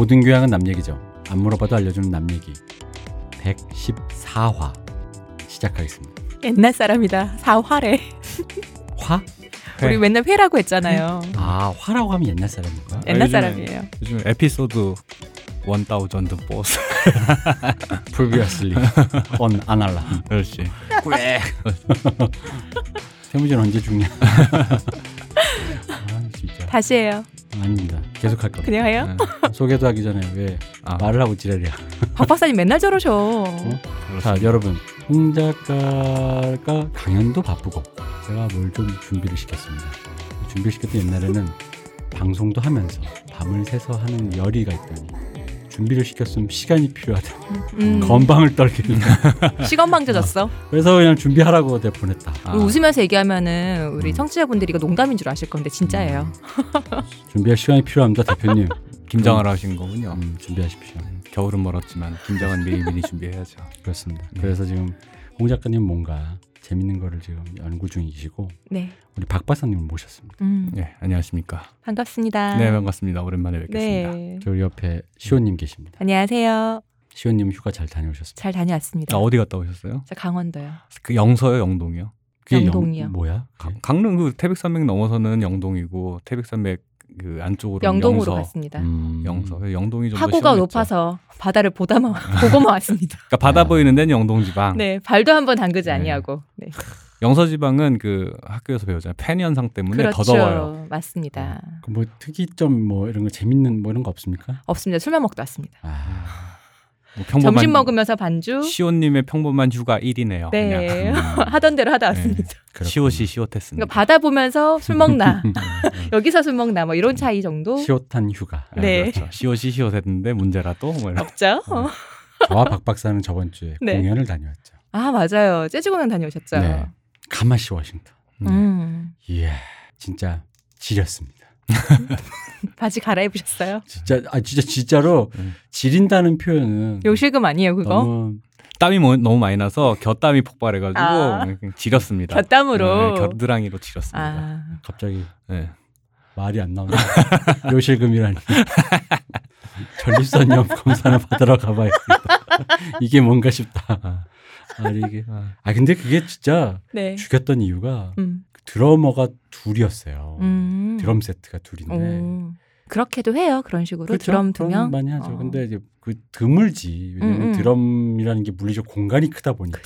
모든 교양은 남 얘기죠. 안 물어봐도 알려주는 남 얘기 114화 시작하겠습니다. 옛날 사람이다. 4화래. 화? 회. 우리 맨날 회라고 했잖아요. 아, 화라고 하면 옛날 사람인 거야? 옛날 사람이에요. 요즘 에피소드 1000보스 Previously on 아날라. 그렇지. 그래. 태무진 언제 죽냐? 아, 진짜. 다시 해요. 아닙니다. 계속 할 겁니다. 그냥 해요? 네. 소개도 하기 전에 왜 말을 하고 지랄이야. 박 박사님 맨날 저러셔. 어? 자, 여러분. 홍 작가가 강연도 바쁘고 제가 뭘 좀 준비를 시켰습니다. 준비를 시켰던 옛날에는 방송도 하면서 밤을 새서 하는 열의가 있더니 준비를 시켰으면 시간이 필요하다. 건방을 떨기는. 시건방져졌어. 그래서 그냥 준비하라고 보냈다. 아. 웃으면서 얘기하면은 우리 청취자분들이 이거 농담인 줄 아실 건데 진짜예요. 준비할 시간이 필요합니다. 대표님. 김장을 하신 거군요. 준비하십시오. 겨울은 멀었지만 김장은 미리미리 준비해야죠. 그렇습니다. 그래서 지금 홍 작가님 뭔가 재밌는 거를 지금 연구 중이시고 네. 우리 박 박사님을 모셨습니다. 네, 안녕하십니까. 반갑습니다. 네, 반갑습니다. 오랜만에 뵙겠습니다. 네. 저희 옆에 시호님 계십니다. 안녕하세요. 시호님 휴가 잘 다녀오셨습니까? 잘 다녀왔습니다. 어디 갔다 오셨어요? 저 강원도요. 그 영서요? 영동이요? 영동이요. 뭐야? 강릉 그 태백산맥 넘어서는 영동이고 태백산맥 그 안쪽으로 영동으로 영서. 갔습니다. 영서. 영동이 좀 파고가 높아서 바다를 보고만 왔습니다. 그러니까 바다 보이는 데는 영동 지방. 네, 발도 한번 담그지 네. 아니하고. 네. 영서 지방은 그 학교에서 배우잖아요. 팬 현상 때문에 그렇죠. 더 더워요. 맞습니다. 그 뭐 특이점 뭐 이런 거 재밌는 뭐 이런 거 없습니까? 없습니다. 술만 먹다 왔습니다. 아. 뭐 평범한 점심 먹으면서 반주. 시호님의 평범한 휴가 1이네요. 네. 하던 대로 하다 왔습니다. 네. 시호시 시호했습니다. 그러니까 바다 보면서 술 먹나. 여기서 술 먹나 뭐 이런 차이 정도. 시호탄 휴가. 네. 네. 그렇죠. 시호시 시호했는데 문제라도. 뭐 없죠. 저와 박 박사는 저번 주에 네. 공연을 다녀왔죠. 아 맞아요. 재즈 공연 다녀오셨죠. 네. 가마시 워싱턴. 예. 진짜 지렸습니다. 바지 갈아입으셨어요? 진짜 진짜로 지린다는 표현은 요실금 아니에요 그거? 너무, 땀이 너무 많이 나서 곁땀이 폭발해가지고 지렸습니다. 곁땀으로? 네, 겨드랑이로 지렸습니다. 갑자기 네. 말이 안 나오네. 요실금이라니. 전립선염 검사나 받으러 가봐야겠다. 이게 뭔가 싶다. 근데 그게 진짜 네. 죽였던 이유가 드러머가 둘이었어요. 드럼 세트가 둘인데. 그렇게도 해요. 그런 식으로. 그렇죠? 드럼 두 명. 많이 하죠. 근데 이제 그 드물지. 왜냐면 드럼이라는 게 물리적 공간이 크다 보니까.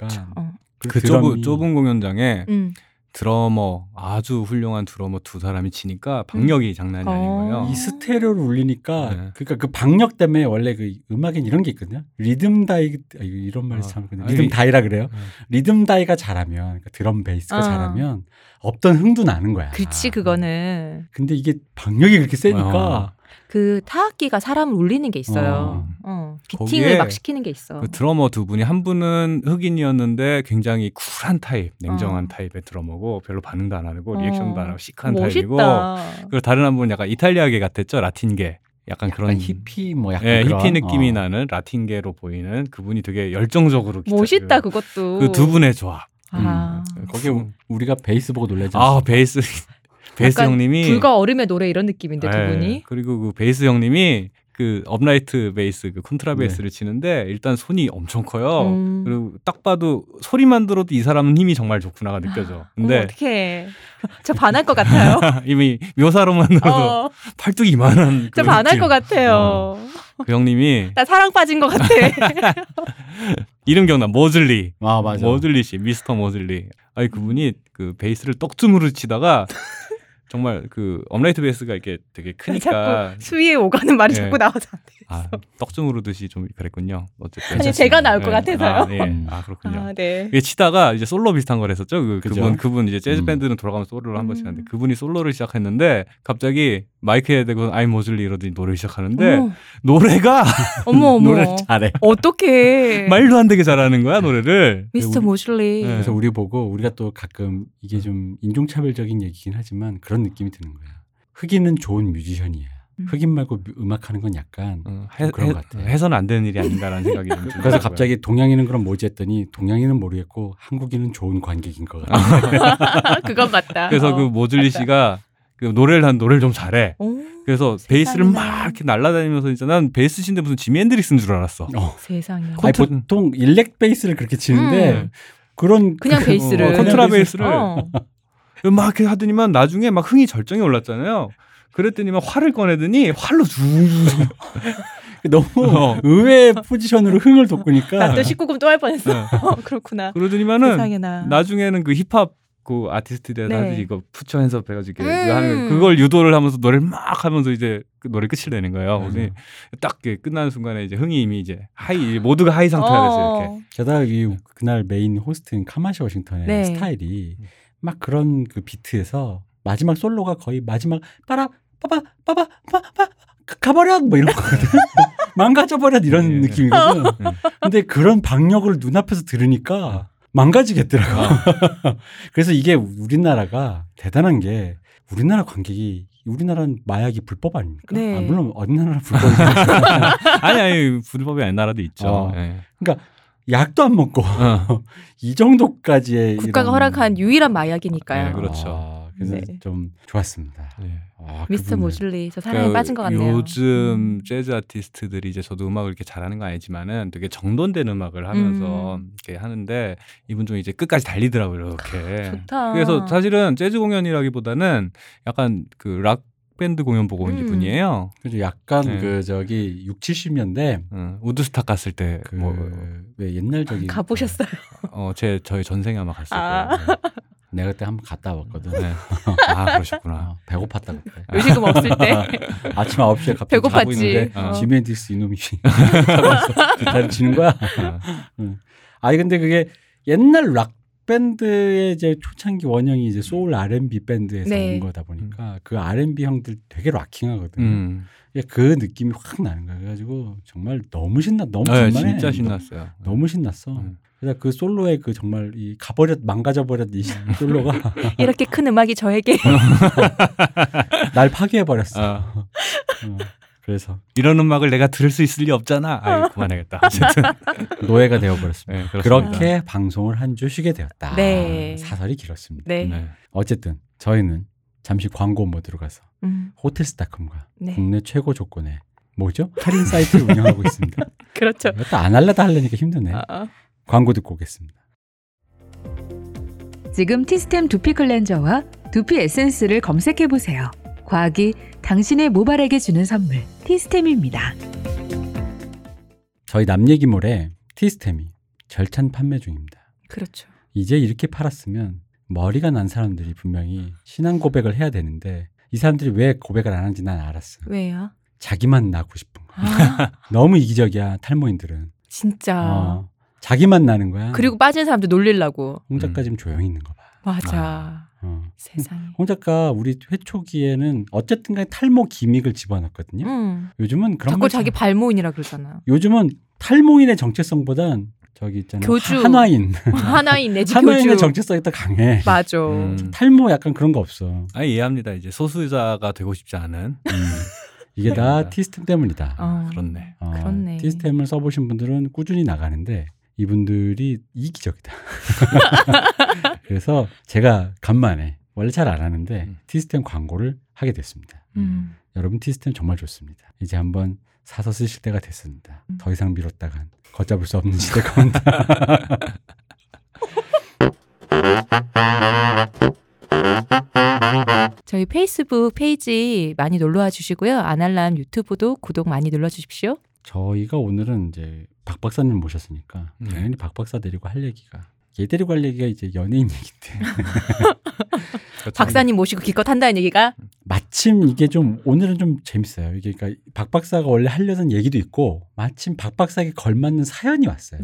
그렇죠. 그 좁은 공연장에 드러머, 아주 훌륭한 드러머 두 사람이 치니까 박력이 장난이 아닌 거예요. 이 스테레오를 울리니까 네. 그러니까 그 박력 때문에 원래 그 음악엔 이런 게 있거든요. 리듬 다이 이런 말이 참 리듬 다이라 그래요. 리듬 다이가 잘하면 그러니까 드럼 베이스가 잘하면 없던 흥도 나는 거야. 그렇지 그거는. 근데 이게 박력이 그렇게 세니까 그 타악기가 사람을 울리는 게 있어요. 비팅을 막 시키는 게 있어. 그 드러머 두 분이 한 분은 흑인이었는데 굉장히 쿨한 타입, 냉정한 타입의 드러머고 별로 반응도 안 하고 리액션도 안 하고 시크한 타입이고 그리고 다른 한 분은 약간 이탈리아계 같았죠. 라틴계. 약간 그런 히피 뭐 약간 예, 그런 히피 느낌이 나는 라틴계로 보이는 그분이 되게 열정적으로 멋있다 그것도. 그 두 분의 조합. 거기에 우리가 베이스 보고 놀라지 않습니까? 아, 베이스. 베이스 형님이 불과 얼음의 노래 이런 느낌인데 두 분이 그리고 그 베이스 형님이 그 업라이트 베이스 그 콘트라 베이스를 치는데 일단 손이 엄청 커요. 그리고 딱 봐도 소리만 들어도 이 사람은 힘이 정말 좋구나가 느껴져. 근데 어떡해 저 반할 것 같아요. 이미 묘사로만 들어도 팔뚝이 이만한 저 반할 것 같아요. 그 형님이 나 사랑 빠진 것 같아. 이름 기억나. 모즐리. 아 맞아. 모즐리 씨, 미스터 모즐리. 아니 그분이 그 베이스를 떡주무를 치다가. 정말 그 업라이트 베이스가 이렇게 되게 크니까 수위에 오가는 말이 자꾸 나와서 안 되겠어. 떡주무르듯이 좀 그랬군요. 어쨌든 아니 제가 나올 것 같아서요. 그렇군요. 네. 치다가 이제 솔로 비슷한 걸 했었죠. 그분 이제 재즈 밴드는 돌아가면서 솔로를 한 번씩 하는데 그분이 솔로를 시작했는데 갑자기 마이크에 대고 I'm Mozley 이러더니 노래를 시작하는데 노래가 노래를 잘해. 어떻게 말도 안 되게 잘하는 거야 노래를. 미스터 모즐리. 그래서 우리 보고 우리가 또 가끔 이게 좀 인종차별적인 얘기긴 하지만 그런 느낌이 드는 거야. 흑인은 좋은 뮤지션이야. 흑인 말고 음악하는 건 약간 그런 것 같아. 해서는 안 되는 일이 아닌가라는 생각이 좀 들어요. 그래서 갑자기 동양인은 그럼 뭐지 했더니 동양인은 모르겠고 한국인은 좋은 관객인 것 같아. 그건 맞다. 그래서 그 모즐리 씨가 노래를 좀 잘해. 그래서 베이스를 막 이렇게 날아다니면서 진짜 난 베이스 치는데 무슨 지미 앤드릭스인 줄 알았어. 세상에. 아니, 보통 일렉 베이스를 그렇게 치는데 그런 그냥 베이스를 컨트라 베이스를 막 이렇게 하더니만 나중에 막 흥이 절정에 올랐잖아요. 그랬더니만 활을 꺼내더니 활로 쭉 너무 의외의 포지션으로 흥을 돋구니까 나 또 19금 또 할 뻔했어. 그렇구나. 그러더니만은 나중에는 그 힙합 그 아티스트들 다들 이거 푸처 핸즈업 해가지고 하는 그걸 유도를 하면서 노래를 막 하면서 이제 그 노래 끝을 내는 거예요. 딱 끝나는 순간에 이제 흥이 이미 이제 하이 모두가 하이 상태가 됐어요. 이렇게. 게다가 이 그날 메인 호스트인 카마시 워싱턴의 스타일이 막 그런 그 비트에서 마지막 솔로가 거의 마지막 빠라 빠바 빠바 빠바 가버려 뭐 이런 거거든. 망가져버려 이런 느낌이거든. 근데 그런 박력을 눈앞에서 들으니까 망가지겠더라고. 그래서 이게 우리나라가 대단한 게 우리나라 관객이 우리나라는 마약이 불법 아닙니까? 네. 아, 물론 어느 나라 불법이 아니 불법이 아닌 나라도 있죠. 네. 그러니까 약도 안 먹고 이 정도까지의 국가가 허락한 유일한 마약이니까요. 네, 그렇죠. 그래서 좀 좋았습니다. 미스터 모즐리 저 사랑에 빠진 것 같네요. 요즘 재즈 아티스트들이 이제 저도 음악을 이렇게 잘하는 건 아니지만은 되게 정돈된 음악을 하면서 이렇게 하는데 이분 좀 이제 끝까지 달리더라고요. 이렇게. 좋다. 그래서 사실은 재즈 공연이라기보다는 약간 그 락 밴드 공연 보고 온 분이에요. 그죠. 약간 그 저기 60~70년대 우드스탁 갔을 때 그 뭐 옛날 저기 가보셨어요? 저희 전생에 아마 갔을 거예요. 내가 그때 한번 갔다 왔거든. 아, 그러셨구나. 배고팠다 그때. 요식금 없을 때. 아침 9시에 갑자기 배고팠지. 지메디스 이놈이 다리 치는 거야. 아니 근데 그게 옛날 락 밴드의 이제 초창기 원형이 이제 소울 R&B 밴드에서 온 거다 보니까 그 R&B 형들 되게 락킹하거든. 그 느낌이 확 나는 거야. 그래가지고 정말 너무 너무 신나네. 진짜 신났어요. 너무 신났어. 그래서 그 솔로의 그 정말 이 망가져버렸 이 솔로가 이렇게 큰 음악이 저에게 날 파괴해버렸어. 그래서 이런 음악을 내가 들을 수 있을 리 없잖아. 아, 그만해야겠다. 노예가 되어버렸습니다. 네, 그렇게 방송을 한 주 쉬게 되었다. 네. 사설이 길었습니다. 네. 어쨌든 저희는 잠시 광고 모드로 가서 호텔스닷컴과 국내 최고 조건의 할인 사이트를 운영하고 있습니다. 그렇죠. 이것도 안 하려니까 힘드네. 광고 듣고 오겠습니다. 지금 티스템 두피 클렌저와 두피 에센스를 검색해보세요. 과학이 당신의 모발에게 주는 선물, 티스템입니다. 저희 남얘기몰에 티스템이 절찬 판매 중입니다. 그렇죠. 이제 이렇게 팔았으면 머리가 난 사람들이 분명히 신앙 고백을 해야 되는데 이 사람들이 왜 고백을 안 하는지 난 알았어. 왜요? 자기만 나고 싶은 거야. 너무 이기적이야, 탈모인들은. 진짜. 자기만 나는 거야. 그리고 빠진 사람들 놀리려고. 홍 작가 지금 조용히 있는 거 봐. 맞아. 세상에. 홍 작가 우리 회초기에는 어쨌든 간에 탈모 기믹을 집어넣었거든요. 요즘은 그런 자꾸 자기 발모인이라 그러잖아. 요즘은 탈모인의 정체성보단 저기 있잖아요. 교주. 한화인 내지 교주. 한화인의 정체성이 더 강해. 맞아. 탈모 약간 그런 거 없어. 아, 이해합니다. 이제 소수자가 되고 싶지 않은. 이게 다 티스템 때문이다. 그렇네. 그렇네. 티스템을 써보신 분들은 꾸준히 나가는데 이분들이 이기적이다. 그래서 제가 간만에 원래 잘 안 하는데 티스템 광고를 하게 됐습니다. 여러분 티스템 정말 좋습니다. 이제 한번 사서 쓰실 때가 됐습니다. 더 이상 미뤘다간 걷잡을 수 없는 시대가 온다. 저희 페이스북 페이지 많이 놀러와 주시고요. 아날람 유튜브도 구독 많이 눌러주십시오. 저희가 오늘은 이제 박 박사님 모셨으니까 당연히 박 박사 데리고 할 얘기가 이제 연예인 얘기인데 박사님 모시고 기껏 한다는 얘기가 마침 이게 좀 오늘은 좀 재밌어요. 이게 그러니까 박 박사가 원래 하려던 얘기도 있고 마침 박 박사에게 걸맞는 사연이 왔어요.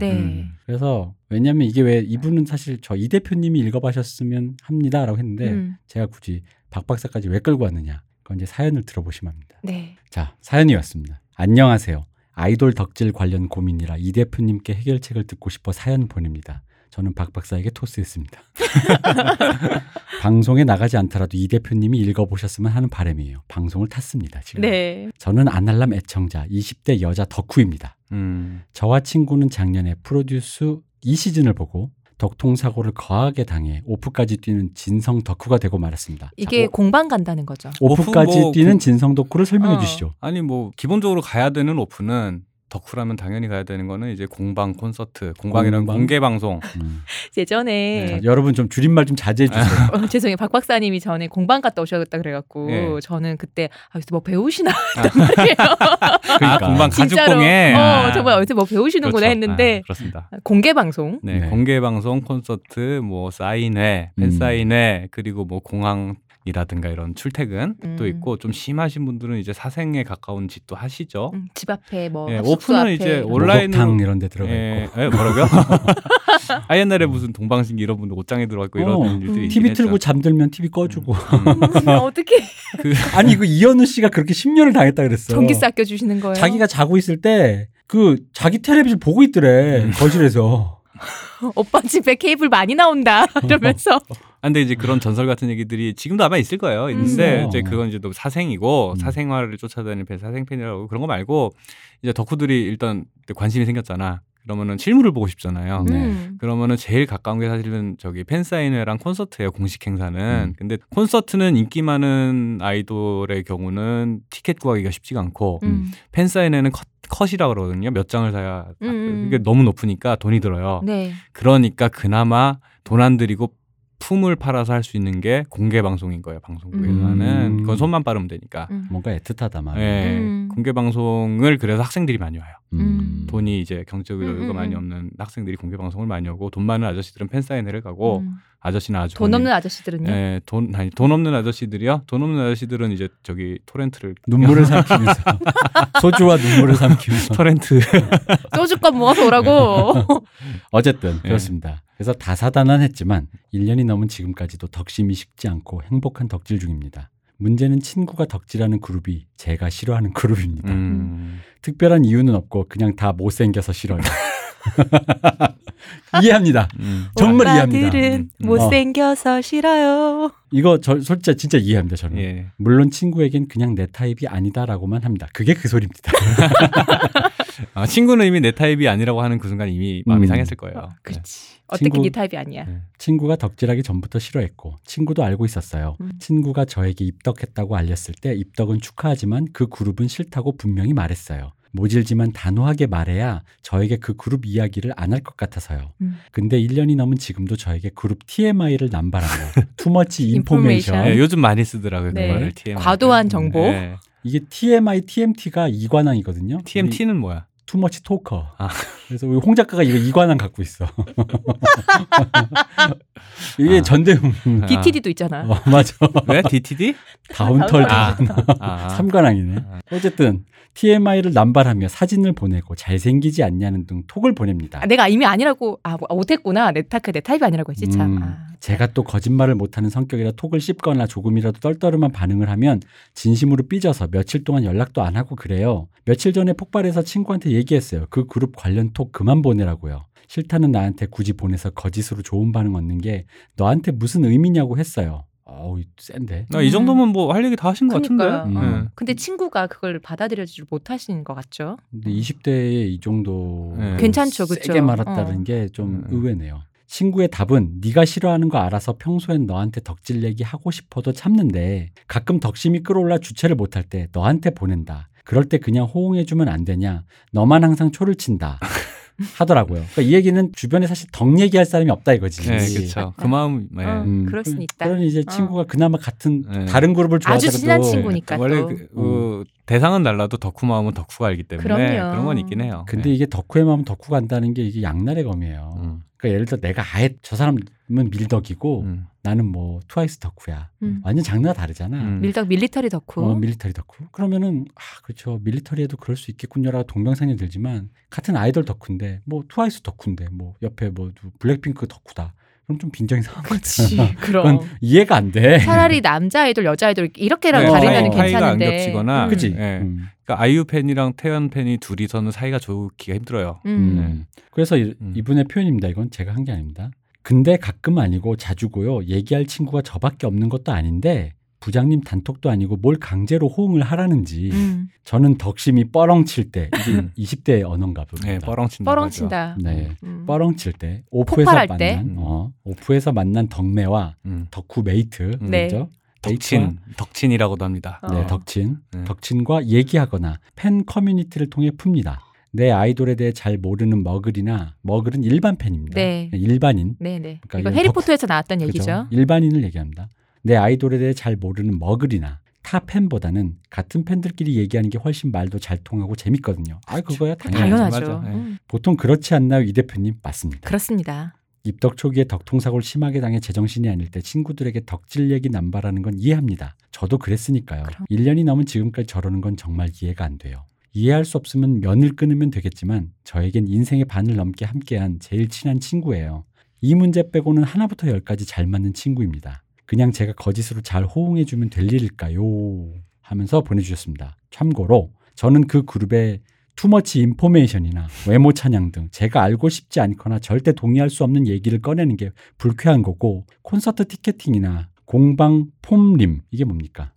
그래서 왜냐하면 이게 왜 이분은 사실 저 이 대표님이 읽어보셨으면 합니다라고 했는데 제가 굳이 박 박사까지 왜 끌고 왔느냐 그건 이제 사연을 들어보시면 합니다. 자, 사연이 왔습니다. 안녕하세요. 아이돌 덕질 관련 고민이라 이 대표님께 해결책을 듣고 싶어 사연 보냅니다. 저는 박 박사에게 토스했습니다. 방송에 나가지 않더라도 이 대표님이 읽어보셨으면 하는 바람이에요. 방송을 탔습니다. 지금. 저는 아날람 애청자 20대 여자 덕후입니다. 저와 친구는 작년에 프로듀스 2시즌을 보고 덕통사고를 거하게 당해 오프까지 뛰는 진성 덕후가 되고 말았습니다. 이게 공방 간다는 거죠. 오프까지 뛰는 진성 덕후를 설명해 주시죠. 아니 뭐 기본적으로 가야 되는 오프는 덕후라면 당연히 가야 되는 거는 이제 공방 콘서트, 공방이라는 공개 방송. 예전에 네, 여러분 좀 줄임말 좀 자제해 주세요. 죄송해요. 박 박사님이 전에 공방 갔다 오셨다 그래갖고 네. 저는 그때 여기서 뭐 배우시나 했단 말이에요. 그러니까 공방 가죽공예. 정말 여기서 뭐 배우시는구나 그렇죠. 했는데 그렇습니다. 공개 방송. 네, 공개 방송 콘서트, 뭐 사인회, 팬 사인회 그리고 뭐 공항. 이라든가 이런 출퇴근 또 있고 좀 심하신 분들은 이제 사생에 가까운 집도 하시죠. 집 앞에 뭐 숙소 오픈은 앞에 이제 온라인으로 이런 데 들어가 있고. 뭐라고요? 아 옛날에 무슨 동방신기 이런 분들 옷장에 들어가 있고 이런 일들이 TV 틀고 잠들면 TV 꺼주고. 어떻게? 아니 이거 이현우 씨가 그렇게 10년을 당했다 그랬어요. 전기세 아껴 주시는 거예요? 자기가 자고 있을 때 그 자기 텔레비전 보고 있더래. 거실에서. 오빠 집에 케이블 많이 나온다 이러면서. 근데 이제 그런 전설 같은 얘기들이 지금도 아마 있을 거예요. 있는데 이제 그건 이제 또 사생이고 사생활을 쫓아다니는 사생팬이라고 그런 거 말고 이제 덕후들이 일단 관심이 생겼잖아. 그러면은 실물을 보고 싶잖아요. 그러면은 제일 가까운 게 사실은 저기 팬사인회랑 콘서트예요. 공식 행사는. 근데 콘서트는 인기 많은 아이돌의 경우는 티켓 구하기가 쉽지가 않고 팬사인회는 컷이라고 그러거든요. 몇 장을 사야. 그게 너무 높으니까 돈이 들어요. 네. 그러니까 그나마 돈 안 들이고 품을 팔아서 할 수 있는 게 공개 방송인 거예요. 방송국에서는 그건 손만 빠르면 되니까 뭔가 애틋하다 말이에요. 네, 공개 방송을 그래서 학생들이 많이 와요. 돈이 이제 경제적 여유가 많이 없는 학생들이 공개 방송을 많이 오고 돈 많은 아저씨들은 팬사인회를 가고 아저씨나 아주 돈 없는 아저씨들은요? 네, 돈 없는 아저씨들이요. 돈 없는 아저씨들은 이제 저기 토렌트를 눈물을 삼키면서 소주와 눈물을 삼키면서 토렌트 소주값 모아서 오라고. 어쨌든 그렇습니다. 그래서 다사다난했지만 1년이 넘은 지금까지도 덕심이 식지 않고 행복한 덕질 중입니다. 문제는 친구가 덕질하는 그룹이 제가 싫어하는 그룹입니다. 특별한 이유는 없고 그냥 다 못생겨서 싫어요. 이해합니다. 정말 이해합니다. 오빠들은 못생겨서 싫어요. 이거 솔직히 진짜 이해합니다. 저는. 예. 물론 친구에겐 그냥 내 타입이 아니다라고만 합니다. 그게 그 소리입니다. 아, 친구는 이미 내 타입이 아니라고 하는 그 순간 이미 마음이 상했을 거예요. 그렇지. 네. 어떻게 네 타입이 아니야. 네. 친구가 덕질하기 전부터 싫어했고 친구도 알고 있었어요. 친구가 저에게 입덕했다고 알렸을 때 입덕은 축하하지만 그 그룹은 싫다고 분명히 말했어요. 모질지만 단호하게 말해야 저에게 그 그룹 이야기를 안 할 것 같아서요. 근데 1년이 넘은 지금도 저에게 그룹 TMI를 남발하며 투머치 인포메이션. 네, 요즘 많이 쓰더라고요. 네. 그거를 TMI. 과도한 정보. 네. 이게 TMI, TMT가 이관왕이거든요. TMT는 뭐야? 투머치 토커. 아. 그래서 우리 홍 작가가 이거 이관왕 갖고 있어. 이게 전대문. DTD도 있잖아. 맞아. 왜? DTD? 다운털. 삼관왕이네. 어쨌든 TMI를 남발하며 사진을 보내고 잘생기지 않냐는 등 톡을 보냅니다. 내가 이미 아니라고. 못했구나. 내 타입이 아니라고 했지 참. 제가 또 거짓말을 못하는 성격이라 톡을 씹거나 조금이라도 떨떠름한 반응을 하면 진심으로 삐져서 며칠 동안 연락도 안 하고 그래요. 며칠 전에 폭발해서 친구한테 얘기했어요. 그 그룹 관련 톡 그만 보내라고요. 싫다는 나한테 굳이 보내서 거짓으로 좋은 반응 얻는 게 너한테 무슨 의미냐고 했어요. 어우 센데. 이 정도면 뭐 할 얘기 다 하신 것 같은데. 근데 친구가 그걸 받아들여주지 못하시는 것 같죠. 근데 20대에 이 정도 괜찮죠, 그렇죠? 세게 말았다는 게 좀 의외네요. 친구의 답은 네가 싫어하는 거 알아서 평소엔 너한테 덕질 얘기 하고 싶어도 참는데 가끔 덕심이 끌어올라 주체를 못할 때 너한테 보낸다. 그럴 때 그냥 호응해주면 안 되냐. 너만 항상 초를 친다. 하더라고요. 그러니까 이 얘기는 주변에 사실 덕 얘기할 사람이 없다 이거지. 네, 그렇죠. 그 마음. 네. 그럴 수는 있다. 그러니 이제 친구가 그나마 같은 다른 그룹을 좋아하더라도 아주 친한 친구니까 원래 또. 대상은 달라도 덕후 마음은 덕후가 알기 때문에 그럼요. 그런 건 있긴 해요. 근데 이게 덕후의 마음은 덕후가 안다는 게 이게 양날의 검이에요. 그러니까 예를 들어 내가 아예 저 사람은 밀덕이고 나는 뭐 트와이스 덕후야. 완전 장르가 다르잖아. 밀덕 밀리터리 덕후. 밀리터리 덕후. 그러면은 그렇죠. 밀리터리에도 그럴 수 있겠군요라고 동병상련이 들지만 같은 아이돌 덕후인데 뭐 트와이스 덕후인데 뭐 옆에 뭐 블랙핑크 덕후다. 그럼 좀 빈정이 상한 거지. 그럼 이해가 안 돼. 차라리 남자 아이돌, 여자 아이돌 이렇게라도 다르면 괜찮은데. 사이가 안 겹치거나. 그치? 네. 그러니까 아이유 팬이랑 태연 팬이 둘이서는 사이가 좋기가 힘들어요. 그래서 이분의 표현입니다. 이건 제가 한 게 아닙니다. 근데 가끔 아니고 자주고요. 얘기할 친구가 저밖에 없는 것도 아닌데 부장님 단톡도 아니고 뭘 강제로 호응을 하라는지 저는 덕심이 뻐렁칠 때 이게 20대의 언어인가 봅니다. 네, 뻐렁친다. 네, 뻐렁칠 때 오프에서 만난 때? 오프에서 만난 덕매와 덕후메이트 네. 그렇죠? 덕친이라고도 합니다. 네, 덕친. 덕친과 얘기하거나 팬 커뮤니티를 통해 풉니다. 내 아이돌에 대해 잘 모르는 머글은 일반 팬입니다. 네. 일반인. 네네. 그러니까 이건 해리포터에서 나왔던 얘기죠. 일반인을 얘기합니다. 내 아이돌에 대해 잘 모르는 머글이나 타 팬보다는 같은 팬들끼리 얘기하는 게 훨씬 말도 잘 통하고 재밌거든요. 아, 그거야 당연하죠. 네. 보통 그렇지 않나요, 이 대표님? 맞습니다. 그렇습니다. 입덕 초기에 덕통사고를 심하게 당해 제정신이 아닐 때 친구들에게 덕질 얘기 남발하는 건 이해합니다. 저도 그랬으니까요. 그럼. 1년이 넘은 지금까지 저러는 건 정말 이해가 안 돼요. 이해할 수 없으면 연을 끊으면 되겠지만 저에겐 인생의 반을 넘게 함께한 제일 친한 친구예요. 이 문제 빼고는 하나부터 열까지 잘 맞는 친구입니다. 그냥 제가 거짓으로 잘 호응해주면 될 일일까요? 하면서 보내주셨습니다. 참고로 저는 그 그룹의 투머치 인포메이션이나 외모 찬양 등 제가 알고 싶지 않거나 절대 동의할 수 없는 얘기를 꺼내는 게 불쾌한 거고 콘서트 티켓팅이나 공방 폼림 이게 뭡니까?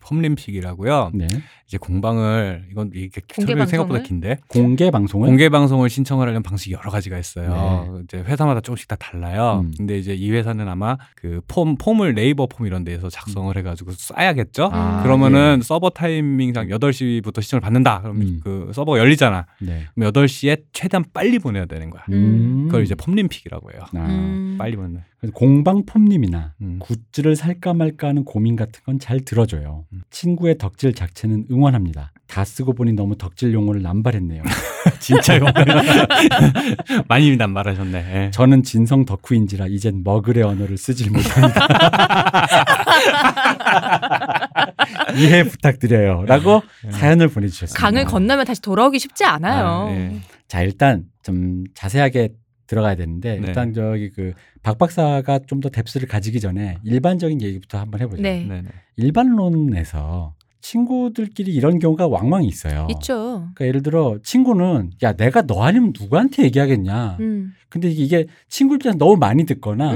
폼림픽이라고요. 네. 이제 공방을 이건 이게 생각보다 긴데 공개 방송을 신청을 하려는 방식이 여러 가지가 있어요. 네. 이제 회사마다 조금씩 다 달라요. 근데 이제 이 회사는 아마 그 폼을 네이버 폼 이런 데에서 작성을 해가지고 쏴야겠죠. 아, 그러면은 네. 서버 타이밍상 8시부터 시청을 받는다. 그럼 그 서버가 열리잖아. 네. 그럼 8시에 최대한 빨리 보내야 되는 거야. 그걸 이제 폼림픽이라고 해요. 빨리 보내. 공방 폼님이나 굿즈를 살까 말까 하는 고민 같은 건 잘 들어줘요. 친구의 덕질 작체는 응원합니다. 다 쓰고 보니 너무 덕질 용어를 남발했네요. 진짜 많이 남발하셨네. 네. 저는 진성 덕후인지라 이젠 머글의 언어를 쓰질 못합니다. 이해 부탁드려요. 라고 사연을 보내주셨습니다. 강을 건너면 다시 돌아오기 쉽지 않아요. 아, 네. 자, 일단 좀 자세하게 들어가야 되는데 네. 일단 저기 그 박 박사가 좀 더 뎁스를 가지기 전에 일반적인 얘기부터 한번 해보죠. 네. 일반론에서 친구들끼리 이런 경우가 왕왕 있어요. 있죠. 그러니까 예를 들어 친구는 야 내가 너 아니면 누구한테 얘기하겠냐. 근데 이게 친구들한테 너무 많이 듣거나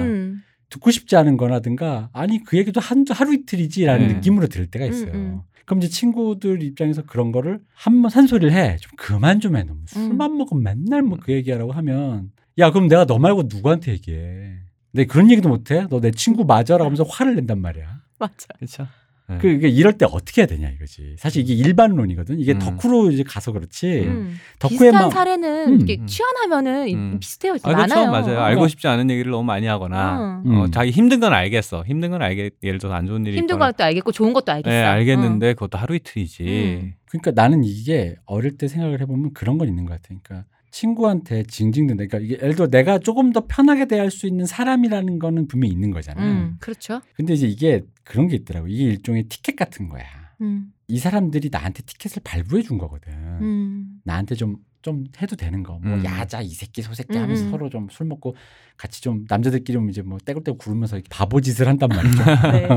듣고 싶지 않은 거라든가 아니 그 얘기도 하루 이틀이지라는 느낌으로 들을 때가 있어요. 그럼 이제 친구들 입장에서 그런 거를 한번 산소리를 해. 좀 그만 좀 해. 너무 술만 먹으면 맨날 뭐 그 얘기하라고 하면 야 그럼 내가 너 말고 누구한테 얘기해. 근데 그런 얘기도 못해. 너 내 친구 맞아라 하면서 화를 낸단 말이야. 맞아. 그렇죠. 그게 이럴 때 어떻게 해야 되냐 이거지. 사실 이게 일반론이거든. 이게 덕후로 이제 가서 그렇지. 비슷한 사례는 이렇게 취한하면은 비슷해요. 많아요. 맞아요. 알고 싶지 않은 얘기를 너무 많이 하거나 자기 힘든 건 알겠어. 예를 들어서 안 좋은 일이 힘든 있거나. 것도 알겠고 좋은 것도 알겠어. 네, 알겠는데 그것도 하루 이틀이지. 그러니까 나는 이게 어릴 때 생각을 해보면 그런 건 있는 것 같아. 그러니까 친구한테 징징댄다. 그러니까 이게 예를 들어 내가 조금 더 편하게 대할 수 있는 사람이라는 거는 분명히 있는 거잖아요. 그렇죠. 근데 이제 이게 그런 게 있더라고. 이게 일종의 티켓 같은 거야. 이 사람들이 나한테 티켓을 발부해 준 거거든. 나한테 좀 해도 되는 거. 뭐 야자 이 새끼 소 새끼 하면서 서로 좀 술 먹고 같이 좀 남자들끼리 이제 뭐 떼굴떼굴 구르면서 바보 짓을 한단 말이죠. 네.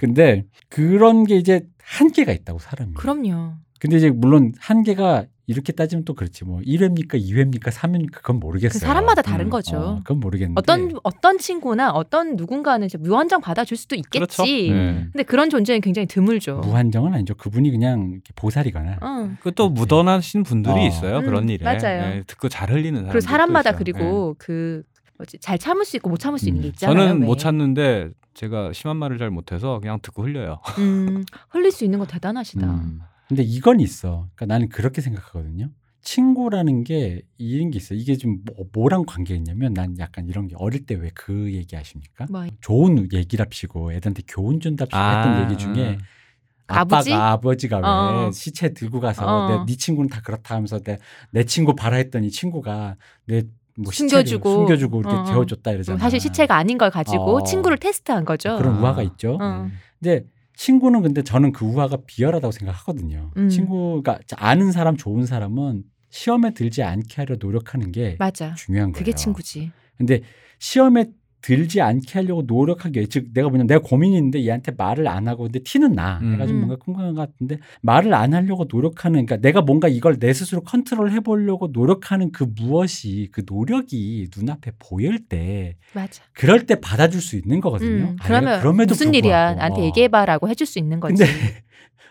근데 그런 게 이제 한계가 있다고 사람이. 그럼요. 근데 이제 물론 한계가 이렇게 따지면 또 그렇지 뭐 1회입니까 2회입니까 3회입니까 그건 모르겠어요. 그 사람마다 다른 거죠. 그건 모르겠는데 어떤 친구나 어떤 누군가는 이제 무한정 받아줄 수도 있겠지. 그렇죠. 근데 그런 존재는 굉장히 드물죠. 무한정은 아니죠. 그분이 그냥 보살이거나 또 묻어나신 분들이 있어요. 그런 일에. 맞아요. 네, 듣고 잘 흘리는 사람들. 사람마다 그리고 그 잘 참을 수 있고 못 참을 수 있는 게 있잖아요. 저는 못 참는데 제가 심한 말을 잘 못해서 그냥 듣고 흘려요. 흘릴 수 있는 거 대단하시다. 근데 이건 있어. 그러니까 나는 그렇게 생각하거든요. 친구라는 게 이런 게 있어. 이게 좀 뭐랑 관계있냐면 난 약간 이런 게 어릴 때 왜 그 얘기 아십니까? 뭐요? 좋은 얘기랍시고 애들한테 교훈 준답시고 했던 얘기 중에 아버지가 왜 시체 들고 가서 네 친구는 다 그렇다 하면서 내 친구 봐라 했더니 친구가 내 뭐 숨겨주고 이렇게 재워줬다 이러잖아. 사실 시체가 아닌 걸 가지고 친구를 테스트한 거죠. 그런 우화가 있죠. 근데 친구는 근데 저는 그 우화가 비열하다고 생각하거든요. 친구가 아는 사람, 좋은 사람은 시험에 들지 않게 하려 노력하는 게 맞아. 중요한 거예요. 그게 친구지. 근데 시험에 들지 않게 하려고 노력한 게, 즉 내가 뭐냐면 내가 고민이 있는데 얘한테 말을 안 하고 근데 티는 나. 그래가지고 뭔가 큰거 같은데 말을 안 하려고 노력하는, 그러니까 내가 뭔가 이걸 내 스스로 컨트롤해 보려고 노력하는 그 무엇이, 그 노력이 눈앞에 보일 때, 맞아. 그럴 때 받아줄 수 있는 거거든요. 그러면 그럼에도 무슨 불구하고. 일이야 나한테 얘기해봐라고 해줄 수 있는 거지. 근데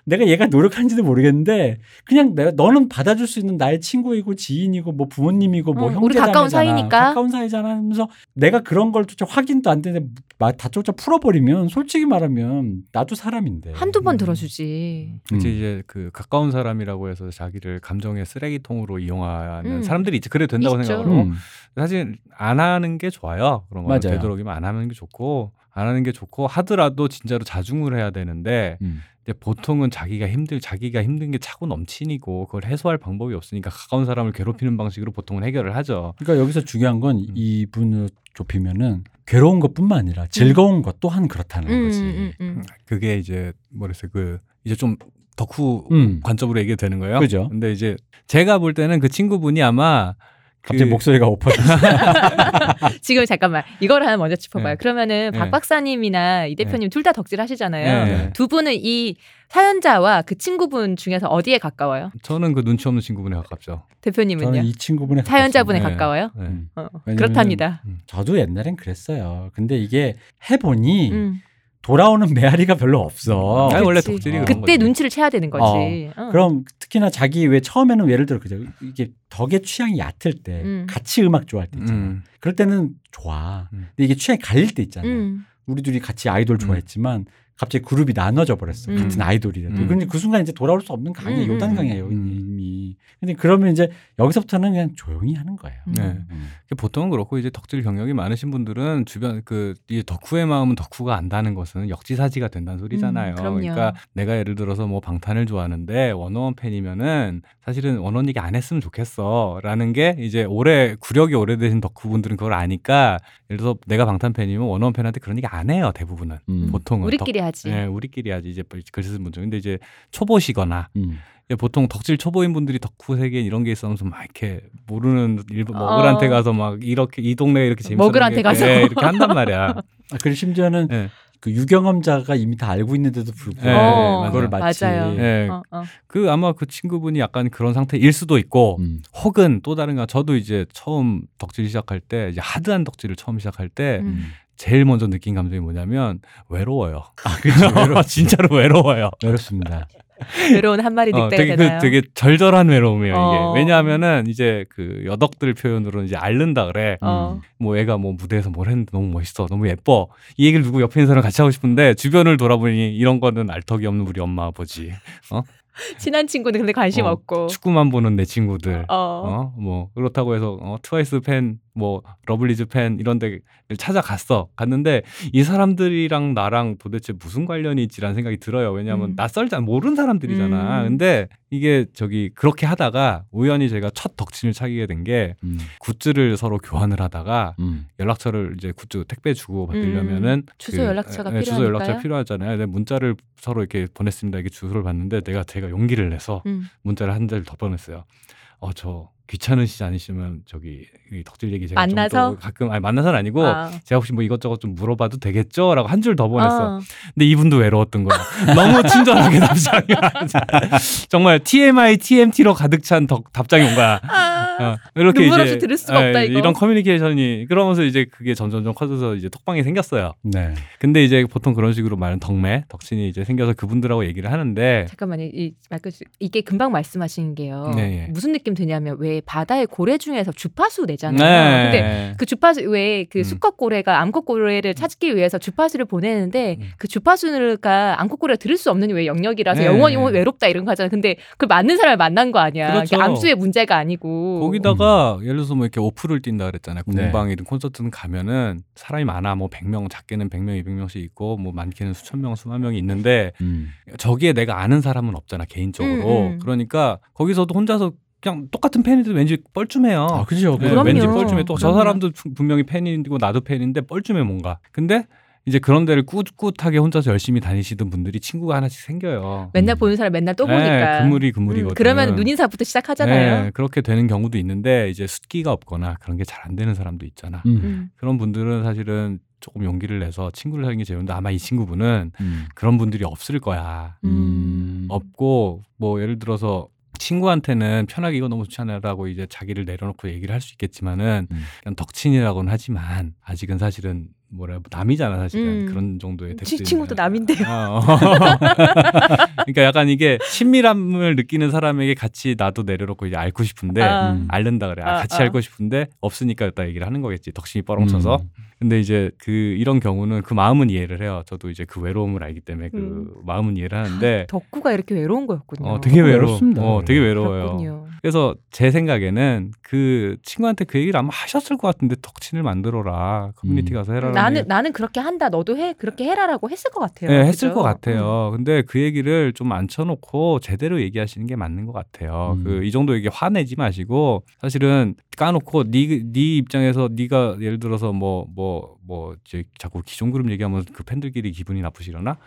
내가 얘가 노력하는지도 모르겠는데 그냥 내가 너는 받아줄 수 있는 나의 친구이고 지인이고 뭐 부모님이고 뭐 형제자매잖아. 우리 가까운 사이니까. 가까운 사이잖아 하면서 내가 그런 걸 조차 확인도 안 되는데 다 조차 풀어버리면 솔직히 말하면 나도 사람인데. 한두 번 들어주지. 이제 그 가까운 사람이라고 해서 자기를 감정의 쓰레기통으로 이용하는 사람들이 이제 그래도 된다고 있죠. 생각으로. 사실 안 하는 게 좋아요. 그런 거 되도록이면 안 하는 게 좋고. 안 하는 게 좋고 하더라도 진짜로 자중을 해야 되는데 근데 보통은 자기가 힘든 게 차고 넘치니고 그걸 해소할 방법이 없으니까 가까운 사람을 괴롭히는 방식으로 보통은 해결을 하죠. 그러니까 여기서 중요한 건 이분을 좁히면은 괴로운 것뿐만 아니라 즐거운 것 또한 그렇다는 거지. 그게 이제 뭐랬어요? 그 이제 좀 덕후 관점으로 얘기해도 되는 거예요. 그죠? 근데 이제 제가 볼 때는 그 친구분이 아마 갑자기 목소리가 오퍼졌어. 지금 잠깐만 이걸 하나 먼저 짚어봐요. 네. 그러면은 박 박사님이나 이 대표님 둘 다 덕질 하시잖아요. 네. 두 분은 이 사연자와 그 친구분 중에서 어디에 가까워요? 저는 그 눈치 없는 친구분에 가깝죠. 대표님은요? 저는 이 친구분에 사연자분에 가까워요? 네. 그렇답니다. 저도 옛날엔 그랬어요. 근데 이게 해보니 돌아오는 메아리가 별로 없어. 아니, 원래 덕질이 그런 거지. 눈치를 채야 되는 거지. 그럼 특히나 자기 왜 처음에는 예를 들어 그죠? 이게 덕의 취향이 얕을 때 같이 음악 좋아할 때 있잖아. 그럴 때는 좋아. 근데 이게 취향이 갈릴 때 있잖아. 우리 둘이 같이 아이돌 좋아했지만 갑자기 그룹이 나눠져 버렸어. 같은 아이돌이라도. 그런데 그 순간 이제 돌아올 수 없는 강의 요단 강의예요 이미. 근데 그러면 이제 여기서부터는 그냥 조용히 하는 거예요. 보통은 그렇고 이제 덕질 경력이 많으신 분들은 주변 그 이제 덕후의 마음은 덕후가 안다는 것은 역지사지가 된다는 소리잖아요. 그러니까 내가 예를 들어서 뭐 방탄을 좋아하는데 원어원 팬이면은 사실은 원어원 얘기 안 했으면 좋겠어라는 게 이제 구력이 오래되신 덕후분들은 그걸 아니까 예를 들어서 내가 방탄 팬이면 원어원 팬한테 그런 얘기 안 해요 대부분은. 보통은 우리끼리 하지. 네, 우리끼리 하지 이제 글 쓰는 분들. 근데 이제 초보시거나. 보통 덕질 초보인 분들이 덕후 세계에 이런 게 있어서 막 이렇게 모르는 머글한테 가서 막 이렇게 이 동네에 이렇게 재밌는 머글한테 가서 이렇게 한단 말이야. 그리고 심지어는 그 유경험자가 이미 다 알고 있는데도 불구하고 그걸 마치 그 아마 그 친구분이 약간 그런 상태일 수도 있고 혹은 또 다른가 저도 이제 처음 덕질 시작할 때 이제 하드한 덕질을 처음 시작할 때 제일 먼저 느낀 감정이 뭐냐면 외로워요. 진짜로 외로워요. 외롭습니다. 외로운 한 마리 늑대가 되나요? 되게 절절한 외로움이에요 이게. 왜냐하면은 이제 그 여덕들 표현으로는 이제 앓는다 그래. 뭐 애가 뭐 무대에서 뭘 했는데 너무 멋있어, 너무 예뻐. 이 얘기를 누구 옆에 있는 사람 같이 하고 싶은데 주변을 돌아보니 이런 거는 알턱이 없는 우리 엄마 아버지. 친한 친구들 근데 관심 없고 축구만 보는 내 친구들 뭐 그렇다고 해서 트와이스 팬 뭐 러블리즈 팬 이런 데 갔는데 이 사람들이랑 나랑 도대체 무슨 관련이 있지라는 생각이 들어요. 왜냐하면 낯설잖아. 모르는 사람들이잖아. 근데 이게 그렇게 하다가 우연히 제가 첫 덕진을 차게 된 게 굿즈를 서로 교환을 하다가 연락처를 이제 굿즈 택배 주고 받으려면은 주소 연락처가 필요하잖아요. 근데 문자를 서로 이렇게 보냈습니다. 이게 주소를 받는데 제가 용기를 내서 문자를 한 자를 더 보냈어요. 저 귀찮으시지 않으시면 이 덕질 얘기 제가 만나서? 좀 가끔 만나서는 아니고 제가 혹시 뭐 이것저것 좀 물어봐도 되겠죠? 라고 한 줄 더 보냈어. 근데 이분도 외로웠던 거야. 너무 친절하게 답장이 정말 TMI, TMT로 가득 찬 답장이 온 거야. 이렇게 눈물 없이 들을 수가 없다 이거. 이런 커뮤니케이션이 그러면서 이제 그게 점점점 커져서 이제 톡방이 생겼어요. 네. 근데 이제 보통 그런 식으로 말하는 덕친이 이제 생겨서 그분들하고 얘기를 하는데 잠깐만요. 이게 금방 말씀하신 게요. 네. 무슨 느낌 드냐면 왜 바다의 고래 중에서 주파수 내잖아요. 네. 근데 그 주파수 왜 그 수컷 고래가 암컷 고래를 찾기 위해서 주파수를 보내는데 그 주파수가 암컷 고래가 들을 수 없는 왜 영역이라서 영원히 외롭다 이런 거 하잖아요. 근데 그 맞는 사람을 만난 거 아니야. 그렇죠. 암수의 문제가 아니고. 거기다가 예를 들어서 뭐 이렇게 오프를 뛴다 그랬잖아요. 공방이든 콘서트든 가면은 사람이 많아. 뭐 100명, 작게는 100명, 200명씩 있고 뭐 많게는 수천 명, 수만 명이 있는데 저기에 내가 아는 사람은 없잖아. 개인적으로. 그러니까 거기서도 혼자서 그냥 똑같은 팬인데 왠지 뻘쭘해요. 그죠. 왠지 뻘쭘해. 또 저 사람도 분명히 팬이고 나도 팬인데 뻘쭘해 뭔가. 근데 이제 그런 데를 꿋꿋하게 혼자서 열심히 다니시던 분들이 친구가 하나씩 생겨요. 맨날 보는 사람 맨날 또 보니까. 네, 그물이거든요. 그러면 눈인사부터 시작하잖아요. 네, 그렇게 되는 경우도 있는데 이제 숫기가 없거나 그런 게 잘 안 되는 사람도 있잖아. 그런 분들은 사실은 조금 용기를 내서 친구를 사는 게 재밌는데 아마 이 친구분은 그런 분들이 없을 거야. 없고 뭐 예를 들어서 친구한테는 편하게 이거 너무 좋지 않아라고 이제 자기를 내려놓고 얘기를 할 수 있겠지만은 그냥 덕친이라고는 하지만 아직은 사실은 뭐라 남이잖아 사실은 그런 정도의 이 친구도 남인데요. 그러니까 약간 이게 친밀함을 느끼는 사람에게 같이 나도 내려놓고 이제 앓고 싶은데 앓는다 그래. 같이 앓고 싶은데 없으니까 일단 얘기를 하는 거겠지. 덕심이 뻐렁쳐서. 근데 이제 그 이런 경우는 그 마음은 이해를 해요. 저도 이제 그 외로움을 알기 때문에 그 마음은 이해를 하는데 덕구가 이렇게 외로운 거였군요. 되게 외롭습니다. 되게 외로워요. 그렇군요. 그래서 제 생각에는 그 친구한테 그 얘기를 아마 하셨을 것 같은데 덕친을 만들어라. 커뮤니티 가서 해라. 나는 그렇게 한다. 너도 해. 그렇게 해라라고 했을 것 같아요. 네, 그렇죠? 했을 것 같아요. 근데 그 얘기를 좀 안 쳐놓고 제대로 얘기하시는 게 맞는 것 같아요. 이 정도 얘기 화내지 마시고 사실은 까놓고 네 입장에서 네가 예를 들어서 뭐 이제 자꾸 기존 그룹 얘기하면 그 팬들끼리 기분이 나쁘시려나?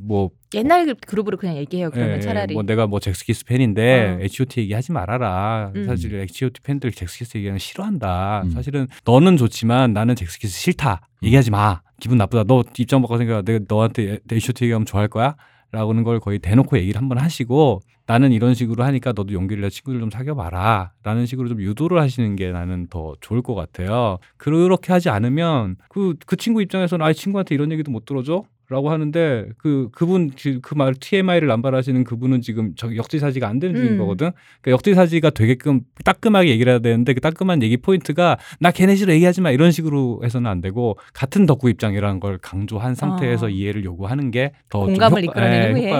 뭐 옛날 그룹으로 그냥 얘기해요. 그러면 예, 차라리 뭐 내가 뭐 잭스키스 팬인데 H.O.T 얘기하지 말아라. 사실 H.O.T 팬들 잭스키스 얘기하는 싫어한다. 사실은 너는 좋지만 나는 잭스키스 싫다. 얘기하지 마. 기분 나쁘다. 너 입장 바꿔 생각해. 내가 너한테 H.O.T 얘기하면 좋아할 거야? 라고는 걸 거의 대놓고 얘기를 한번 하시고 나는 이런 식으로 하니까 너도 용기를 내 친구들 좀 사귀어봐라 라는 식으로 좀 유도를 하시는 게 나는 더 좋을 것 같아요. 그렇게 하지 않으면 그 친구 입장에서는 아, 친구한테 이런 얘기도 못 들어줘? 라고 하는데 그분 그 말 TMI를 남발하시는 그분은 지금 역지사지가 안 되는 중인 거거든. 그러니까 역지사지가 되게끔 따끔하게 얘기를 해야 되는데 그 따끔한 얘기 포인트가 나 걔네 싫어 얘기하지 마 이런 식으로 해서는 안 되고 같은 덕구 입장이라는 걸 강조한 상태에서 이해를 요구하는 게 더 공감을 이끌어내는 후에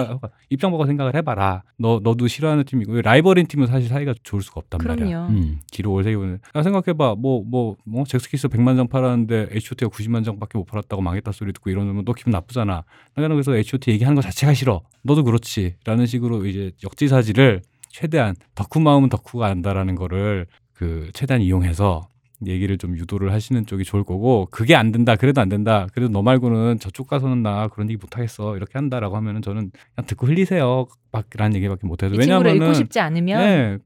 입장 보고 생각을 해봐라. 너도 싫어하는 팀이고 라이벌인 팀은 사실 사이가 좋을 수가 없단 그럼요. 말이야. 뒤로 올세기 오는. 생각해봐 뭐 잭스키스 100만 장 팔았는데 H.O.T가 90만 장밖에 못 팔았다고 망했다 소리 듣고 이러면 너 기분 나쁘잖아. 나는 그래서 H.O.T 얘기하는 거 자체가 싫어. 너도 그렇지. 라는 식으로 이제 역지사지를 최대한 덕후 마음은 덕후가 안다라는 거를 최대한 이용해서 얘기를 좀 유도를 하시는 쪽이 좋을 거고 그게 안 된다. 그래도 안 된다. 그래도 너 말고는 저쪽 가서는 나 그런 얘기 못하겠어. 이렇게 한다라고 하면은 저는 그냥 듣고 흘리세요. 라는 얘기밖에 못해도. 왜냐하면은 이 친구를 읽고 싶지 않으면 네.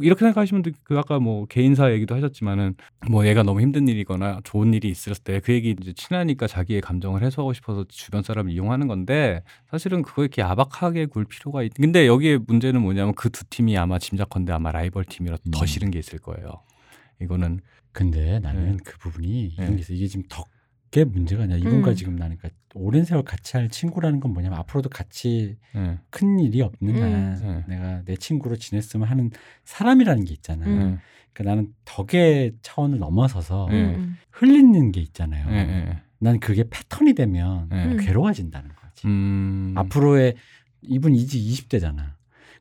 이렇게 생각하시면 아까 뭐 개인사 얘기도 하셨지만은 뭐 얘가 너무 힘든 일이거나 좋은 일이 있을 때 그 얘기 이제 친하니까 자기의 감정을 해소하고 싶어서 주변 사람을 이용하는 건데 사실은 그거 이렇게 야박하게 굴 필요가 근데 여기에 문제는 뭐냐면 그 두 팀이 아마 짐작컨대 아마 라이벌 팀이라 더 싫은 게 있을 거예요. 이거는 근데 나는 그 부분이 이게 지금 덕의 문제가 아니야. 이분과 지금 나는 그러니까 오랜 세월 같이 할 친구라는 건 뭐냐면 앞으로도 같이 큰 일이 없는 한 내가 내 친구로 지냈으면 하는 사람이라는 게 있잖아. 그러니까 나는 덕의 차원을 넘어서서 흘리는 게 있잖아요. 난 그게 패턴이 되면 괴로워진다는 거지. 앞으로의 이분 이제 20대잖아.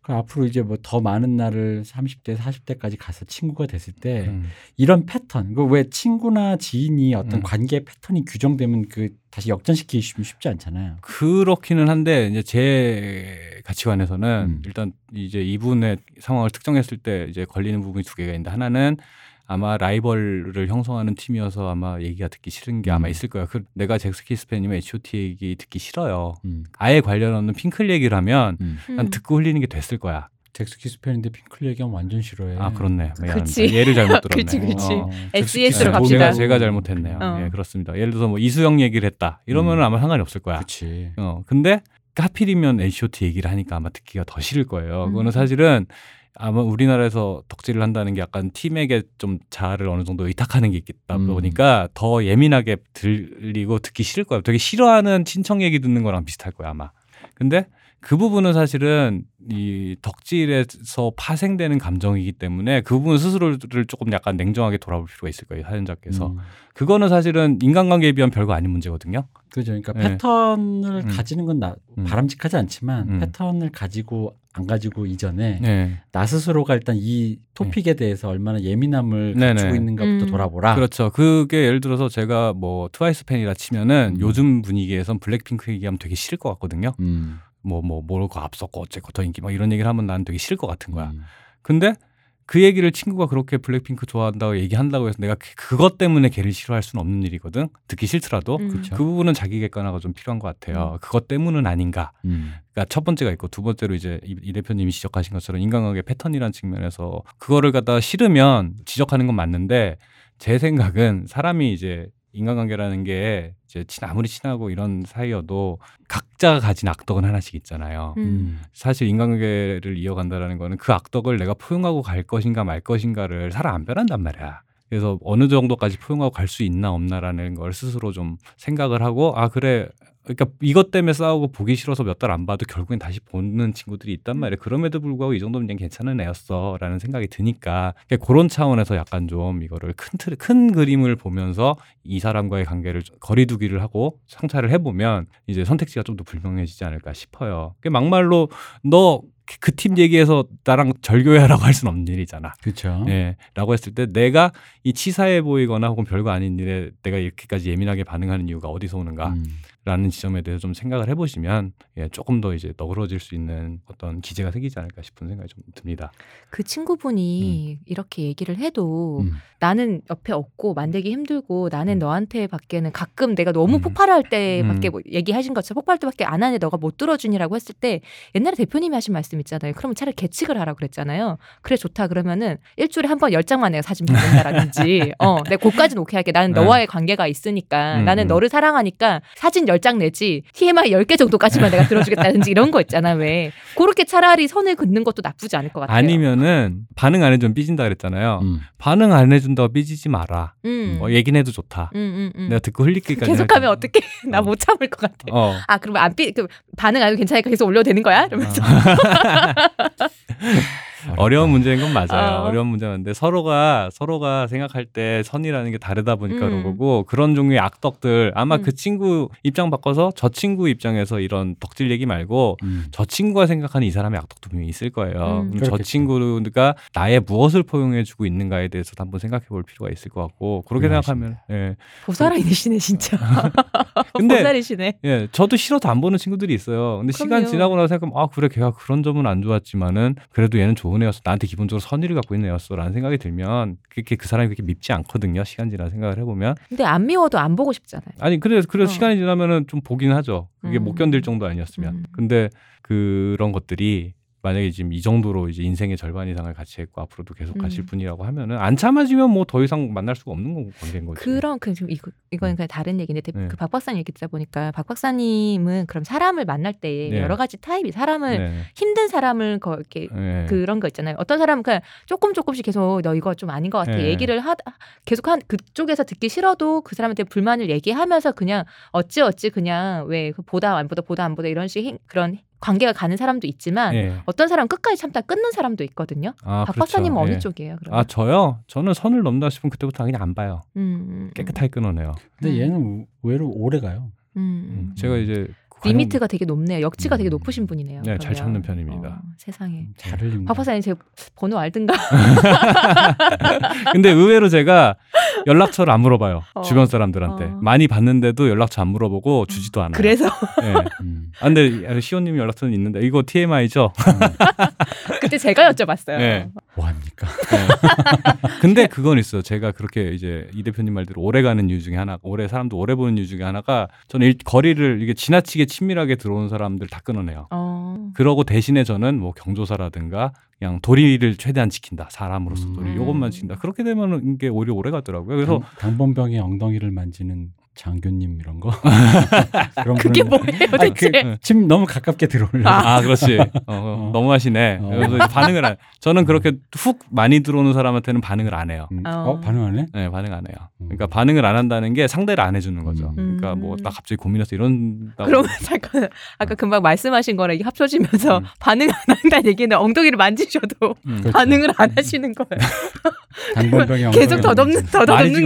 앞으로 이제 뭐 더 많은 날을 30대, 40대까지 가서 친구가 됐을 때 이런 패턴, 왜 친구나 지인이 어떤 관계의 패턴이 규정되면 다시 역전시키기 쉽지 않잖아요. 그렇기는 한데 이제 제 가치관에서는 일단 이제 이분의 상황을 특정했을 때 이제 걸리는 부분이 두 개가 있는데 하나는 아마 라이벌을 형성하는 팀이어서 아마 얘기가 듣기 싫은 게 아마 있을 거야. 내가 잭스키스 팬이면 H.O.T 얘기 듣기 싫어요. 아예 관련 없는 핑클 얘기를 하면 난 듣고 흘리는 게 됐을 거야. 잭스키스 팬인데 핑클 얘기하면 완전 싫어해. 아 그렇네. 그치. 예를 잘못 들었네. 그치. SES로 갑시다. 제가 잘못했네요. 예, 그렇습니다. 예를 들어서 뭐 이수영 얘기를 했다. 이러면 아마 상관이 없을 거야. 그치. 근데 하필이면 H.O.T 얘기를 하니까 아마 듣기가 더 싫을 거예요. 그거는 사실은 아마 우리나라에서 덕질을 한다는 게 약간 팀에게 좀 자아를 어느 정도 의탁하는 게 있다 보니까 더 예민하게 들리고 듣기 싫을 거예요. 되게 싫어하는 친척 얘기 듣는 거랑 비슷할 거야 아마. 근데 그 부분은 사실은 이 덕질에서 파생되는 감정이기 때문에 그 부분 스스로를 조금 약간 냉정하게 돌아볼 필요가 있을 거예요. 사연자께서. 그거는 사실은 인간관계에 비하면 별거 아닌 문제거든요. 그렇죠. 그러니까 네. 패턴을 가지는 건 바람직하지 않지만 패턴을 가지고 안 가지고 이전에 나 스스로가 일단 이 토픽에 대해서 얼마나 예민함을 갖추고 있는가부터 돌아보라. 그렇죠. 그게 예를 들어서 제가 뭐 트와이스 팬이라 치면은 요즘 분위기에선 블랙핑크 얘기하면 되게 싫을 것 같거든요. 뭐고 앞섰고 어쨌고 더 인기 막 이런 얘기를 하면 난 되게 싫을 것 같은 거야. 근데 그 얘기를 친구가 그렇게 블랙핑크 좋아한다고 얘기한다고 해서 내가 그것 때문에 걔를 싫어할 수는 없는 일이거든. 듣기 싫더라도 그렇죠. 그 부분은 자기 객관화가 좀 필요한 것 같아요. 그것 때문은 아닌가. 그러니까 첫 번째가 있고 두 번째로 이제 이 대표님이 지적하신 것처럼 인간관계 패턴이라는 측면에서 그거를 갖다 싫으면 지적하는 건 맞는데 제 생각은 사람이 이제 인간관계라는 게 이제 아무리 친하고 이런 사이여도 각자가 가진 악덕은 하나씩 있잖아요. 사실 인간관계를 이어간다라는 거는 그 악덕을 내가 포용하고 갈 것인가 말 것인가를 사람 안 변한단 말이야. 그래서 어느 정도까지 포용하고 갈 수 있나 없나라는 걸 스스로 좀 생각을 하고 아 그래 그러니까 이것 때문에 싸우고 보기 싫어서 몇 달 안 봐도 결국엔 다시 보는 친구들이 있단 말이에요. 그럼에도 불구하고 이 정도면 그냥 괜찮은 애였어 라는 생각이 드니까 그런 차원에서 약간 좀 이거를 큰 그림을 보면서 이 사람과의 관계를 거리 두기를 하고 성찰을 해보면 이제 선택지가 좀 더 분명해지지 않을까 싶어요. 막말로 너 그 팀 얘기해서 나랑 절교해라고 할 수는 없는 일이잖아. 그렇죠. 예, 라고 했을 때 내가 이 치사해 보이거나 혹은 별거 아닌 일에 내가 이렇게까지 예민하게 반응하는 이유가 어디서 오는가 라는 지점에 대해서 좀 생각을 해보시면 예, 조금 더 이제 너그러질 수 있는 어떤 기제가 생기지 않을까 싶은 생각이 좀 듭니다. 그 친구분이 이렇게 얘기를 해도 나는 옆에 없고 만들기 힘들고 나는 너한테 밖에는 가끔 내가 너무 폭발할 때밖에 뭐 얘기하신 것처럼 폭발할 때밖에 안 하네 너가 못 들어주니라고 했을 때 옛날에 대표님이 하신 말씀 있잖아요. 그러면 차라리 계측을 하라고 그랬잖아요. 그래 좋다 그러면은 일주일에 한 번 10장만 내가 사진 받는다라든지 내가 그것까지는 오케이 할게. 나는 너와의 관계가 있으니까 나는 너를 사랑하니까 사진 10장 내지 TMI 10개 정도까지만 내가 들어주겠다든지 이런 거 있잖아. 왜 그렇게 차라리 선을 긋는 것도 나쁘지 않을 것 같아요. 아니면은 반응 안 해주면 삐진다 그랬잖아요. 반응 안 해준다고 삐지지 마라. 얘기는 해도 좋다. 내가 듣고 흘리기까지 계속하면 어떻게 나 못 참을 것 같아. 아 그러면 반응 안 해도 괜찮으니까 계속 올려도 되는 거야? 이러면서 어려운 문제인 건 맞아요. 어려운 문제인데 서로가 생각할 때 선이라는 게 다르다 보니까 그런 거고 그런 종류의 악덕들 아마 그 친구 입장 바꿔서 저 친구 입장에서 이런 덕질 얘기 말고 저 친구가 생각하는 이 사람의 악덕도 분명히 있을 거예요. 저 친구가 나의 무엇을 포용해주고 있는가에 대해서도 한번 생각해볼 필요가 있을 것 같고 그렇게 생각하면 예. 보살이시네 진짜. 근데, 보살이시네. 예, 저도 싫어도 안 보는 친구들이 있어요. 근데 그럼요. 시간 지나고 나서 생각하면 아 그래 걔가 그런 점은 안 좋았지만은 그래도 얘는 좋은 애였어. 나한테 기본적으로 선의를 갖고 있는 애였어. 라는 생각이 들면 그렇게 그 사람이 그렇게 밉지 않거든요. 시간 지나 생각을 해보면. 근데 안 미워도 안 보고 싶잖아요. 아니 그래서 시간이 지나면은 좀 보긴 하죠. 그게 못 견딜 정도 아니었으면. 근데 그런 것들이 만약에 지금 이 정도로 이제 인생의 절반 이상을 같이 했고 앞으로도 계속 가실 분이라고 하면은 안 참아지면 뭐 더 이상 만날 수가 없는 거고 관계인 거지. 그럼 그 지금 이건 그냥 다른 얘기인데 그 박 박사님 얘기 듣다 보니까 박 박사님은 그럼 사람을 만날 때 네. 여러 가지 타입이 사람을 힘든 사람을 이렇게 그런 거 있잖아요. 어떤 사람은 그냥 조금씩 계속 너 이거 좀 아닌 것 같아 얘기를 계속 한 그쪽에서 듣기 싫어도 그 사람한테 불만을 얘기하면서 그냥 어찌 그냥 왜 보다 안 보다 이런 식의 그런 관계가 가는 사람도 있지만 어떤 사람은 끝까지 참다 끊는 사람도 있거든요. 아, 박 박사님은 어느 쪽이에요? 그러면? 아 저요? 저는 선을 넘다 싶으면 그때부터 그냥 안 봐요. 깨끗하게 끊어내요. 근데 얘는 의외로 오래 가요. 제가 이제 리미트가 되게 높네요. 역치가 되게 높으신 분이네요. 네, 그러면. 잘 참는 편입니다. 세상에. 잘 흘립니다. 박 박사님 제 번호 알든가. 근데 의외로 제가 연락처를 안 물어봐요. 주변 사람들한테. 많이 봤는데도 연락처 안 물어보고 주지도 않아요. 그래서? 네. 아, 근데 시호님이 연락처는 있는데 이거 TMI죠? 그때 제가 여쭤봤어요. 네. 뭐합니까? 네. 근데 그건 있어요. 제가 그렇게 이제 이 대표님 말대로 오래가는 이유 중에 하나, 사람도 오래 보는 이유 중에 하나가 저는 거리를 이게 지나치게 친밀하게 들어온 사람들 다 끊어내요. 그러고 대신에 저는 뭐 경조사라든가 그냥 도리를 최대한 지킨다. 사람으로서 도리 요것만 지킨다. 그렇게 되면 이게 오히려 오래 가더라고요. 그래서 당번병의 엉덩이를 만지는 장교님 이런 거 그런 그게 뭐예요 대체? 지금 너무 가깝게 들어오려고 아 그렇지 너무하시네. 그래서 반응을 안 저는 그렇게 훅 많이 들어오는 사람한테는 반응을 안 해요. 반응 안 해? 네 반응 안 해요. 그러니까 반응을 안 한다는 게 상대를 안 해주는 거죠. 그러니까 뭐 나 갑자기 고민해서 이런다고 그러면 잠깐 아까 금방 말씀하신 거랑 이게 합쳐지면서 반응 안 한다는 얘기는 엉덩이를 만지셔도 반응을 안 하시는 거예요. 당번병이 계속 더듬는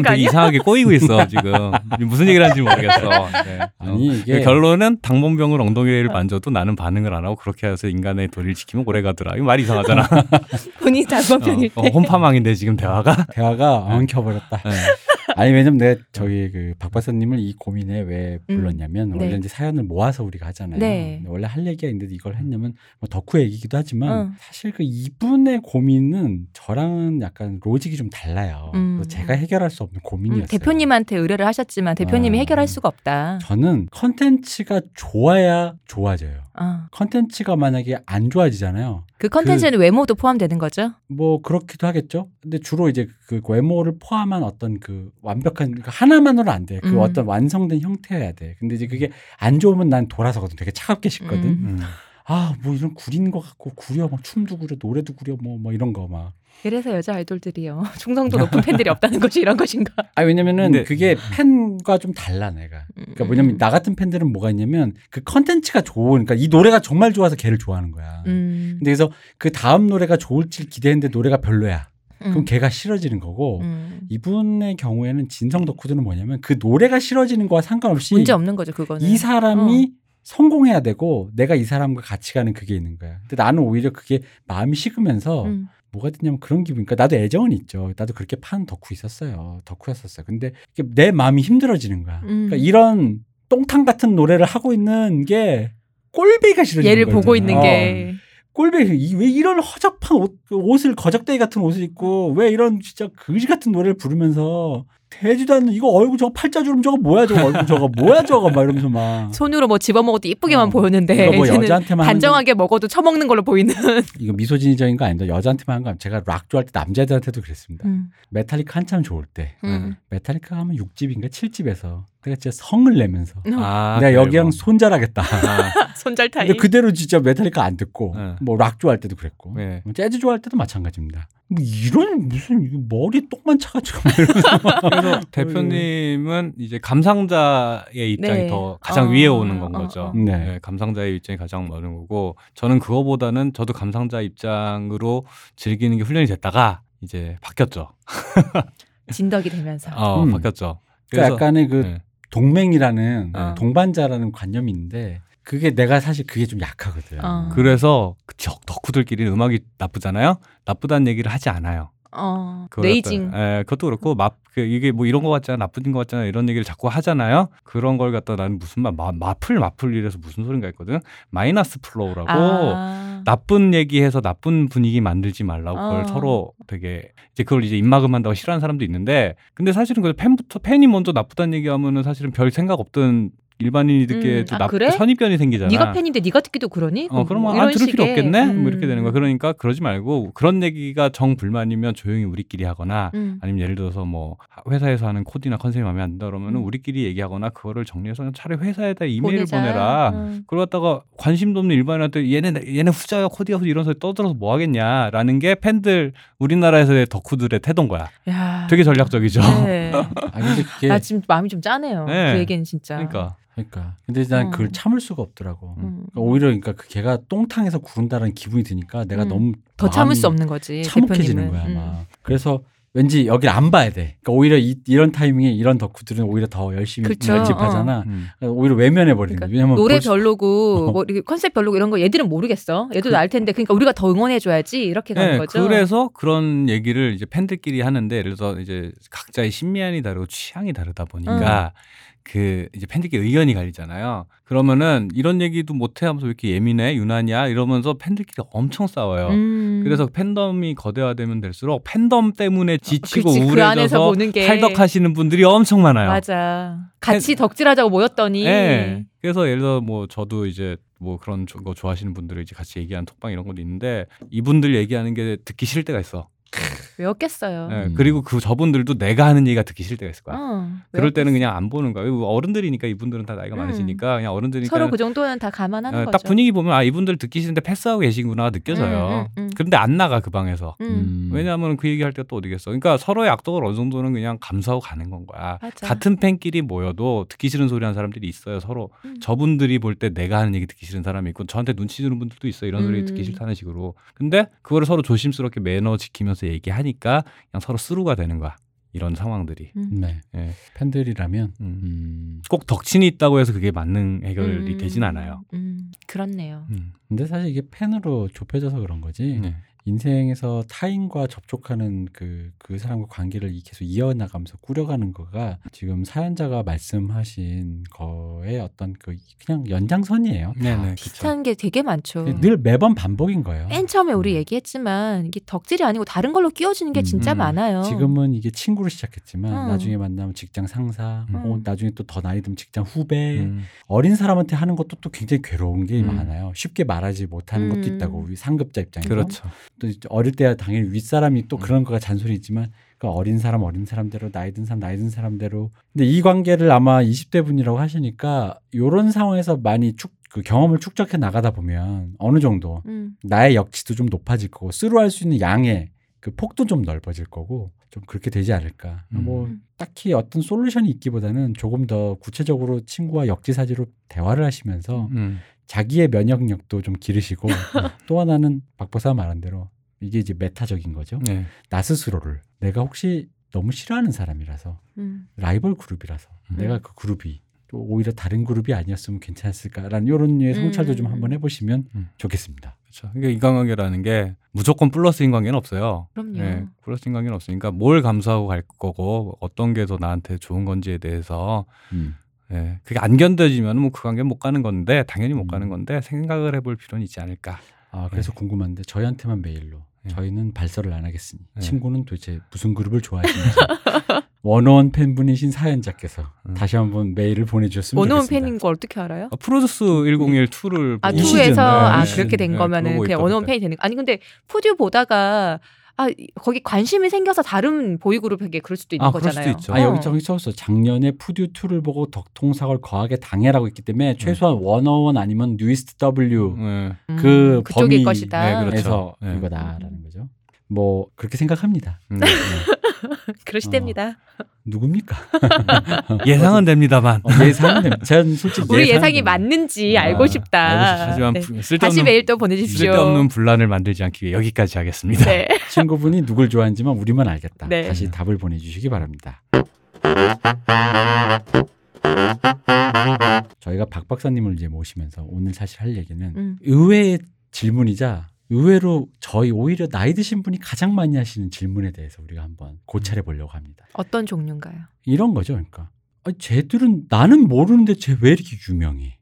거 아니야? 이상하게 꼬이고 있어 지금. 무슨 얘기를 하는지 모르겠어. 네. 아니, 이게 결론은 당번병을 엉덩이를 만져도 나는 반응을 안 하고 그렇게 해서 인간의 도리를 지키면 오래가더라. 이거 말이 이상하잖아. 본인이 당번병일 때. 혼파망인데 지금 대화가? 대화가 엉켜버렸다. 네. 아니 왜냐면 내가 저기 그 박박사님을 이 고민에 왜 불렀냐면 원래 네. 이제 사연을 모아서 우리가 하잖아요. 네. 원래 할 얘기가 있는데 이걸 했냐면 뭐 덕후 얘기기도 하지만 사실 그 이분의 고민은 저랑은 약간 로직이 좀 달라요. 제가 해결할 수 없는 고민이었어요. 대표님한테 의뢰를 하셨지만 대표님이 해결할 수가 없다. 저는 컨텐츠가 좋아야 좋아져요. 컨텐츠가 만약에 안 좋아지잖아요. 그 컨텐츠에는 외모도 포함되는 거죠? 뭐 그렇기도 하겠죠. 근데 주로 이제 그 외모를 포함한 어떤 그 완벽한 그 하나만으로 안 돼. 그 어떤 완성된 형태여야 돼. 근데 이제 그게 안 좋으면 난 돌아서거든. 되게 차갑게 식거든. 아, 뭐 이런 구린 거 같고 구려 막 춤도 구려 노래도 구려 뭐 이런 거 막. 그래서 여자 아이돌들이요. 충성도 높은 팬들이 없다는 것이 이런 것인가? 아 왜냐면은 네. 그게 팬과 좀 달라 내가. 그러니까 뭐냐면 나 같은 팬들은 뭐가 있냐면 그 컨텐츠가 좋으니까 이 노래가 정말 좋아서 걔를 좋아하는 거야. 근데 그래서 그 다음 노래가 좋을지 기대했는데 노래가 별로야. 그럼 걔가 싫어지는 거고 이분의 경우에는 진성 덕후들은 뭐냐면 그 노래가 싫어지는 거와 상관없이 문제 없는 거죠 그거는. 이 사람이 성공해야 되고 내가 이 사람과 같이 가는 그게 있는 거야. 근데 나는 오히려 그게 마음이 식으면서 뭐가 됐냐면 그런 기분. 그러니까 나도 애정은 있죠. 나도 그렇게 판 덕후 있었어요. 덕후였었어요. 근데 내 마음이 힘들어지는 거야. 그러니까 이런 똥탕 같은 노래를 하고 있는 게 꼴배기가 싫어지는 거야. 얘를 거잖아. 보고 있는 게. 꼴배기. 왜 이런 허접한 옷을 거적대기 같은 옷을 입고 왜 이런 진짜 거지 같은 노래를 부르면서 되지도 않는 이거 얼굴 저거 팔자주름 저거 뭐야 저거 얼굴 저거 뭐야 저거 막 이러면서 막 손으로 뭐 집어먹어도 이쁘게만 보였는데 뭐 여자한테만 단정하게 먹어도 처먹는 걸로 보이는 이거 미소진이적인 거 아닌데 여자한테만 한 거 제가 락 좋아할 때 남자들한테도 그랬습니다. 메탈리카 한참 좋을 때 메탈리카 하면 6집인가 7집에서 내가 진짜 성을 내면서 내가 여기랑 손절하겠다. 손절 타임. 근데 그대로 진짜 메탈리카 안 듣고 뭐 락 좋아할 때도 그랬고 뭐 재즈 좋아할 때도 마찬가지입니다. 뭐 이런 무슨 머리에 똑만 차가지고 그래서 대표님은 이제 감상자의 입장이 네. 더 가장 위에 오는 건 거죠. 네. 네, 감상자의 입장이 가장 많은 거고 저는 그거보다는 저도 감상자 입장으로 즐기는 게 훈련이 됐다가 이제 바뀌었죠. 진덕이 되면서 바뀌었죠. 그래서 그러니까 약간의 그 네. 동맹이라는 동반자라는 관념이 있는데 그게 내가 사실 그게 좀 약하거든. 그래서 덕후들끼리는 음악이 나쁘잖아요. 나쁘다는 얘기를 하지 않아요. 레이징. 예, 그것도 그렇고 이게 뭐 이런 거 같잖아, 나쁜 거 같잖아 이런 얘기를 자꾸 하잖아요. 그런 걸 갖다 나는 무슨 말 마플 이래서 무슨 소린가 했거든. 마이너스 플로우라고 나쁜 얘기해서 나쁜 분위기 만들지 말라고 그걸 서로 되게 이제 그걸 이제 입막음한다고 싫어하는 사람도 있는데 근데 사실은 그 팬이 먼저 나쁘다는 얘기하면은 사실은 별 생각 없던. 일반인이 듣기에 또 그래? 선입견이 생기잖아. 네가 팬인데 네가 듣기도 그러니? 그러면 뭐 들을 필요 없겠네? 뭐 이렇게 되는 거야. 그러니까 그러지 말고 그런 얘기가 정불만이면 조용히 우리끼리 하거나 아니면 예를 들어서 뭐 회사에서 하는 코디나 컨셉이 마음에 안 든다 그러면 우리끼리 얘기하거나 그거를 정리해서 차라리 회사에다 이메일을 보내라. 그걸 갖다가 관심도 없는 일반인한테 얘네 후자야 코디야 이런 소리 떠들어서 뭐 하겠냐라는 게 팬들 우리나라에서의 덕후들의 태도인 거야. 야. 되게 전략적이죠. 네. 나 지금 마음이 좀 짠해요. 네. 그 얘기는 진짜. 그러니까. 근데 난 그걸 참을 수가 없더라고. 그러니까 오히려 그러니까 그 걔가 똥탕에서 구른다라는 기분이 드니까 내가 너무 더 참을 수 없는 거지. 참혹해지는 거야. 막. 그래서 왠지 여길 안 봐야 돼. 그러니까 오히려 이런 타이밍에 이런 덕후들은 오히려 더 열심히 집하잖아. 그러니까 오히려 외면해 버리는. 그러니까 왜냐면 노래 별로고 뭐 컨셉 별로고 이런 거 얘들은 모르겠어. 얘들도 알 텐데 그러니까 우리가 더 응원해 줘야지 이렇게 가는 거죠. 그래서 그런 얘기를 이제 팬들끼리 하는데 예를 들어서 이제 각자의 신미안이 다르고 취향이 다르다 보니까. 그 이제 팬들끼리 의견이 갈리잖아요. 그러면은 이런 얘기도 못해 하면서 왜 이렇게 예민해? 유난이야? 이러면서 팬들끼리 엄청 싸워요. 그래서 팬덤이 거대화되면 될수록 팬덤 때문에 지치고 우울해져서 탈덕하시는 분들이 엄청 많아요. 맞아. 같이 덕질하자고 모였더니. 네. 그래서 예를 들어 뭐 저도 이제 뭐 그런 거 좋아하시는 분들을 이제 같이 얘기하는 톡방 이런 것도 있는데 이분들 얘기하는 게 듣기 싫을 때가 있어. 외웠겠어요. 네, 그리고 그 저분들도 내가 하는 얘기가 듣기 싫을 때가 있을 거야. 그럴 때는 그냥 안 보는 거야. 어른들이니까 이분들은 다 나이가 많으시니까 그냥 어른들이니까 서로 그 정도는 다 감안하는 거죠. 딱 분위기 보면 아 이분들 듣기 싫은데 패스하고 계시구나 느껴져요. 그런데 안 나가 그 방에서. 왜냐하면 그 얘기할 때가 또 어디겠어. 그러니까 서로의 악덕을 어느 정도는 그냥 감수하고 가는 건 거야. 맞아. 같은 팬끼리 모여도 듣기 싫은 소리 하는 사람들이 있어요. 서로 저분들이 볼 때 내가 하는 얘기 듣기 싫은 사람이 있고 저한테 눈치 주는 분들도 있어요. 이런 소리 듣기 싫다는 식으로. 근데 그거를 서로 조심스럽게 매너 지키면서 얘기하니까 그냥 서로 스루가 되는 거야. 이런 상황들이. 네. 네. 팬들이라면 꼭 덕친이 있다고 해서 그게 만능 해결이 되진 않아요. 그렇네요. 근데 사실 이게 팬으로 좁혀져서 그런 거지. 인생에서 타인과 접촉하는 그 사람과 관계를 계속 이어나가면서 꾸려가는 거가 지금 사연자가 말씀하신 거에 어떤 그냥 연장선이에요. 네네, 비슷한 게 되게 많죠. 늘 매번 반복인 거예요. 맨 처음에 우리 얘기했지만 이게 덕질이 아니고 다른 걸로 끼워지는 게 진짜 많아요. 지금은 이게 친구로 시작했지만 나중에 만나면 직장 상사, 나중에 또 더 나이 들면 직장 후배, 어린 사람한테 하는 것도 또 굉장히 괴로운 게 많아요. 쉽게 말하지 못하는 것도 있다고 우리 상급자 입장에서. 그렇죠. 또 어릴 때야 당연히 윗사람이 또 그런 거가 잔소리지만 그러니까 어린 사람대로 나이 든 사람대로 근데 이 관계를 아마 20대 분이라고 하시니까 이런 상황에서 많이 그 경험을 축적해 나가다 보면 어느 정도 나의 역치도 좀 높아질 거고 스루할 수 있는 양의 그 폭도 좀 넓어질 거고 좀 그렇게 되지 않을까. 뭐 딱히 어떤 솔루션이 있기보다는 조금 더 구체적으로 친구와 역지사지로 대화를 하시면서 자기의 면역력도 좀 기르시고 또 하나는 박 박사가 말한 대로 이게 이제 메타적인 거죠. 네. 나 스스로를 내가 혹시 너무 싫어하는 사람이라서 라이벌 그룹이라서 내가 그 그룹이 또 오히려 다른 그룹이 아니었으면 괜찮았을까라는 이런 류의 성찰도 좀 한번 해보시면 좋겠습니다. 그렇죠. 그러니까 이 관계라는 게 무조건 플러스인 관계는 없어요. 그럼요. 네, 플러스인 관계는 없으니까 뭘 감수하고 갈 거고 어떤 게 더 나한테 좋은 건지에 대해서 네, 그게 안 견뎌지면 뭐 그 관계는 못 가는 건데 당연히 못 가는 건데 생각을 해볼 필요는 있지 않을까. 아, 그래서 네. 궁금한데 저희한테만 메일로 저희는 발설을 안 하겠으니 친구는 도대체 무슨 그룹을 좋아하시는지 원어원 팬분이신 사연자께서 다시 한번 메일을 보내주셨으면 원어원 좋겠습니다. 원어원 팬인 거 어떻게 알아요? 아, 프로듀스 101 2를 보고 2에서 네. 그렇게 된 거면은 그냥 원어원 팬이 되는 거 아니 근데 푸듀 보다가 거기 관심이 생겨서 다른 보이그룹에게 그럴 수도 있는 거잖아요. 그럴 수도 있죠. 여기 저기 썼어. 작년에 푸듀2를 보고 덕통사걸 거하게 당해라고 했기 때문에 최소한 원어원 아니면 NU'EST W 그 범위에서 것이다. 네, 그렇죠. 이거다라는 거죠. 뭐 그렇게 생각합니다. 네. 그러시답니다. 누굽니까? 예상은 됩니다만. 예상은 됩니다. 전 솔직히 우리 예상이 맞는지 알고 싶다. 하지만 네. 다시 메일 또 보내주십시오. 쓸데없는 분란을 만들지 않기 위해 여기까지 하겠습니다. 네. 친구분이 누굴 좋아하는지만 우리만 알겠다. 네. 다시 답을 보내주시기 바랍니다. 저희가 박 박사님을 이제 모시면서 오늘 사실 할 얘기는 의외의 질문이자 의외로 저희 오히려 나이 드신 분이 가장 많이 하시는 질문에 대해서 우리가 한번 고찰해 보려고 합니다. 어떤 종류인가요? 이런 거죠. 그러니까 쟤들은 나는 모르는데 쟤 왜 이렇게 유명해?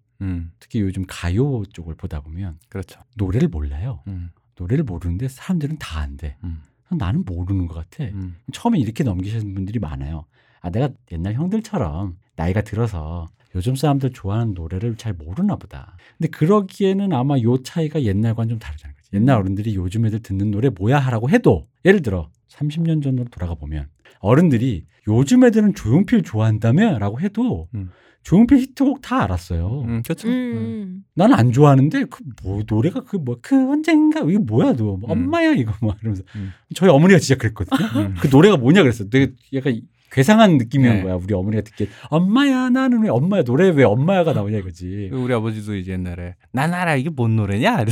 특히 요즘 가요 쪽을 보다 보면 그렇죠. 노래를 몰라요. 노래를 모르는데 사람들은 다 안대. 나는 모르는 것 같아. 처음에 이렇게 넘기시는 분들이 많아요. 내가 옛날 형들처럼 나이가 들어서 요즘 사람들 좋아하는 노래를 잘 모르나 보다. 근데 그러기에는 아마 요 차이가 옛날과는 좀 다르잖아요. 옛날 어른들이 요즘 애들 듣는 노래 뭐야 하라고 해도 예를 들어 30년 전으로 돌아가 보면 어른들이 요즘 애들은 조용필 좋아한다며? 라고 해도 조용필 히트곡 다 알았어요. 그렇죠. 난 안 좋아하는데 노래가 언젠가 이게 뭐야 너 엄마야 이거 뭐 이러면서 저희 어머니가 진짜 그랬거든요. 그 노래가 뭐냐 그랬어요. 되게 약간 괴상한 느낌이란 거야. 우리 어머니가 듣기에 엄마야 나는 왜 엄마야 노래 왜 엄마야가 나오냐 이거지. 우리 아버지도 이제 옛날에 난 알아 이게 뭔 노래냐?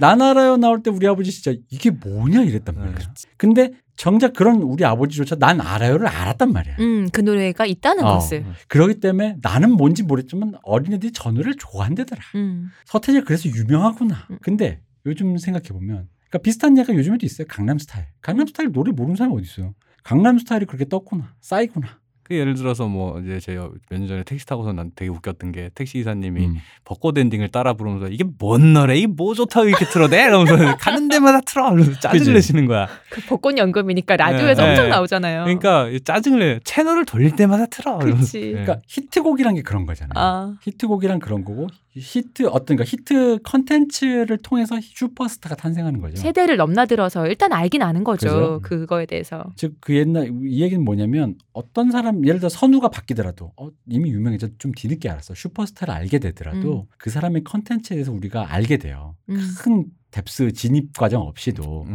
난 알아요 나올 때 우리 아버지 진짜 이게 뭐냐 이랬단 말이야. 근데 정작 그런 우리 아버지조차 난 알아요를 알았단 말이야. 그 노래가 있다는 것을. 그렇기 때문에 나는 뭔지 모르겠지만 어린애들이 저 노래를 좋아한대더라. 서태지가 그래서 유명하구나. 근데 요즘 생각해보면 그러니까 비슷한 얘기가 요즘에도 있어요. 강남스타일. 강남스타일 노래 모르는 사람이 어디 있어요. 강남스타일이 그렇게 떴구나. 싸이구나. 예를 들어서 뭐 이제 제가 몇 년 전에 택시 타고서 난 되게 웃겼던 게 택시 기사님이 벚꽃 엔딩을 따라 부르면서 이게 뭔 노래? 이 뭐 좋다고 이렇게 틀어대? 이러면서 가는 데마다 틀어! 이러면서 짜증을 내시는 거야. 그 벚꽃 연금이니까 라디오에서 엄청 나오잖아요. 그러니까 짜증을 내. 채널을 돌릴 때마다 틀어! 이러면서. 그러니까 히트곡이란 게 그런 거잖아요. 히트곡이란 그런 거고 히트 컨텐츠를 통해서 슈퍼스타가 탄생하는 거죠. 세대를 넘나들어서 일단 알긴 아는 거죠. 그죠? 그거에 대해서. 즉 그 옛날 이 얘기는 뭐냐면 어떤 사람 예를 들어 선우가 바뀌더라도 이미 유명해져 좀 뒤늦게 알았어. 슈퍼스타를 알게 되더라도 그 사람의 컨텐츠에 대해서 우리가 알게 돼요. 큰 뎁스 진입 과정 없이도.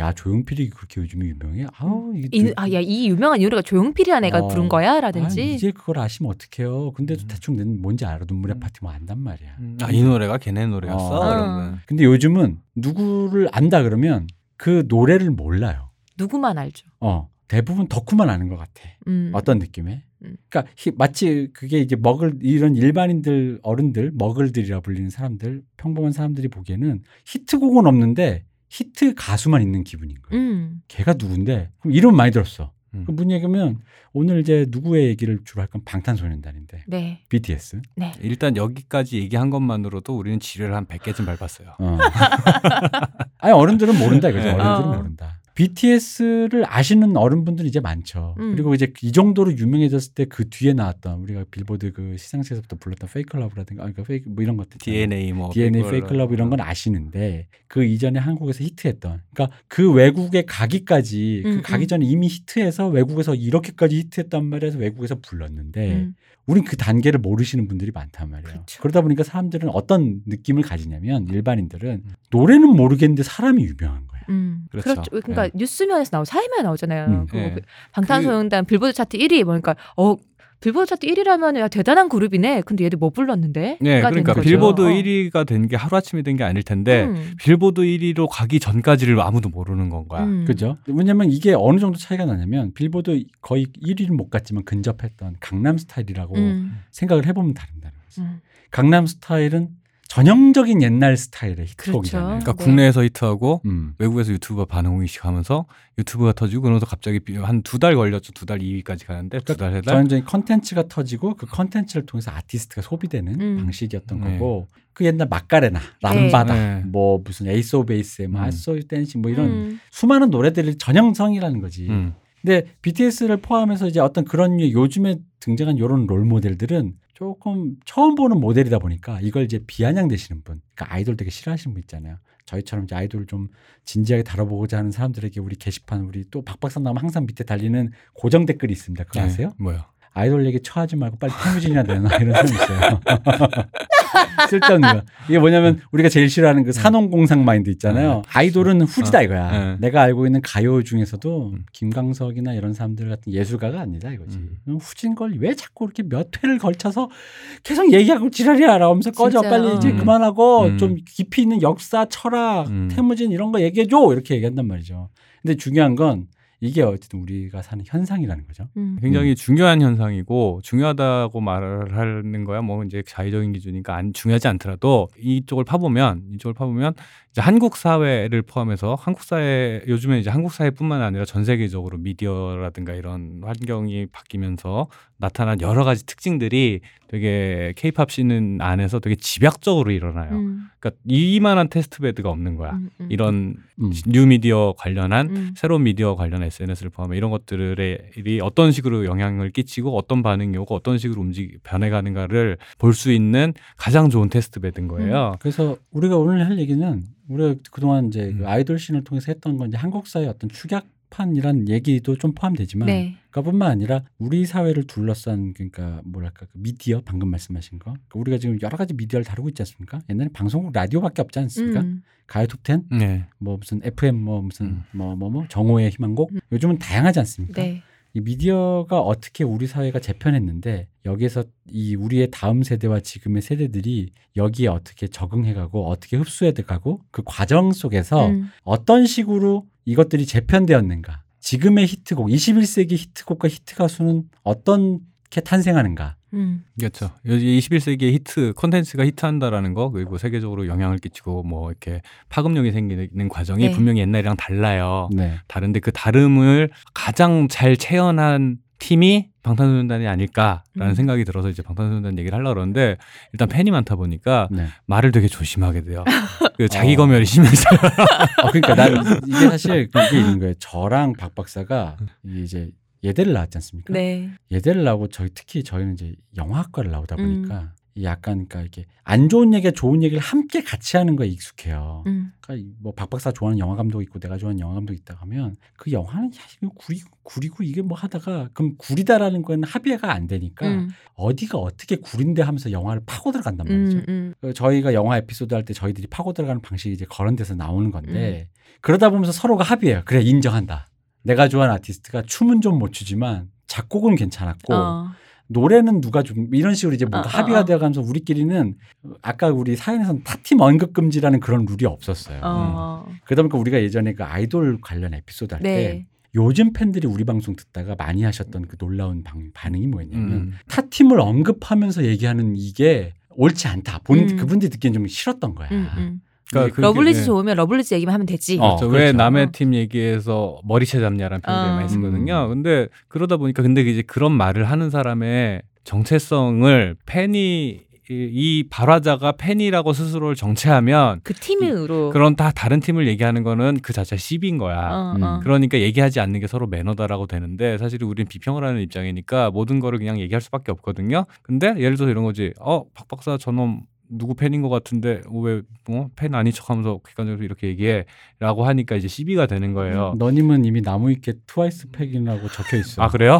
야 조용필이 그렇게 요즘에 유명해? 아우 이 유명한 노래가 조용필이라는 애가 부른 거야? 라든지 이제 그걸 아시면 어떡해요. 근데도 대충 뭔지 알아. 눈물의 파티 뭐 안단 말이야. 이 노래가 걔네 노래였어? 근데 요즘은 누구를 안다 그러면 그 노래를 몰라요. 누구만 알죠. 대부분 덕후만 아는 것 같아. 어떤 느낌에? 그러니까 마치 그게 이제 이런 일반인들 어른들 머글들이라 불리는 사람들 평범한 사람들이 보기에는 히트곡은 없는데 히트 가수만 있는 기분인 거예요. 걔가 누군데? 그럼 이름 많이 들었어. 문 얘기하면 오늘 이제 누구의 얘기를 주로 할 건 방탄소년단인데 네. BTS 네. 일단 여기까지 얘기한 것만으로도 우리는 지뢰를 한 100개쯤 밟았어요. 아니 어른들은 모른다 이거죠. 네. 어른들은 모른다. BTS를 아시는 어른분들이 이제 많죠. 그리고 이제 이 정도로 유명해졌을 때 그 뒤에 나왔던 우리가 빌보드 그 시상식에서부터 불렀던 페이클럽이라든가 그러니까 페이크 뭐 이런 것들 DNA 페이클럽 이런 건 아시는데 그 이전에 한국에서 히트했던 그러니까 그 외국에 가기까지 그 가기 전에 이미 히트해서 외국에서 이렇게까지 히트했단 말이에요. 외국에서 불렀는데 우린 그 단계를 모르시는 분들이 많단 말이에요. 그렇죠. 그러다 보니까 사람들은 어떤 느낌을 가지냐면 일반인들은 노래는 모르겠는데 사람이 유명한 거야. 그렇죠. 그렇죠. 그러니까 네. 뉴스면에서 나오고 사회면에 나오잖아요. 네. 방탄소년단 빌보드 차트 1위 뭐니까 빌보드 차트 1위라면 야, 대단한 그룹이네. 근데 얘들 뭐 불렀는데? 네, 그러니까 빌보드 1위가 된 게 하루아침에 된 게 아닐 텐데 빌보드 1위로 가기 전까지를 아무도 모르는 건 거야. 그죠? 왜냐면 이게 어느 정도 차이가 나냐면 빌보드 거의 1위는 못 갔지만 근접했던 강남스타일이라고 생각을 해보면 다른다는 거지. 강남스타일은 전형적인 옛날 스타일의 히트곡이잖아요. 그렇죠. 그러니까 네. 국내에서 히트하고 외국에서 유튜브가 반응이 가면서 유튜브가 터지고 그러면서 갑자기 한 2달 걸렸죠. 2달 2위까지 가는데 그러니까 2달 3달. 전형적인 컨텐츠가 터지고 그 컨텐츠를 통해서 아티스트가 소비되는 방식이었던 거고 그 옛날 마카레나, 람바다, 네. 뭐 무슨 에이스 오브 에이스, 아소유 댄싱 뭐 이런 수많은 노래들이 전형성이라는 거지. 근데 BTS를 포함해서 이제 어떤 그런 요즘에 등장한 이런 롤 모델들은 조금 처음 보는 모델이다 보니까 이걸 이제 비아냥되시는 분, 그러니까 아이돌 되게 싫어하시는 분 있잖아요. 저희처럼 이제 아이돌을 좀 진지하게 다뤄보고자 하는 사람들에게 우리 게시판, 우리 또 박박사 나오면 항상 밑에 달리는 고정 댓글이 있습니다. 그거 아세요? 뭐요? 아이돌 얘기 처하지 말고 빨리 태무진이나 내놔 이런 사람 있어요. 쓸데없는 거. 이게 뭐냐면 우리가 제일 싫어하는 그 산업공상 마인드 있잖아요. 아이돌은 후지다 이거야. 내가 알고 있는 가요 중에서도 김광석이나 이런 사람들 같은 예술가가 아니다 이거지. 후진 걸 왜 자꾸 이렇게 몇 회를 걸쳐서 계속 얘기하고 지랄이야 라면서 꺼져 빨리 이제 그만하고 좀 깊이 있는 역사, 철학, 태무진 이런 거 얘기해줘 이렇게 얘기한단 말이죠. 근데 중요한 건 이게 어쨌든 우리가 사는 현상이라는 거죠. 굉장히 중요한 현상이고 중요하다고 말하는 거야. 뭐 이제 자의적인 기준이니까 중요하지 않더라도 이쪽을 파보면 이제 한국 사회를 포함해서 한국 사회 요즘에 이제 한국 사회뿐만 아니라 전 세계적으로 미디어라든가 이런 환경이 바뀌면서 나타난 여러 가지 특징들이 되게 K-팝 씬은 안에서 되게 집약적으로 일어나요. 그러니까 이만한 테스트베드가 없는 거야. 이런 뉴미디어 관련한 새로운 미디어 관련한 SNS를 포함해 이런 것들이 어떤 식으로 영향을 끼치고 어떤 반응이 오고 어떤 식으로 변해가는가를 볼 수 있는 가장 좋은 테스트베드인 거예요. 그래서 우리가 오늘 할 얘기는 우리가 그동안 이제 아이돌 씬을 통해서 했던 건 이제 한국 사회의 어떤 축약판이라는 얘기도 좀 포함되지만 네. 그뿐만 아니라 우리 사회를 둘러싼 그러니까 뭐랄까 그 미디어 방금 말씀하신 거 그러니까 우리가 지금 여러 가지 미디어를 다루고 있지 않습니까? 옛날에 방송국 라디오밖에 없지 않습니까? 가요 톱텐, 네. 뭐 무슨 FM 뭐 무슨 정호의 희망곡 요즘은 다양하지 않습니까? 네. 이 미디어가 어떻게 우리 사회가 재편했는데 여기에서 이 우리의 다음 세대와 지금의 세대들이 여기에 어떻게 적응해가고 어떻게 흡수해가고 그 과정 속에서 어떤 식으로 이것들이 재편되었는가 지금의 히트곡 21세기 히트곡과 히트가수는 어떻게 탄생하는가 그렇죠. 21세기의 히트 콘텐츠가 히트한다라는 거 그리고 세계적으로 영향을 끼치고 뭐 이렇게 파급력이 생기는 과정이 네. 분명히 옛날이랑 달라요. 네. 다른데 그 다름을 가장 잘 체현한 팀이 방탄소년단이 아닐까라는 생각이 들어서 이제 방탄소년단 얘기를 하려고 그러는데 일단 팬이 많다 보니까 네. 말을 되게 조심하게 돼요. 그 자기 검열이 심해서. 그러니까 난 이게 사실 그게 있는 거예요. 저랑 박 박사가 이제 예대를 나왔지 않습니까? 네. 예대를 나오고 저희는 이제 영화학과를 나오다 보니까 약간 그러니까 이렇게 안 좋은 얘기와 좋은 얘기를 함께 같이 하는 거에 익숙해요. 그러니까 뭐 박 박사 좋아하는 영화 감독 있고 내가 좋아하는 영화 감독 있다 하면 그 영화는 구리고 이게 뭐 하다가 그럼 구리다라는 거에는 합의가 안 되니까 어디가 어떻게 구린데 하면서 영화를 파고 들어간단 말이죠. 저희가 영화 에피소드 할 때 저희들이 파고 들어가는 방식이 이제 그런 데서 나오는 건데 그러다 보면서 서로가 합의해요. 그래 인정한다. 내가 좋아하는 아티스트가 춤은 좀 못 추지만 작곡은 괜찮았고 노래는 누가 좀 이런 식으로 이제 뭔가 합의가 되어가면서 우리끼리는 아까 우리 사연에서는 타팀 언급금지라는 그런 룰이 없었어요. 그러다 보니까 우리가 예전에 그 아이돌 관련 에피소드 할 때 네. 요즘 팬들이 우리 방송 듣다가 많이 하셨던 그 놀라운 반응이 뭐였냐면 타팀을 언급하면서 얘기하는 이게 옳지 않다. 그분들이 듣기엔 좀 싫었던 거야. 그러니까 러블리즈 좋으면 러블리즈 얘기만 하면 되지. 그렇죠. 왜 남의 팀 얘기해서 머리채 잡냐라는 표현을 많이 쓰거든요. 근데 그러다 보니까 근데 이제 그런 말을 하는 사람의 정체성을 팬이 이 발화자가 팬이라고 스스로를 정체하면 그 팀으로 그런 다 다른 팀을 얘기하는 거는 그 자체 시비인 거야. 그러니까 얘기하지 않는 게 서로 매너다라고 되는데 사실 우린 비평을 하는 입장이니까 모든 거를 그냥 얘기할 수밖에 없거든요. 근데 예를 들어서 이런 거지. 박 박사 저놈 누구 팬인 것 같은데 왜 팬 아닌 척하면서 객관적으로 이렇게 얘기해라고 하니까 이제 시비가 되는 거예요. 너님은 이미 나무 위에 트와이스 팩이라고 적혀 있어. 아 그래요?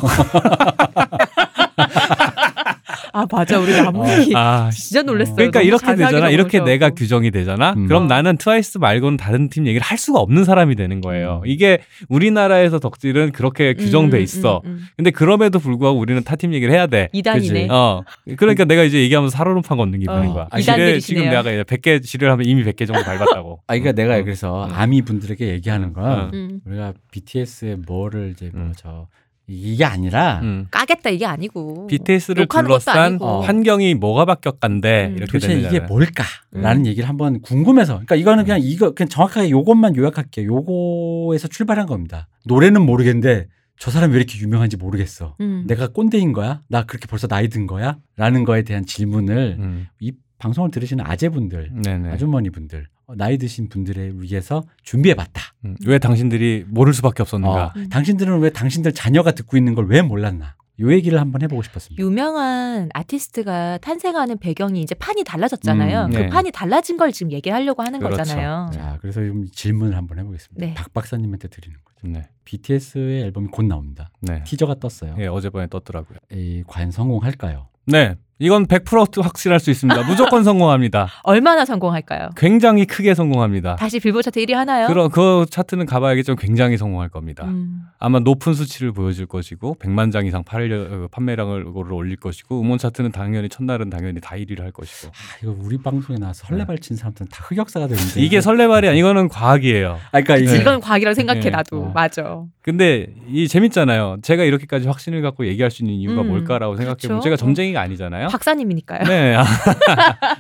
아 맞아 우리 나무위키 진짜 놀랬어요. 그러니까 이렇게 되잖아. 이렇게 내가 하고. 규정이 되잖아. 그럼 나는 트와이스 말고는 다른 팀 얘기를 할 수가 없는 사람이 되는 거예요. 이게 우리나라에서 덕질은 그렇게 규정돼 있어. 근데 그럼에도 불구하고 우리는 타 팀 얘기를 해야 돼. 2단이네. 그러니까 내가 이제 얘기하면서 사로름판 걷는 기분인 거야. 지뢰 지금 내가 100개 지뢰를 하면 이미 100개 정도 밟았다고. 아 그러니까 내가 그래서 아미 분들에게 얘기하는 거야. 우리가 BTS의 뭐를 이제 뭐죠. 이게 아니라 까겠다 이게 아니고 BTS를 둘러싼 아니고. 환경이 뭐가 바뀌었간데 이렇게 도대체 되는 이게 뭘까라는 얘기를 한번 궁금해서 그러니까 이거는 그냥 이거 그냥 정확하게 요것만 요약할게요. 요거에서 출발한 겁니다. 노래는 모르겠는데 저 사람이 왜 이렇게 유명한지 모르겠어. 내가 꼰대인 거야? 나 그렇게 벌써 나이 든 거야? 라는 거에 대한 질문을 이 방송을 들으시는 아재분들, 네네. 아주머니분들 나이 드신 분들에 의해서 준비해봤다. 왜 당신들이 모를 수밖에 없었는가? 당신들은 왜 당신들 자녀가 듣고 있는 걸 왜 몰랐나? 이 얘기를 한번 해보고 싶었습니다. 유명한 아티스트가 탄생하는 배경이 이제 판이 달라졌잖아요. 네. 그 판이 달라진 걸 지금 얘기하려고 하는 그렇죠. 거잖아요. 자, 그래서 좀 질문을 한번 해보겠습니다. 네. 박 박사님한테 드리는 거죠. 네. BTS의 앨범이 곧 나옵니다. 네. 티저가 떴어요. 네, 어젯밤에 떴더라고요. 과연 성공할까요? 네. 이건 100% 확실할 수 있습니다. 무조건 성공합니다. 얼마나 성공할까요? 굉장히 크게 성공합니다. 다시 빌보드 차트 1위 하나요? 그럼 그 차트는 가봐야겠지만 굉장히 성공할 겁니다. 아마 높은 수치를 보여줄 것이고 100만 장 이상 판매량을 올릴 것이고 음원 차트는 당연히 첫날은 당연히 다 1위를 할 것이고. 이거 우리 방송에 나와서 설레발 친 사람들은 다 흑역사가 되는데. 이게 설레발이 아니 이거는 과학이에요. 그러니까 이건 과학이라고 생각해 나도. 맞아. 근데 이 재밌잖아요. 제가 이렇게까지 확신을 갖고 얘기할 수 있는 이유가 뭘까라고 생각해 보면 제가 점쟁이가 아니잖아요. 박사님이니까요. 네.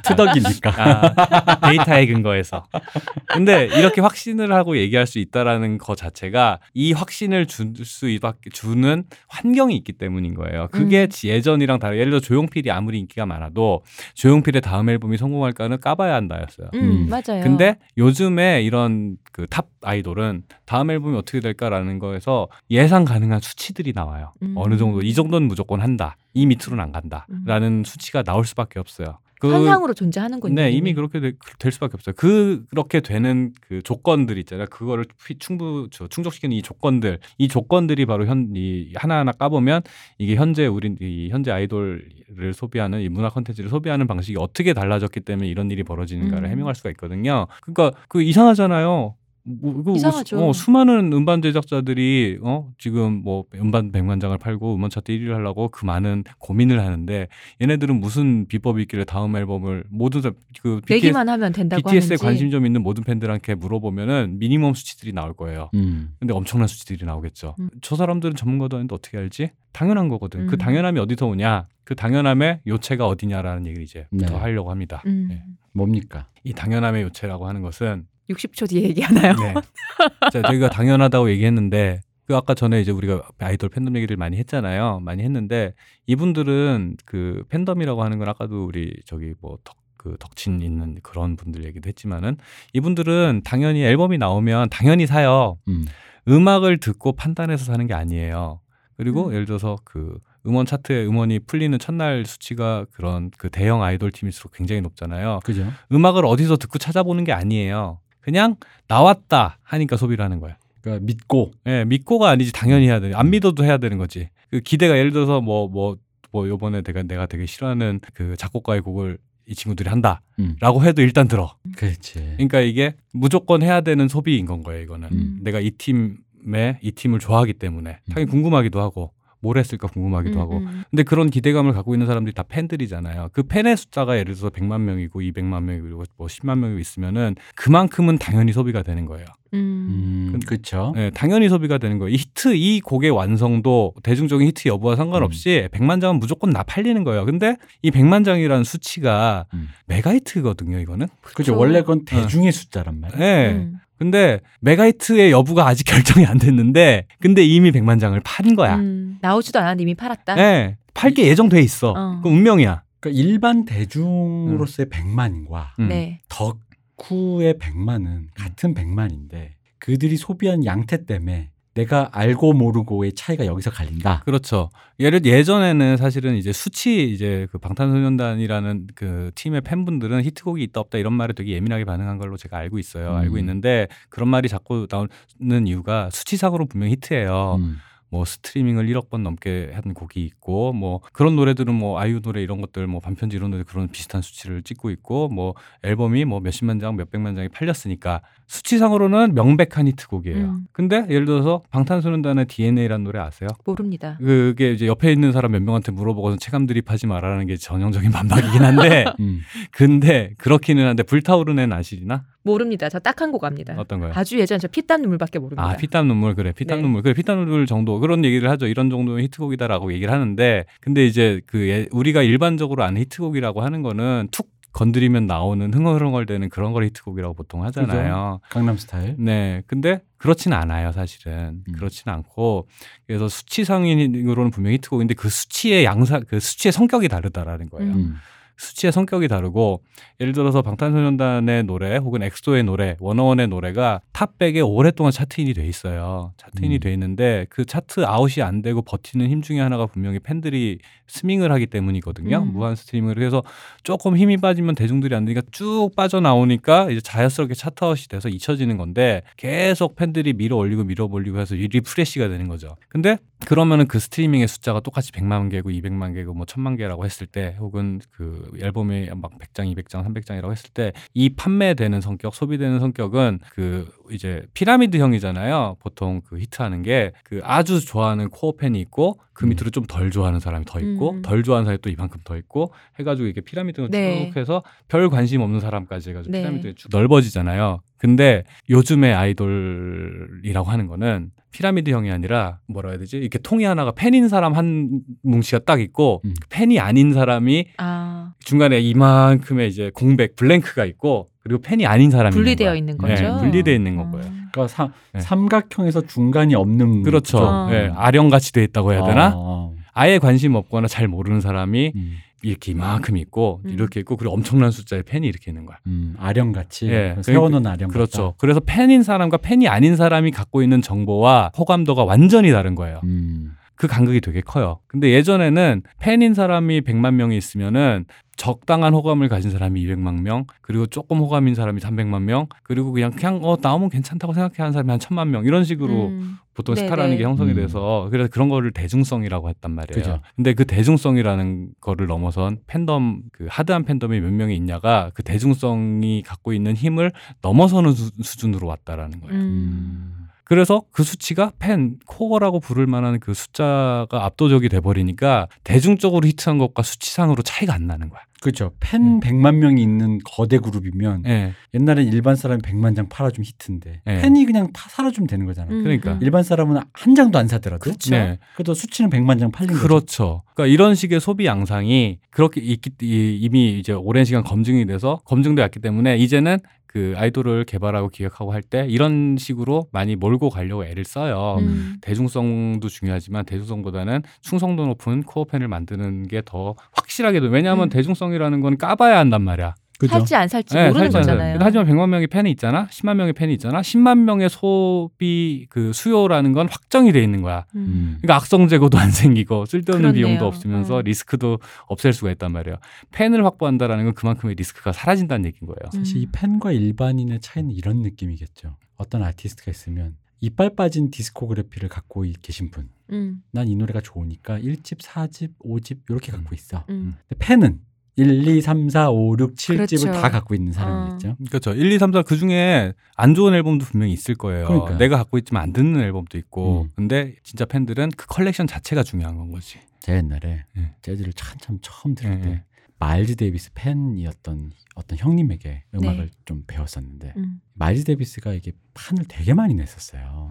투덕이니까. 데이터에 근거해서. 근데 이렇게 확신을 하고 얘기할 수 있다라는 거 자체가 이 확신을 주는 환경이 있기 때문인 거예요. 그게 예전이랑 다르게 예를 들어 조용필이 아무리 인기가 많아도 조용필의 다음 앨범이 성공할까는 까봐야 한다였어요. 맞아요. 근데 요즘에 이런 그 탑 아이돌은 다음 앨범이 어떻게 될까라는 거에서 예상 가능한 수치들이 나와요. 어느 정도 이 정도는 무조건 한다. 이 밑으로는 안 간다라는 수치가 나올 수밖에 없어요. 현상으로 존재하는군요. 네, 이미 그렇게 될 수밖에 없어요. 그렇게 되는 그 조건들 있잖아요. 그거를 충족시키는 이 조건들이 바로 하나하나 까보면 이게 현재 현재 아이돌을 소비하는 이 문화 콘텐츠를 소비하는 방식이 어떻게 달라졌기 때문에 이런 일이 벌어지는가를 해명할 수가 있거든요. 그러니까 그 이상하잖아요. 이상하죠. 수많은 음반 제작자들이 지금 뭐 음반 100만 장을 팔고 음원 차트 1위를 하려고 그 많은 고민을 하는데 얘네들은 무슨 비법이 있길래 다음 앨범을 모든 그 내기만 하면 된다고 BTS에 하는지. 관심 좀 있는 모든 팬들한테 물어보면은 미니멈 수치들이 나올 거예요. 근데 엄청난 수치들이 나오겠죠. 저 사람들은 전문가도 아닌데 어떻게 알지? 당연한 거거든. 그 당연함이 어디서 오냐? 그 당연함의 요체가 어디냐라는 얘기를 이제부터 하려고 합니다. 네. 뭡니까? 이 당연함의 요체라고 하는 것은 60초 뒤에 얘기하나요? 네. 저희가 당연하다고 얘기했는데 그 아까 전에 이제 우리가 아이돌 팬덤 얘기를 많이 했잖아요. 많이 했는데 이분들은 그 팬덤이라고 하는 건 아까도 우리 저기 뭐 덕친 있는 그런 분들 얘기도 했지만은 이분들은 당연히 앨범이 나오면 당연히 사요. 음악을 듣고 판단해서 사는 게 아니에요. 그리고 예를 들어서 그 음원 차트에 음원이 풀리는 첫날 수치가 그런 그 대형 아이돌 팀일수록 굉장히 높잖아요. 그죠? 음악을 어디서 듣고 찾아보는 게 아니에요. 그냥 나왔다 하니까 소비를 하는 거야. 그러니까 믿고. 예, 믿고가 아니지 당연히 해야 돼. 안 믿어도 해야 되는 거지. 그 기대가 예를 들어서 요번에 내가 되게 싫어하는 그 작곡가의 곡을 이 친구들이 한다라고 해도 일단 들어. 그렇지. 그러니까 이게 무조건 해야 되는 소비인 건 거예요. 이거는 내가 이 팀을 좋아하기 때문에 당연히 궁금하기도 하고. 뭘 했을까 궁금하기도 하고 근데 그런 기대감을 갖고 있는 사람들이 다 팬들이잖아요. 그 팬의 숫자가 예를 들어서 100만 명이고 200만 명이고 뭐 10만 명이고 있으면은 그만큼은 당연히 소비가 되는 거예요. 그렇죠. 네, 당연히 소비가 되는 거예요. 이 히트, 이 곡의 완성도 대중적인 히트 여부와 상관없이 100만 장은 무조건 나 팔리는 거예요. 근데 이 100만 장이라는 수치가 메가히트거든요, 이거는. 그렇죠. 원래 그건 대중의 숫자란 말이에요. 네. 근데 메가히트의 여부가 아직 결정이 안 됐는데 근데 이미 100만 장을 판 거야. 나오지도 않았는데 이미 팔았다. 네. 팔게 예정돼 있어. 그건 운명이야. 그러니까 일반 대중으로서의 100만과 덕후의 100만은 같은 100만인데 그들이 소비한 양태 때문에 내가 알고 모르고의 차이가 여기서 갈린다. 그렇죠. 예전에는 사실은 이제 수치 이제 그 방탄소년단이라는 그 팀의 팬분들은 히트곡이 있다 없다 이런 말에 되게 예민하게 반응한 걸로 제가 알고 있어요. 알고 있는데 그런 말이 자꾸 나오는 이유가 수치상으로 분명 히트예요. 뭐 스트리밍을 1억 번 넘게 한 곡이 있고 뭐 그런 노래들은 뭐 아이유 노래 이런 것들 뭐 반편지 이런 노래 그런 비슷한 수치를 찍고 있고 뭐 앨범이 뭐 몇십만 장 몇백만 장이 팔렸으니까 수치상으로는 명백한 히트곡이에요. 근데 예를 들어서 방탄소년단의 DNA라는 노래 아세요? 모릅니다. 그게 이제 옆에 있는 사람 몇 명한테 물어보고서 체감드립하지 마라는 게 전형적인 반박이긴 한데 근데 그렇기는 한데 불타오르는 아시나? 모릅니다. 저 딱 한 곡 압니다. 어떤 거요? 아주 예전에 저 피땀 눈물밖에 모릅니다. 아, 피땀 눈물. 그래. 피땀 눈물. 그래. 피땀 눈물 정도. 그런 얘기를 하죠. 이런 정도는 히트곡이다라고 얘기를 하는데 근데 이제 우리가 일반적으로 아는 히트곡이라고 하는 거는 툭 건드리면 나오는 흥얼흥얼대는 그런 걸 히트곡이라고 보통 하잖아요. 그죠? 강남 스타일. 네. 근데 그렇진 않아요, 사실은. 그렇진 않고. 그래서 수치상으로는 분명히 히트곡인데 그 수치의 그 수치의 성격이 다르다라는 거예요. 수치의 성격이 다르고 예를 들어서 방탄소년단의 노래 혹은 엑소의 노래, 워너원의 노래가 탑백에 오랫동안 차트인이 돼 있어요. 차트인이 돼 있는데 그 차트 아웃이 안 되고 버티는 힘 중에 하나가 분명히 팬들이 스밍을 하기 때문이거든요. 무한 스트리밍을 해서 조금 힘이 빠지면 대중들이 안 되니까 쭉 빠져나오니까 이제 자연스럽게 차트 아웃이 돼서 잊혀지는 건데 계속 팬들이 밀어 올리고 해서 리프레시가 되는 거죠. 근데 그러면은 그 스트리밍의 숫자가 똑같이 100만 개고 200만 개고 뭐 1000만 개라고 했을 때 혹은 그 앨범이 막 100장, 200장, 300장이라고 했을 때 이 판매되는 성격, 소비되는 성격은 그 이제 피라미드형이잖아요. 보통 그 히트하는 게 그 아주 좋아하는 코어 팬이 있고 그 밑으로 좀 덜 좋아하는 사람이 더 있고 덜 좋아하는 사람이 또 이만큼 더 있고 해가지고 이렇게 피라미드로 쭉 해서 별 관심 없는 사람까지 해가지고 피라미드가 쭉 넓어지잖아요. 근데 요즘의 아이돌이라고 하는 거는 피라미드형이 아니라 뭐라 해야 되지? 이렇게 통이 하나가 팬인 사람 한 뭉치가 딱 있고 팬이 아닌 사람이 중간에 이만큼의 이제 공백, 블랭크가 있고 그리고 팬이 아닌 사람이 분리되어 있는 거죠. 네, 분리되어 있는 거고요. 그러니까 삼각형에서 중간이 없는 그렇죠. 네, 아령같이 되어 있다고 해야 되나? 아예 관심 없거나 잘 모르는 사람이 이렇게 이만큼 있고 이렇게 있고 그리고 엄청난 숫자의 팬이 이렇게 있는 거야. 아령같이 세워놓은 아령. 그렇죠. 그래서 팬인 사람과 팬이 아닌 사람이 갖고 있는 정보와 호감도가 완전히 다른 거예요. 그 간극이 되게 커요. 근데 예전에는 팬인 사람이 100만 명이 있으면은 적당한 호감을 가진 사람이 200만 명, 그리고 조금 호감인 사람이 300만 명, 그리고 그냥 나오면 괜찮다고 생각해 하는 사람이 한 1000만 명 이런 식으로 보통 네네. 스타라는 게 형성이 돼서 그래서 그런 거를 대중성이라고 했단 말이에요. 그죠. 근데 그 대중성이라는 거를 넘어선 팬덤, 그 하드한 팬덤이 몇 명이 있냐가 그 대중성이 갖고 있는 힘을 넘어서는 수준으로 왔다라는 거예요. 그래서 그 수치가 팬, 코어라고 부를 만한 그 숫자가 압도적이 돼버리니까 대중적으로 히트한 것과 수치상으로 차이가 안 나는 거야. 그렇죠. 팬 100만 명이 있는 거대 그룹이면 옛날엔 일반 사람이 100만 장 팔아주면 히트인데 팬이 그냥 사라주면 되는 거잖아. 그러니까 일반 사람은 한 장도 안 사더라도 그렇죠. 그래도 수치는 100만 장 팔린 거죠. 그렇죠. 그러니까 이런 식의 소비 양상이 그렇게 이미 이제 오랜 시간 검증이 돼서 검증돼 왔기 때문에 이제는 그 아이돌을 개발하고 기획하고 할 때 이런 식으로 많이 몰고 가려고 애를 써요. 대중성도 중요하지만 대중성보다는 충성도 높은 코어 팬을 만드는 게 더 확실하게 왜냐하면 대중성이라는 건 까봐야 한단 말이야. 그죠? 살지 안 살지 모르는 거잖아요. 하지만 100만 명의 팬이 있잖아. 10만 명의 팬이 있잖아. 10만 명의 소비 그 수요라는 건 확정이 돼 있는 거야. 그러니까 악성 재고도 안 생기고 쓸데없는 비용도 없으면서 리스크도 없앨 수가 있단 말이에요. 팬을 확보한다라는 건 그만큼의 리스크가 사라진다는 얘기인 거예요. 사실 이 팬과 일반인의 차이는 이런 느낌이겠죠. 어떤 아티스트가 있으면 이빨 빠진 디스코그래피를 갖고 계신 분. 난 이 노래가 좋으니까 1집, 4집, 5집 이렇게 갖고 있어. 근데 팬은 1, 2, 3, 4, 5, 6, 7집을 그렇죠. 다 갖고 있는 사람이겠죠. 그렇죠. 1, 2, 3, 4 그중에 안 좋은 앨범도 분명히 있을 거예요. 그러니까요. 내가 갖고 있지만 안 듣는 앨범도 있고 근데 진짜 팬들은 그 컬렉션 자체가 중요한 건 거지. 제가 옛날에 재즈를 처음 들을 때 마일즈 데이비스 팬이었던 어떤 형님에게 음악을 좀 배웠었는데 마일즈 데이비스가 이게 판을 되게 많이 냈었어요.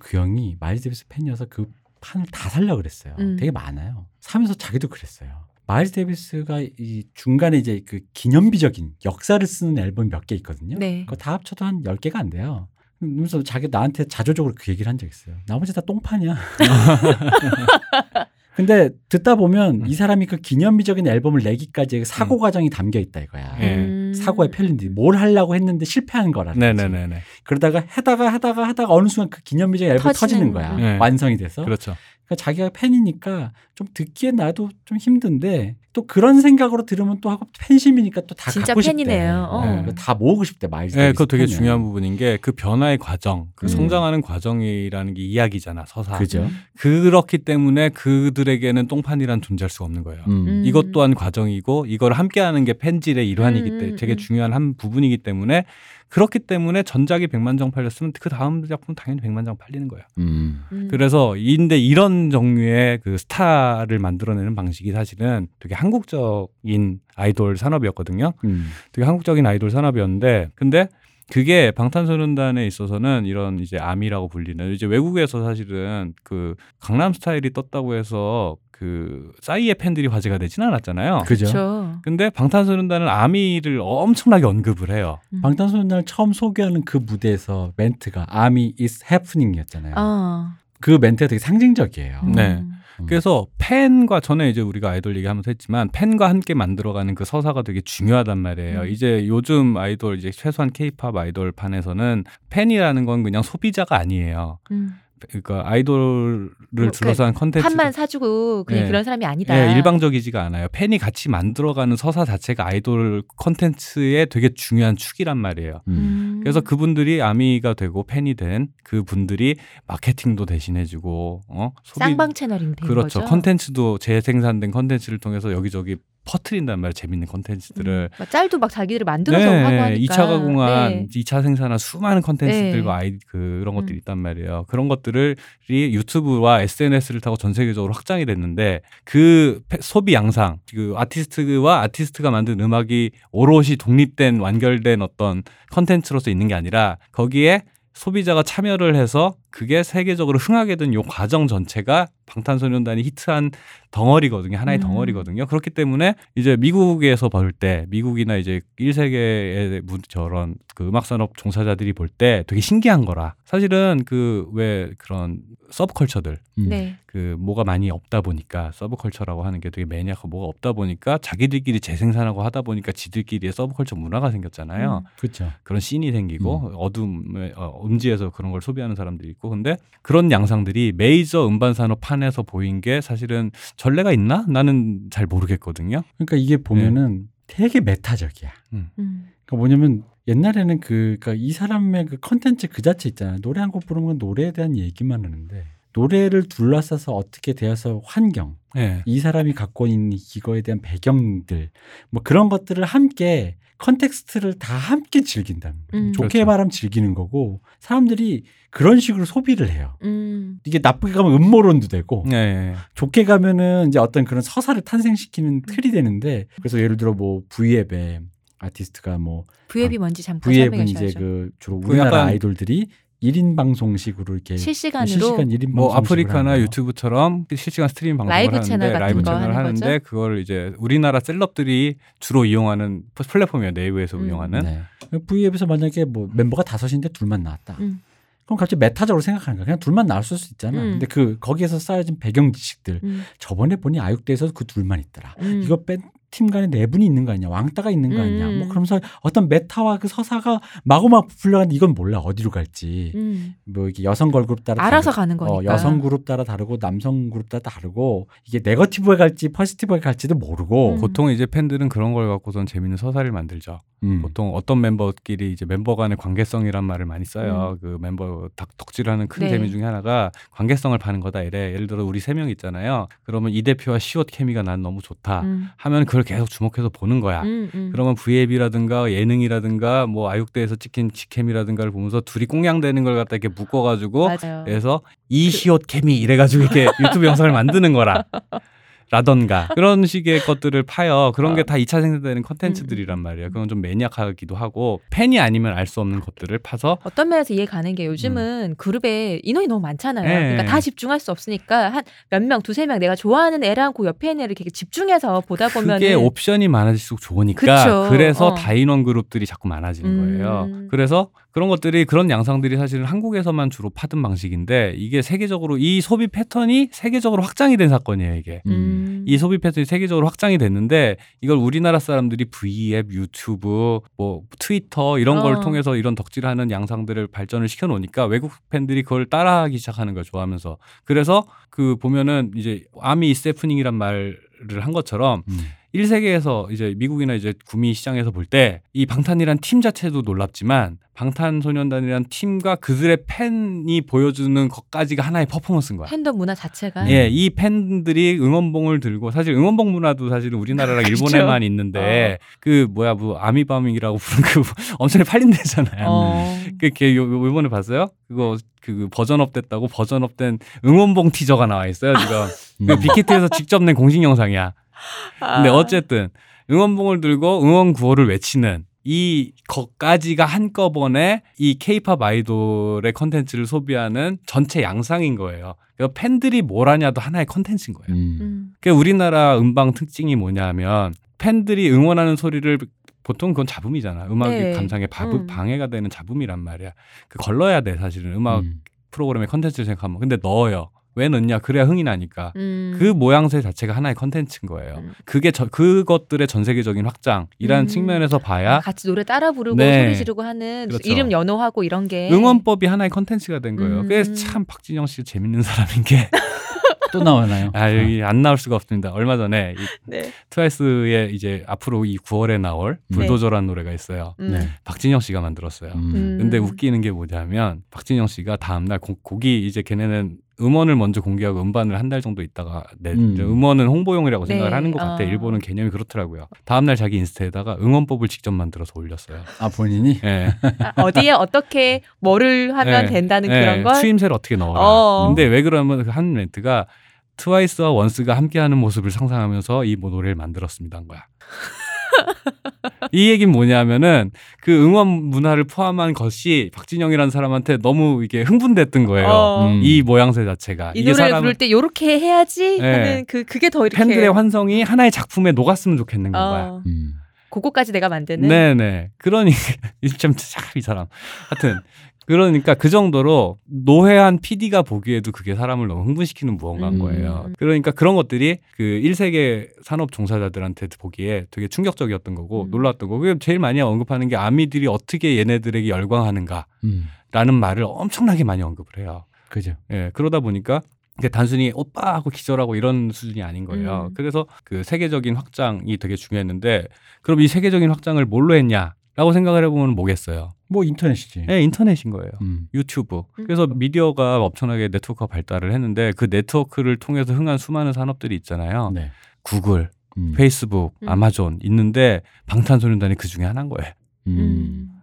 그 형이 마일즈 데이비스 팬이어서 그 판을 다 살려고 그랬어요. 되게 많아요. 사면서 자기도 그랬어요. 마일즈 데이비스가 이 중간에 이제 그 기념비적인 역사를 쓰는 앨범 몇 개 있거든요. 네. 그거 다 합쳐도 한 10개가 안 돼요. 그래서 자기 나한테 자조적으로 그 얘기를 한 적 있어요. 나머지 다 똥판이야. 근데 듣다 보면 이 사람이 그 기념비적인 앨범을 내기까지 사고 과정이 담겨 있다 이거야. 사고의 편린지 뭘 하려고 했는데 실패한 거라든지. 네네네. 그러다가 하다가 어느 순간 그 기념비적인 앨범이 터지는 거야. 네. 완성이 돼서. 그렇죠. 그러니까 자기가 팬이니까 좀 듣기에 나도 좀 힘든데 또 그런 생각으로 들으면 또 하고 팬심이니까 또 다 갖고 싶대. 진짜 팬이네요. 네. 다 모으고 싶대. 마일즈 데이비스. 네, 그거 되게 중요한 부분인 게 그 변화의 과정, 그 성장하는 과정이라는 게 이야기잖아, 서사. 그죠. 그렇기 때문에 그들에게는 똥판이란 존재할 수가 없는 거예요. 이것 또한 과정이고 이걸 함께하는 게 팬질의 일환이기 때문에 되게 중요한 한 부분이기 때문에 그렇기 때문에 전작이 100만 장 팔렸으면 그 다음 작품 당연히 100만 장 팔리는 거예요. 그래서 근데 이런 종류의 그 스타를 만들어내는 방식이 사실은 되게 한국적인 아이돌 산업이었거든요. 되게 한국적인 아이돌 산업이었는데 근데 그게 방탄소년단에 있어서는 이런 이제 아미라고 불리는 이제 외국에서 사실은 그 강남스타일이 떴다고 해서 그 싸이의 팬들이 화제가 되지는 않았잖아요. 그죠. 근데 방탄소년단은 아미를 엄청나게 언급을 해요. 방탄소년단을 처음 소개하는 그 무대에서 멘트가 아미 is happening이었잖아요. 그 멘트가 되게 상징적이에요. 네. 그래서 팬과 전에 이제 우리가 아이돌 얘기하면서 했지만 팬과 함께 만들어가는 그 서사가 되게 중요하단 말이에요. 이제 요즘 아이돌 이제 최소한 K-POP 아이돌 판에서는 팬이라는 건 그냥 소비자가 아니에요. 그러니까 아이돌을 둘러싼 컨텐츠 판만 사주고 그냥 그런 사람이 아니다. 네, 일방적이지가 않아요. 팬이 같이 만들어가는 서사 자체가 아이돌 컨텐츠의 되게 중요한 축이란 말이에요. 그래서 그분들이 아미가 되고 팬이 된 그분들이 마케팅도 대신해주고 쌍방 채널인 거죠. 그렇죠. 컨텐츠도 재생산된 컨텐츠를 통해서 여기저기 퍼트린단 말이에요. 재밌는 컨텐츠들을. 짤도 막 자기들이 만들어서 하고 하니까. 2차 가공한, 2차 생산한 수많은 컨텐츠들과 그런 것들이 있단 말이에요. 그런 것들이 유튜브와 SNS를 타고 전 세계적으로 확장이 됐는데 그 소비 양상, 그 아티스트와 아티스트가 만든 음악이 오롯이 독립된 완결된 어떤 컨텐츠로서 있는 게 아니라 거기에 소비자가 참여를 해서 그게 세계적으로 흥하게 된 이 과정 전체가 방탄소년단이 히트한 덩어리거든요. 하나의 덩어리거든요. 그렇기 때문에 이제 미국에서 볼 때 미국이나 이제 1세계의 저런 그 음악산업 종사자들이 볼 때 되게 신기한 거라. 사실은 그 왜 그런 서브컬처들 그 뭐가 많이 없다 보니까 서브컬처라고 하는 게 되게 매니악하고 뭐가 없다 보니까 자기들끼리 재생산하고 하다 보니까 지들끼리의 서브컬처 문화가 생겼잖아요. 그렇죠. 그런 씬이 생기고 음지에서 그런 걸 소비하는 사람들이 있고 근데 그런 양상들이 메이저 음반산업 판에서 보인 게 사실은 전례가 있나? 나는 잘 모르겠거든요. 그러니까 이게 보면은 되게 메타적이야. 그러니까 뭐냐면 옛날에는 그러니까 이 사람의 그 컨텐츠 그 자체 있잖아. 노래 한 곡 부르면 노래에 대한 얘기만 하는데 노래를 둘러싸서 어떻게 되어서 환경, 이 사람이 갖고 있는 이거에 대한 배경들 뭐 그런 것들을 함께 컨텍스트를 다 함께 즐긴다. 좋게 그렇죠. 말하면 즐기는 거고 사람들이 그런 식으로 소비를 해요. 이게 나쁘게 가면 음모론도 되고 좋게 가면은 이제 어떤 그런 서사를 탄생시키는 틀이 되는데 그래서 예를 들어 뭐 V앱에 아티스트가 뭐 V앱이 뭔지 잠깐 설명해 주셔야죠. V앱은 이제 그 주로 우리나라 아이돌들이 1인 방송식으로 이렇게 실시간 1인 뭐 아프리카나 유튜브처럼 실시간 스트림 방송을 라이브 하는데 채널 같은 라이브 채널을 하는데 그걸 이제 우리나라 셀럽들이 주로 이용하는 플랫폼이에요. 네이버에서 이용하는. V앱에서 만약에 뭐 멤버가 5인데 둘만 나왔다. 그럼 갑자기 메타적으로 생각하는 거야. 그냥 둘만 나올 수 있잖아. 근데 그 거기에서 쌓여진 배경 지식들. 저번에 보니 아육대에서 그 둘만 있더라. 이거 뺀 팀 간에 네 분이 있는 거 아니냐, 왕따가 있는 거 아니냐, 뭐 그러면서 어떤 메타와 그 서사가 마구마구 풀려가는데 이건 몰라 어디로 갈지, 뭐 이게 여성 걸그룹 따라 알아서 가는 거니까 여성 그룹 따라 다르고 남성 그룹 따라 다르고 이게 네거티브에 갈지 포지티브에 갈지도 모르고 보통 이제 팬들은 그런 걸 갖고선 재밌는 서사를 만들죠. 보통 어떤 멤버끼리 이제 멤버 간의 관계성이란 말을 많이 써요. 그 멤버 덕질하는 큰 재미 중에 하나가 관계성을 파는 거다 이래. 예를 들어 우리 3명 있잖아요. 그러면 이 대표와 시옷 케미가 난 너무 좋다 하면 그걸 계속 주목해서 보는 거야. 그러면 V앱이라든가 예능이라든가 뭐 아육대에서 찍힌 직캠이라든가를 보면서 둘이 꽁냥대는 걸 갖다 이렇게 묶어가지고 그래서 이 시옷 케미 이래가지고 이렇게 유튜브 영상을 만드는 거라. 라던가 그런 식의 것들을 파여 그런 게 다 2차 생산되는 컨텐츠들이란 말이에요. 그건 좀 매니악하기도 하고 팬이 아니면 알 수 없는 것들을 파서 어떤 면에서 이해 가는 게 요즘은 그룹에 인원이 너무 많잖아요. 네. 그러니까 다 집중할 수 없으니까 한 몇 명, 두세 명 내가 좋아하는 애랑 그 옆에 있는 애를 이렇게 집중해서 보다 보면 그게 옵션이 많아질수록 좋으니까 그쵸. 그래서 다인원 그룹들이 자꾸 많아지는 거예요. 그래서 그런 것들이 그런 양상들이 사실은 한국에서만 주로 파던 방식인데 이게 세계적으로 이 소비 패턴이 세계적으로 확장이 된 사건이에요. 이게 이 소비 패턴이 세계적으로 확장이 됐는데 이걸 우리나라 사람들이 V앱, 유튜브, 뭐 트위터 이런 걸 통해서 이런 덕질하는 양상들을 발전을 시켜놓으니까 외국 팬들이 그걸 따라하기 시작하는 거예요. 좋아하면서. 그래서 그 보면은 이제 아미 이스 해프닝이란 말을 한 것처럼 1세계에서 이제 미국이나 이제 구미 시장에서 볼 때 이 방탄이란 팀 자체도 놀랍지만 방탄소년단이란 팀과 그들의 팬이 보여주는 것까지가 하나의 퍼포먼스인 거야. 팬덤 문화 자체가. 예, 이 팬들이 응원봉을 들고 사실 응원봉 문화도 사실은 우리나라랑 일본에만 있는데 그 뭐야 뭐 아미바밍이라고 부른 그 엄청나게 팔린대잖아요. 그 이번에 봤어요? 그거 그 버전업됐다고 버전업된 응원봉 티저가 나와 있어요 지금. 그 빅히트에서 직접 낸 공식 영상이야. 근데 어쨌든 응원봉을 들고 응원 구호를 외치는 이 것까지가 한꺼번에 이 K-POP 아이돌의 컨텐츠를 소비하는 전체 양상인 거예요. 그러니까 팬들이 뭘 하냐도 하나의 컨텐츠인 거예요. 그러니까 우리나라 음방 특징이 뭐냐면 팬들이 응원하는 소리를 보통 그건 잡음이잖아. 음악 감상에 방해가 되는 잡음이란 말이야. 그 걸러야 돼 사실은 음악 프로그램의 컨텐츠를 생각하면. 근데 넣어요. 왜 넣냐? 그래야 흥이 나니까. 그 모양새 자체가 하나의 컨텐츠인 거예요. 그게 그것들의 전 세계적인 확장이라는 측면에서 봐야 같이 노래 따라 부르고 네. 소리 지르고 하는 그렇죠. 이름 연호하고 이런 게 응원법이 하나의 컨텐츠가 된 거예요. 그래서 참 박진영 씨 재밌는 사람인 게 또 나오나요? 아, 여기 안 나올 수가 없습니다. 얼마 전에 네. 트와이스의 이제 앞으로 이 9월에 나올 불도저라는 노래가 있어요. 네. 박진영 씨가 만들었어요. 근데 웃기는 게 뭐냐면 박진영 씨가 다음날 곡이 이제 걔네는 음원을 먼저 공개하고 음반을 한 달 정도 있다가 음원은 홍보용이라고 생각을 하는 것 같아. 일본은 개념이 그렇더라고요. 다음날 자기 인스타에다가 응원법을 직접 만들어서 올렸어요. 아 본인이? 네. 아, 어디에 어떻게 뭐를 하면 된다는 그런 걸? 추임새를 어떻게 넣어라. 근데 왜 그러냐면 한 멘트가 트와이스와 원스가 함께하는 모습을 상상하면서 이 노래를 만들었습니다 한 거야. 이 얘기는 뭐냐면은 그 응원 문화를 포함한 것이 박진영이라는 사람한테 너무 이게 흥분됐던 거예요. 이 모양새 자체가. 이 노래를 부를 때 요렇게 해야지 하는 네. 그게 더 이렇게. 팬들의 환성이 하나의 작품에 녹았으면 좋겠는 건가요. 그거까지 내가 만드는. 네네. 그러니까 참 이 사람. 하여튼. 그러니까 그 정도로 노회한 PD가 보기에도 그게 사람을 너무 흥분시키는 무언가인 거예요. 그러니까 그런 것들이 그 1세계 산업 종사자들한테 보기에 되게 충격적이었던 거고 놀랐던 거고 제일 많이 언급하는 게 아미들이 어떻게 얘네들에게 열광하는가 라는 말을 엄청나게 많이 언급을 해요. 그죠. 예, 그러다 보니까 단순히 오빠 하고 기절하고 이런 수준이 아닌 거예요. 그래서 그 세계적인 확장이 되게 중요했는데 그럼 이 세계적인 확장을 뭘로 했냐 라고 생각을 해보면 뭐겠어요? 뭐 인터넷이지. 네, 인터넷인 거예요. 유튜브. 그래서 미디어가 엄청나게 네트워크가 발달을 했는데 그 네트워크를 통해서 흥한 수많은 산업들이 있잖아요. 네. 구글, 페이스북, 아마존 있는데 방탄소년단이 그중에 하나인 거예요.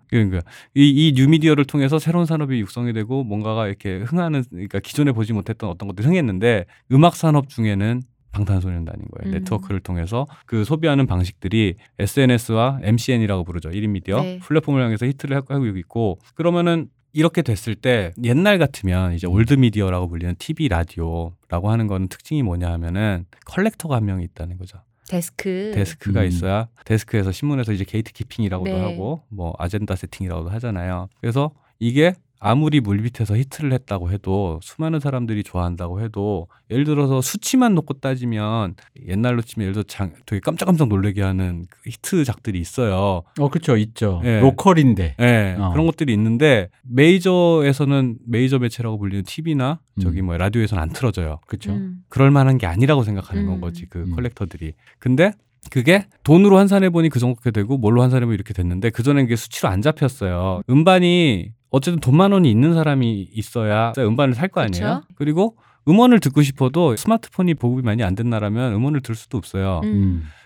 그러니까 이 뉴미디어를 통해서 새로운 산업이 육성이 되고 뭔가가 이렇게 흥하는 그러니까 기존에 보지 못했던 어떤 것들이 흥했는데 음악 산업 중에는 방탄소년단인 거예요. 네트워크를 통해서 그 소비하는 방식들이 SNS와 MCN이라고 부르죠. 1인 미디어 플랫폼을 향해서 히트를 하고 있고 그러면은 이렇게 됐을 때 옛날 같으면 이제 올드미디어라고 불리는 TV, 라디오라고 하는 거는 특징이 뭐냐 하면은 컬렉터가 한 명이 있다는 거죠. 데스크가 있어야 데스크에서 신문에서 이제 게이트키핑이라고도 하고 뭐 아젠다 세팅이라고도 하잖아요. 그래서 이게 아무리 물밑에서 히트를 했다고 해도 수많은 사람들이 좋아한다고 해도 예를 들어서 수치만 놓고 따지면 옛날로 치면 예를 들어 되게 깜짝깜짝 놀라게 하는 그 히트작들이 있어요. 그렇죠. 있죠. 예. 로컬인데. 예. 그런 것들이 있는데 메이저에서는 메이저 매체라고 불리는 TV나 저기 뭐 라디오에서는 안 틀어져요. 그렇죠. 그럴 만한 게 아니라고 생각하는 건 거지. 그 컬렉터들이. 근데 그게 돈으로 환산해보니 그 정도가 되고 뭘로 환산해보니 이렇게 됐는데 그전엔 그게 수치로 안 잡혔어요. 음반이 어쨌든 돈 만 원이 있는 사람이 있어야 음반을 살 거 아니에요. 그렇죠? 그리고 음원을 듣고 싶어도 스마트폰이 보급이 많이 안 된 나라면 음원을 들을 수도 없어요.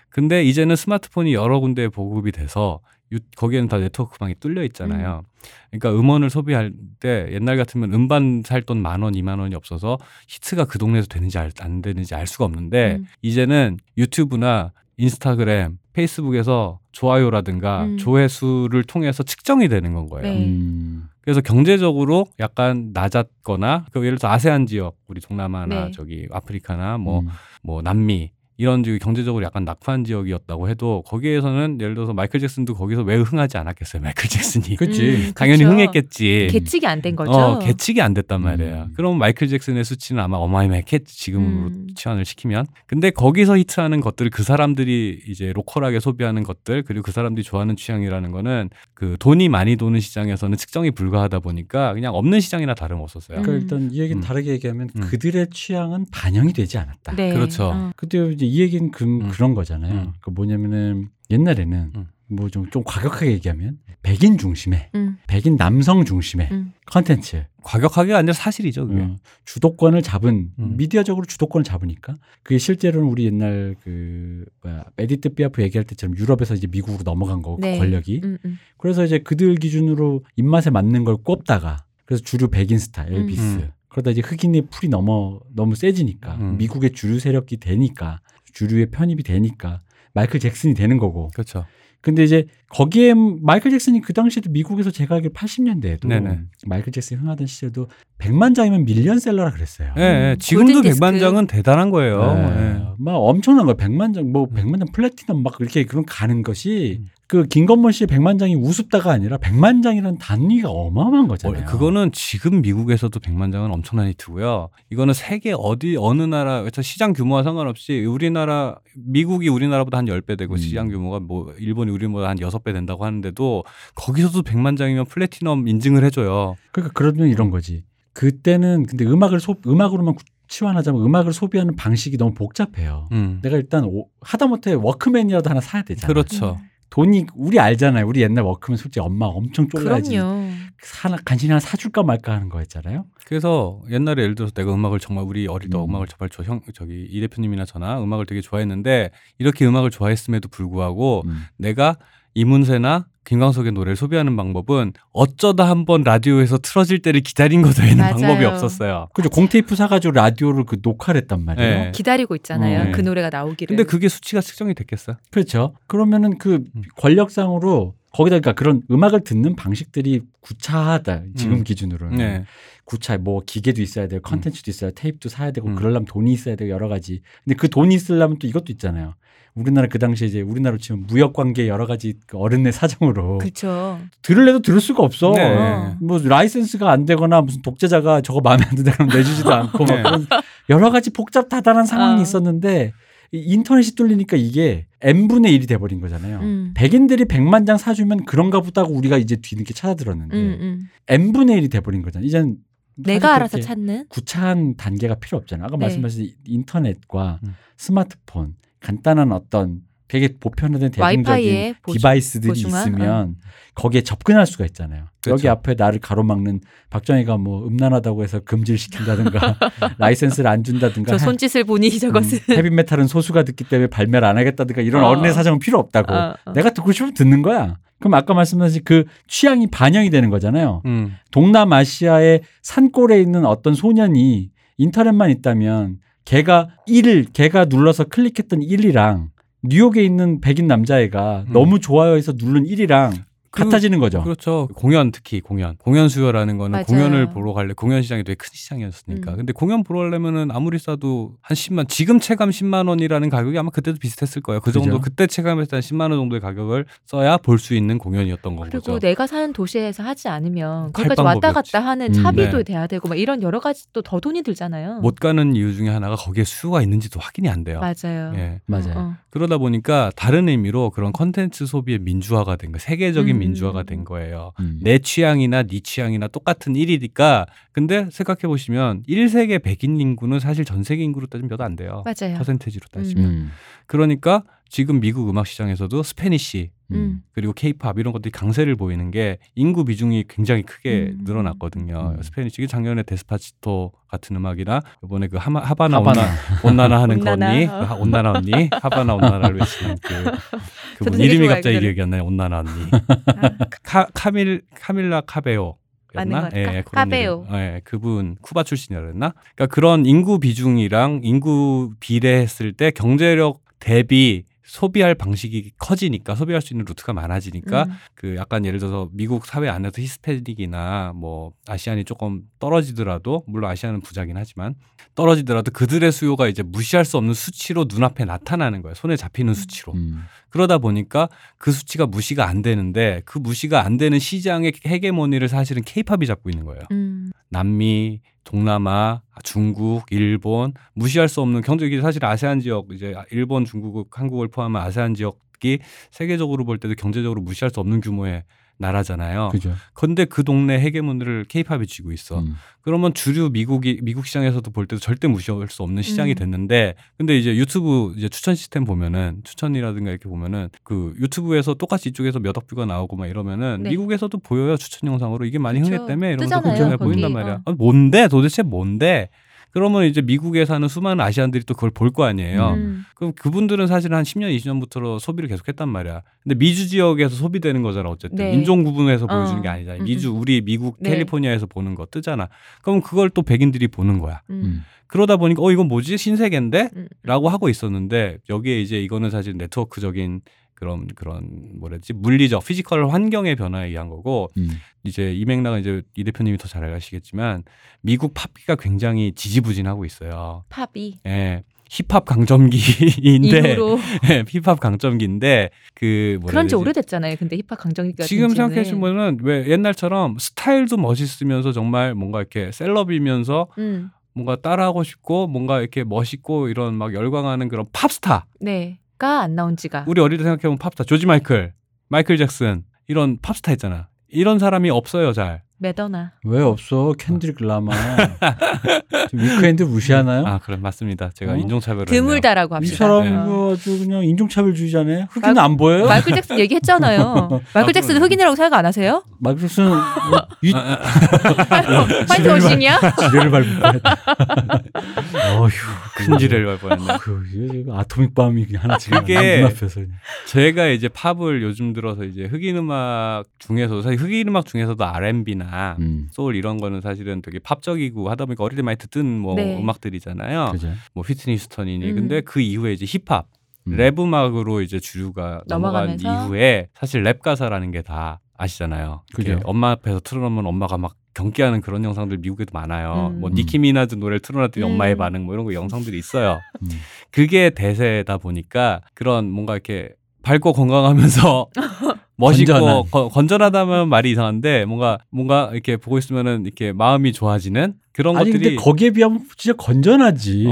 근데 이제는 스마트폰이 여러 군데에 보급이 돼서 거기에는 다 네트워크망이 뚫려 있잖아요. 그러니까 음원을 소비할 때 옛날 같으면 음반 살 돈 10,000원, 20,000원이 없어서 히트가 그 동네에서 되는지 안 되는지 알 수가 없는데 이제는 유튜브나 인스타그램, 페이스북에서 좋아요라든가 조회수를 통해서 측정이 되는 건 거예요. 네. 그래서 경제적으로 약간 낮았거나 그 예를 들어 아세안 지역, 우리 동남아나 네. 저기 아프리카나 뭐 남미 이런 경제적으로 약간 낙후한 지역이었다고 해도 거기에서는 예를 들어서 마이클 잭슨도 거기서 왜 흥하지 않았겠어요? 마이클 잭슨이. 그렇지. 당연히 그쵸. 흥했겠지. 계측이 안 된 거죠. 계측이 안 됐단 말이에요. 그럼 마이클 잭슨의 수치는 아마 어마어마했겠지. 지금으로 치환을 시키면. 근데 거기서 히트하는 것들, 그 사람들이 이제 로컬하게 소비하는 것들, 그리고 그 사람들이 좋아하는 취향이라는 거는 그 돈이 많이 도는 시장에서는 측정이 불가하다 보니까 그냥 없는 시장이나 다름없었어요. 그러니까 일단 이 얘기는 다르게 얘기하면 그들의 취향은 반영이 되지 않았다. 네. 그렇죠. 그때 이제 이 얘기는 그런 거잖아요. 그 뭐냐면은 옛날에는 뭐 좀 과격하게 얘기하면 백인 중심의 백인 남성 중심의 컨텐츠. 과격하게가 아니라 사실이죠. 그게. 주도권을 잡은 미디어적으로 주도권을 잡으니까 그게 실제로는 우리 옛날 에디트 피아프 얘기할 때처럼 유럽에서 이제 미국으로 넘어간 거고 네. 그 권력이. 그래서 이제 그들 기준으로 입맛에 맞는 걸 꼽다가 그래서 주류 백인 스타 엘비스. 그러다 이제 흑인의 풀이 너무 세지니까 미국의 주류 세력이 되니까 주류의 편입이 되니까 마이클 잭슨이 되는 거고. 그렇죠. 근데 이제 거기에 마이클 잭슨이 그 당시에도 미국에서 제가 알기로 80년대에도 네네. 마이클 잭슨이 흥하던 시절도 100만 장이면 밀리언셀러라 그랬어요. 네, 지금도 100만 장은 대단한 거예요. 네. 네. 막 엄청난 거예요. 100만 장, 뭐 100만 장 플래티넘 막 이렇게 그런 가는 것이 그 김건모 씨의 100만 장이 우습다가 아니라 100만 장이라는 단위가 어마어마한 거잖아요. 그거는 지금 미국에서도 100만 장은 엄청난 히트고요. 이거는 세계 어느 나라 시장 규모와 상관없이 우리나라 미국이 우리나라보다 한 10배 되고 시장 규모가 뭐 일본이 우리보다 한 6배 된다고 하는데도 거기서도 100만 장이면 플래티넘 인증을 해줘요. 그러니까 그러면 이런 거지. 그때는 근데 음악으로만 치환하자면 음악을 소비하는 방식이 너무 복잡해요. 내가 일단 하다못해 워크맨이라도 하나 사야 되잖아. 그렇죠. 돈이 우리 알잖아요. 우리 옛날 워크맨 솔직히 엄마 엄청 쫄라야지 간신히 하나 사줄까 말까 하는 거였잖아요. 그래서 옛날에 예를 들어서 내가 음악을 정말 우리 어릴 때 음악을 정말 저기 이 대표님이나 저나 음악을 되게 좋아했는데 이렇게 음악을 좋아했음에도 불구하고 내가 이문세나 김광석의 노래를 소비하는 방법은 어쩌다 한번 라디오에서 틀어질 때를 기다린 거 외에는 방법이 없었어요. 그죠. 공테이프 사가지고 라디오를 녹화를 했단 말이에요. 네. 기다리고 있잖아요. 네. 그 노래가 나오기를. 근데 그게 수치가 측정이 됐겠어요? 그렇죠. 그러면은 그 권력상으로 거기다 그러니까 그런 음악을 듣는 방식들이 구차하다. 지금 기준으로는. 네. 구차 뭐 기계도 있어야 되고 컨텐츠도 있어야 테이프도 사야 되고 그러려면 돈이 있어야 되고 여러 가지. 근데 그 돈이 있으려면 또 이것도 있잖아요. 우리나라 그 당시에 이제 우리나라로 치면 무역 관계 여러 가지 어른네 사정으로. 그렇죠. 들을래도 들을 수가 없어. 네. 뭐 라이센스가 안 되거나 무슨 독재자가 저거 마음에 안 든다 그러면 내주지도 않고 네. 막 그런 여러 가지 복잡다단한 상황이 있었는데 인터넷이 뚫리니까 이게 n분의 1이 돼버린 거잖아요. 백인들이 100만 장 사주면 그런가 보다고 우리가 이제 뒤늦게 찾아들었는데 n분의 1이 돼버린 거잖아요. 이제는 내가 알아서 찾는 구차한 단계가 필요 없잖아요. 아까 네. 말씀하신 인터넷과 스마트폰 간단한 어떤 되게 보편화된 대중적인 디바이스들이 있으면 거기에 접근할 수가 있잖아요. 그렇죠. 여기 앞에 나를 가로막는 박정희가 뭐 음란하다고 해서 금지를 시킨다든가 라이센스를 안 준다든가 저 손짓을 보니 저것은 헤비메탈은 소수가 듣기 때문에 발매를 안 하겠다든가 이런 어른의 사정은 필요 없다고 내가 듣고 싶으면 듣는 거야. 그럼 아까 말씀하신 그 취향이 반영이 되는 거잖아요. 동남아시아의 산골에 있는 어떤 소년이 인터넷만 있다면 걔가 눌러서 클릭했던 1이랑 뉴욕에 있는 백인 남자애가 너무 좋아요해서 누른 1이랑 같아지는 거죠. 그렇죠. 공연 특히 공연 수요라는 거는 맞아요. 공연을 보러 갈래. 공연 시장이 되게 큰 시장이었으니까. 근데 공연 보러 가려면은 아무리 싸도 한 10만 지금 체감 10만 원이라는 가격이 아마 그때도 비슷했을 거예요. 그 정도 그렇죠? 그때 체감했을 때 한 10만 원 정도의 가격을 써야 볼 수 있는 공연이었던 거죠. 그리고 거죠. 내가 사는 도시에서 하지 않으면 거기까지 왔다 갔다 하는 차비도 네. 돼야 되고 막 이런 여러 가지 또 더 돈이 들잖아요. 못 가는 이유 중에 하나가 거기에 수요가 있는지도 확인이 안 돼요. 맞아요. 예. 맞아요. 그러다 보니까 다른 의미로 그런 컨텐츠 소비의 민주화가 된 거. 세계적인 민주화가 된 거예요. 내 취향이나 네 취향이나 똑같은 1이니까. 근데 생각해보시면 1세계 백인 인구는 사실 전 세계 인구로 따지면 몇 안 돼요. 맞아요. 퍼센테이지로 따지면. 그러니까 지금 미국 음악 시장에서도 스페니쉬 그리고 케이팝 이런 것들이 강세를 보이는 게 인구 비중이 굉장히 크게 늘어났거든요. 스페니쉬가 작년에 데스파치토 같은 음악이나 이번에 그 하바나 온나나 하는 거 언니 온나나 언니 하바나 온나나를 외치는 그분 이름이 갑자기 기억이 안 나요. 온나나 언니 카밀라 카베오 맞나? 예, 카베오. 예, 그분 쿠바 출신이라 했나? 그러니까 그런 인구 비중이랑 인구 비례했을 때 경제력 대비 소비할 방식이 커지니까 소비할 수 있는 루트가 많아지니까 그 약간 예를 들어서 미국 사회 안에서 히스패닉이나 뭐 아시안이 조금 떨어지더라도 물론 아시안은 부자긴 하지만 떨어지더라도 그들의 수요가 이제 무시할 수 없는 수치로 눈앞에 나타나는 거예요. 손에 잡히는 수치로. 그러다 보니까 그 수치가 무시가 안 되는데 그 무시가 안 되는 시장의 헤게모니를 사실은 케이팝이 잡고 있는 거예요. 남미, 동남아, 중국, 일본 무시할 수 없는 경제기 사실 아세안 지역 이제 일본, 중국, 한국을 포함한 아세안 지역이 세계적으로 볼 때도 경제적으로 무시할 수 없는 규모의 나라잖아요. 그런데 그 동네 헤게문을 케이팝이 쥐고 있어. 그러면 주류 미국 시장에서도 볼 때도 절대 무시할 수 없는 시장이 됐는데, 근데 이제 유튜브 이제 추천 시스템 보면은 추천이라든가 이렇게 보면은 그 유튜브에서 똑같이 이쪽에서 몇 억 뷰가 나오고 막 이러면은 네. 미국에서도 보여요 추천 영상으로 이게 많이 흥했다며 이러면서 뜨잖아요, 보인단 말이야. 아, 뭔데 도대체 뭔데? 그러면 이제 미국에 사는 수많은 아시안들이 또 그걸 볼 거 아니에요. 그럼 그분들은 사실 한 10년, 20년부터 소비를 계속했단 말이야. 근데 미주 지역에서 소비되는 거잖아. 어쨌든 네. 인종 구분해서 보여주는 게 아니잖아. 미주 우리 미국 네. 캘리포니아에서 보는 거 뜨잖아. 그럼 그걸 또 백인들이 보는 거야. 그러다 보니까 이건 뭐지? 신세계인데? 라고 하고 있었는데 여기에 이제 이거는 사실 네트워크적인 그런 뭐랬지 물리적 피지컬 환경의 변화에 의한 거고 이제 이 맥락은 이제 이 대표님이 더 잘 아시겠지만 미국 팝기가 굉장히 지지부진하고 있어요. 팝이. 예. 힙합 강점기인데, 네, 힙합 강점기인데 그 그런지 오래됐잖아요. 근데 힙합 강점기가 지금 생각해보면은 왜 옛날처럼 스타일도 멋있으면서 정말 뭔가 이렇게 셀럽이면서. 뭔가 따라하고 싶고 뭔가 이렇게 멋있고 이런 막 열광하는 그런 팝스타. 네. 가 안 나온 지가 우리 어릴 때 생각해보면 팝스타 조지 마이클, 마이클 잭슨 이런 팝스타 있잖아. 이런 사람이 없어요. 잘 매더나 왜 없어? 켄드릭 라마 위크엔드 무시하나요? 아 그래 맞습니다. 제가 인종차별을 드물다라고 합니다. 이 사람 네. 아주 그냥 인종차별주의자네. 흑인 안 보여요? 마이클 잭슨 얘기했잖아요. 마이클 잭슨 흑인이라고 생각 안 하세요? 마이클 잭슨 화이트 워싱이야? 지뢰를 밟을 뻔했다. 어휴 큰 지뢰를 밟을 뻔했네. 아토믹 밤이 하나 지금 눈앞에서 제가 이제 팝을 요즘 들어서 이제 흑인 음악 중에서도 사실 흑인 음악 중에서도 R&B나 소울 이런 거는 사실은 되게 팝적이고 하다 보니까 어릴 때 많이 듣던 뭐 네. 음악들이잖아요. 그죠. 뭐 휘트니 휴스턴이니 근데 그 이후에 이제 힙합 랩 음악으로 이제 주류가 넘어간 이후에 사실 랩 가사라는 게 다 아시잖아요. 그죠. 엄마 앞에서 틀어놓으면 엄마가 막 경기하는 그런 영상들 미국에도 많아요. 뭐 니키 미나즈 노래를 틀어놨더니 엄마의 반응 뭐 이런 거 영상들이 있어요. 그게 대세다 보니까 그런 뭔가 이렇게 밝고 건강하면서 멋있고 건전하다면 말이 이상한데 뭔가 이렇게 보고 있으면은 이렇게 마음이 좋아지는 그런 아니, 것들이 근데 거기에 비하면 진짜 건전하지.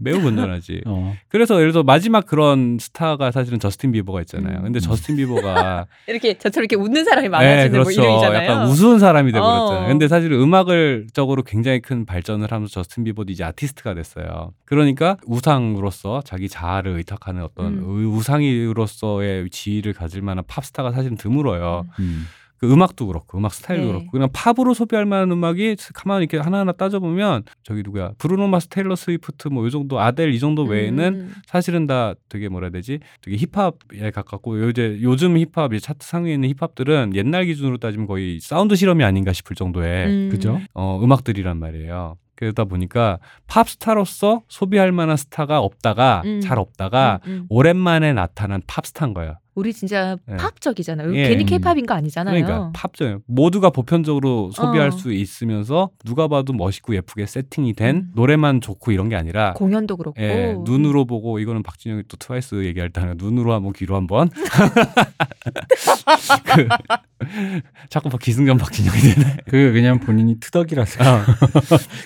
매우 건전하지. 그래서 예를 들어 마지막 그런 스타가 사실은 저스틴 비버가 있잖아요. 근데 저스틴 비버가 이렇게 저처럼 이렇게 웃는 사람이 많아지는 네, 그렇죠. 뭐 이름이잖아요. 약간 우스운 사람이 되버렸잖아요. 근데 사실 음악적으로 굉장히 큰 발전을 하면서 저스틴 비버도 이제 아티스트가 됐어요. 그러니까 우상으로서 자기 자아를 의탁하는 어떤 우상으로서의 지위를 가질 만한 팝스타가 사실은 드물어요. 그 음악도 그렇고 음악 스타일도 네. 그렇고 그냥 팝으로 소비할 만한 음악이 가만히 이렇게 하나하나 따져보면 저기 누구야 브루노 마스, 테일러 스위프트 뭐 이 정도 아델 이 정도 외에는 사실은 다 되게 뭐라 해야 되지 되게 힙합에 가깝고 요즘 힙합 차트 상위에 있는 힙합들은 옛날 기준으로 따지면 거의 사운드 실험이 아닌가 싶을 정도의 그죠? 음악들이란 말이에요. 그러다 보니까 팝스타로서 소비할 만한 스타가 없다가 잘 없다가 오랜만에 나타난 팝스타인 거예요. 우리 진짜 네. 팝적이잖아요. 예. 괜히 케이팝인 거 아니잖아요. 그러니까 팝적이에요. 모두가 보편적으로 소비할 수 있으면서 누가 봐도 멋있고 예쁘게 세팅이 된 노래만 좋고 이런 게 아니라 공연도 그렇고 예, 눈으로 보고 이거는 박진영이 또 트와이스 얘기할 때 하나 눈으로 한번 귀로 한번 자꾸 막 기승전 박진영이 되네. 그냥 본인이 트덕이라서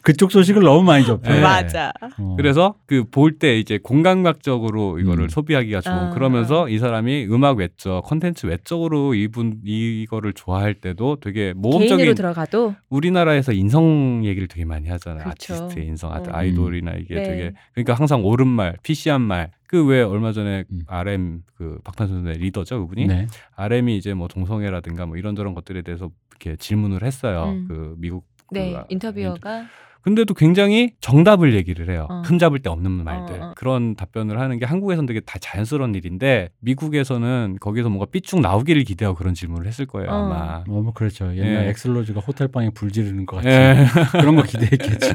그쪽 소식을 너무 많이 접해요. 예. 맞아. 그래서 그 볼 때 이제 공감각적으로 이거를 소비하기가 좋은 그러면서 이 사람이 음악 외적, 컨텐츠 외적으로 이거를 좋아할 때도 되게 모험적인 개인으로 들어가도 우리나라에서 인성 얘기를 되게 많이 하잖아요. 그렇죠. 아티스트의 인성, 아이돌이나 이게 네. 되게 그러니까 항상 옳은 말, PC한 말. 그 왜 얼마 전에 RM 그 박탄소년단의 리더죠 그분이 네. RM이 이제 뭐 동성애라든가 뭐 이런저런 것들에 대해서 이렇게 질문을 했어요. 그 미국 네, 그 인터뷰어가 근데도 굉장히 정답을 얘기를 해요. 흠잡을 데 없는 말들. 그런 답변을 하는 게 한국에서는 되게 다 자연스러운 일인데 미국에서는 거기에서 뭔가 삐쭉 나오기를 기대하고 그런 질문을 했을 거예요. 아마. 뭐 그렇죠. 옛날 예. 엑슬로즈가 호텔방에 불 지르는 것 같이 예. 그런 거 기대했겠지.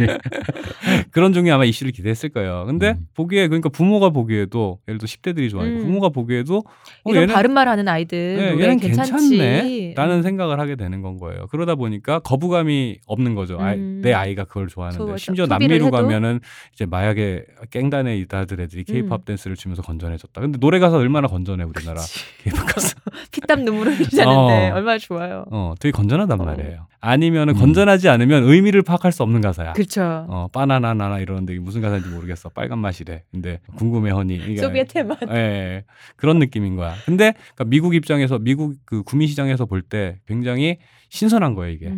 그런 종류의 아마 이슈를 기대했을 거예요. 근데 보기에 그러니까 부모가 보기에도 예를 들어 10대들이 좋아하니까 부모가 보기에도 이런 얘는, 바른 말 하는 아이들 예, 얘는 괜찮네 라는 생각을 하게 되는 건 거예요. 그러다 보니까 거부감이 없는 거죠. 내 아이가 그걸 좋아하는데 심지어 남미로 가면은 이제 마약의 갱단에 이다들 애들이 케이팝 댄스를 추면서 건전해졌다. 근데 노래 가사 얼마나 건전해 우리나라 케이팝 가사. 피땀 눈물을 흘리자는데 얼마나 좋아요. 되게 건전하단 말이에요. 아니면은 건전하지 않으면 의미를 파악할 수 없는 가사야. 그렇죠. 바나나나나 이러는데 무슨 가사인지 모르겠어. 빨간 맛이래. 근데 궁금해 허니. 소비에테 맛. 예, 그런 느낌인 거야. 근데 그러니까 미국 입장에서 미국 그 구미 시장에서 볼 때 굉장히 신선한 거예요 이게.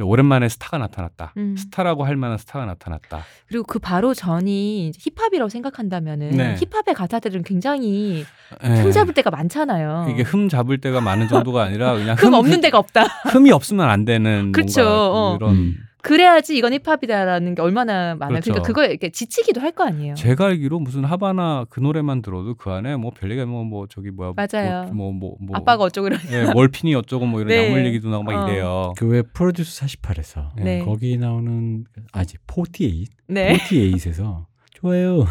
오랜만에 스타가 나타났다. 스타라고 할 만한 스타가 나타났다. 그리고 그 바로 전이 힙합이라고 생각한다면은 네. 힙합의 가사들은 굉장히 네. 흠 잡을 데가 많잖아요. 이게 흠 잡을 데가 많은 정도가 아니라 그냥 흠 없는 데가 없다. 흠이 없으면 안 되는 그렇죠. 뭔가 이런 그래야지 이건 힙합이다라는 게 얼마나 많아요. 그렇죠. 그러니까 그걸 이렇게 지치기도 할 거 아니에요. 제가 알기로 무슨 하바나 그 노래만 들어도 그 안에 뭐 별리가 뭐 저기 뭐야 맞아요. 아빠가 어쩌고 이런 예, 월핀이 어쩌고 뭐 이런 네. 약물 얘기도 나오고 막 이래요. 그 왜 프로듀스 48에서 네. 거기 나오는 아직 48 네. 48에서 좋아요.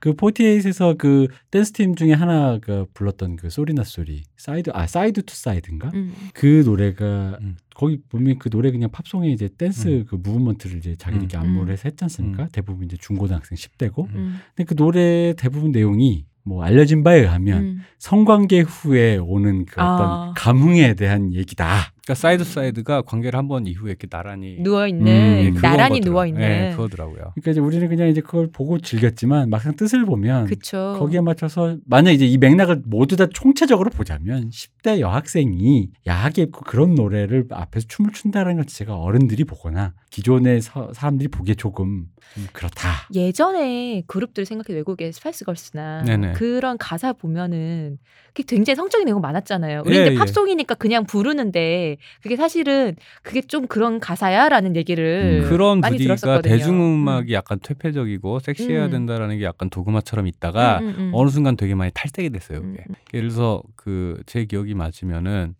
그 48에서 그 댄스 팀 중에 하나가 불렀던 그 소리나 소리 사이드 사이드 투 사이드인가 그 노래가 거기 보면 그 노래 그냥 팝송에 이제 댄스 그 무브먼트를 이제 자기들끼리 안무를 해서 했지 않습니까? 대부분 이제 중고등학생 10대고 근데 그 노래 대부분 내용이 뭐 알려진 바에 의하면 성관계 후에 오는 그 어떤 감흥에 대한 얘기다. 그러니까 사이드 사이드가 관계를 한번 이후에 이렇게 나란히 누워있는 나란히 누워있는 네, 그거더라고요. 그러니까 이제 우리는 그냥 이제 그걸 보고 즐겼지만 막상 뜻을 보면 그쵸. 거기에 맞춰서 만약 이제 이 맥락을 모두 다 총체적으로 보자면 10대 여학생이 야하게 입고 그런 노래를 앞에서 춤을 춘다라는 걸 제가 어른들이 보거나 기존의 사람들이 보기에 조금 그렇다. 예전에 그룹들 생각해 외국의 스파이스 걸스나 네네. 그런 가사 보면은 굉장히 성적인 내용 많았잖아요. 우리 이제 예, 팝송이니까 예. 그냥 부르는데 그게 사실은 그게 좀 그런 가사야라는 얘기를 그런 많이 들었었거든요. 대중음악이 약간 퇴폐적이고 섹시해야 된다라는 게 약간 도그마처럼 있다가 어느 순간 되게 많이 탈색이 됐어요. 그게. 예를 들어서 그 제 기억이 맞으면은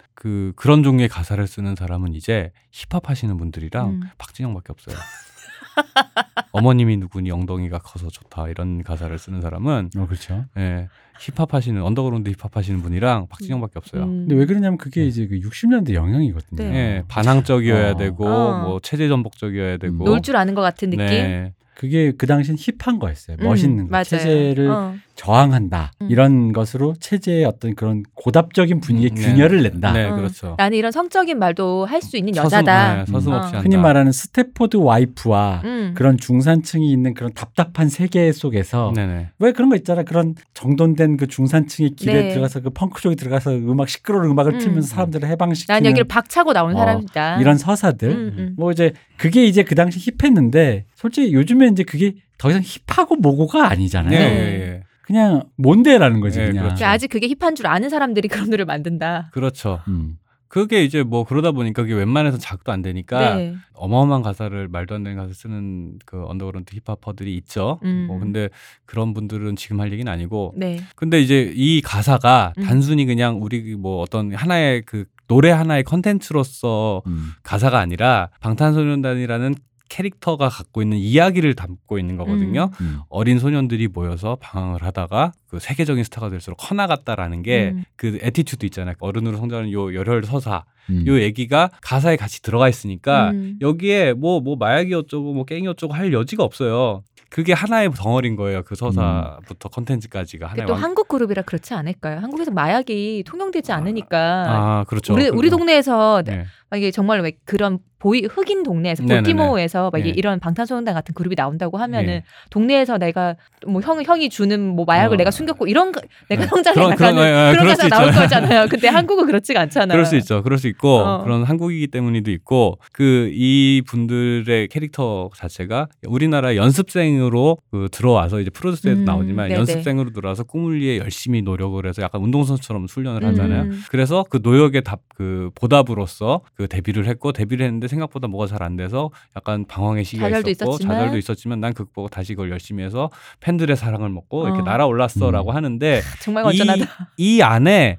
그런 종류의 가사를 쓰는 사람은 이제 힙합 하시는 분들이랑 박진영밖에 없어요. 어머님이 누구니 엉덩이가 커서 좋다 이런 가사를 쓰는 사람은 그렇죠. 예, 힙합 하시는 언더그라운드 힙합 하시는 분이랑 박진영밖에 없어요. 근데 왜 그러냐면 그게 이제 그 60년대 영향이거든요. 네. 예, 반항적이어야 되고 뭐 체제 전복적이어야 되고 놀 줄 아는 것 같은 느낌. 네. 그게 그 당시엔 힙한 거였어요. 멋있는 거. 맞아요. 체제를 저항한다. 이런 것으로 체제의 어떤 그런 고답적인 분위기의 균열을 낸다. 네, 그렇죠. 나는 이런 성적인 말도 할 수 있는 여자다. 서슴없이 한다. 흔히 말하는 스태포드 와이프와 그런 중산층이 있는 그런 답답한 세계 속에서 네네. 왜 그런 거 있잖아. 그런 정돈된 그 중산층의 길에 네. 들어가서 그 펑크 쪽에 들어가서 음악 시끄러운 음악을 틀면서 사람들을 해방시키는 난 여기를 박차고 나온 사람이다. 이런 서사들. 뭐 이제 그게 이제 그 당시 힙했는데 솔직히 요즘에 이제 그게 더 이상 힙하고 뭐고가 아니잖아요. 네. 그냥 뭔데라는 거지. 네, 그냥. 그렇죠. 아직 그게 힙한 줄 아는 사람들이 그런 노래를 만든다. 그렇죠. 그게 이제 뭐 그러다 보니까 그게 웬만해서 자극도 안 되니까 네. 어마어마한 가사를 말도 안 되는 가사를 쓰는 그 언더그라운드 힙합퍼들이 있죠. 뭐 근데 그런 분들은 지금 할 얘기는 아니고. 네. 근데 이제 이 가사가 단순히 그냥 우리 뭐 어떤 하나의 그 노래 하나의 컨텐츠로서 가사가 아니라 방탄소년단이라는 캐릭터가 갖고 있는 이야기를 담고 있는 거거든요. 어린 소년들이 모여서 방황을 하다가 그 세계적인 스타가 될수록 커 나갔다라는 게 그 애티튜드 있잖아요. 어른으로 성장하는 요 열혈 서사. 요 얘기가 가사에 같이 들어가 있으니까 여기에 뭐 마약이 어쩌고 뭐 깽이 어쩌고 할 여지가 없어요. 그게 하나의 덩어리인 거예요. 그 서사부터 컨텐츠까지가 하나의 또 한국 그룹이라 그렇지 않을까요? 한국에서 마약이 통용되지 않으니까. 그렇죠. 우리 동네에서 네. 막 이게 정말로 막 그런 흑인 동네에서 볼티모어에서 막 이런 방탄소년단 같은 그룹이 나온다고 하면은 네. 동네에서 내가 뭐 형이 주는 뭐 마약을 내가 숨겼고 이런 내가 성장해 나가는 그런 가사가 나올 거잖아요. 근데 한국은 그렇지가 않잖아요. 그럴 수 있죠. 그럴 수 있고 그런 한국이기 때문이도 있고 그 이 분들의 캐릭터 자체가 우리나라 연습생으로 그 들어와서 이제 프로듀스에도 나오지만 네네. 연습생으로 들어와서 꿈을 위해 열심히 노력을 해서 약간 운동선수처럼 훈련을 하잖아요. 그래서 그 노력의 보답으로서 그 데뷔를 했고 데뷔를 했는데 생각보다 뭐가 잘 안 돼서 약간 방황의 시기가 있었고 좌절도 있었지만 난 극복하고 다시 그걸 열심히 해서 팬들의 사랑을 먹고 이렇게 날아올랐어라고 하는데 정말 어쩌나다. 이 안에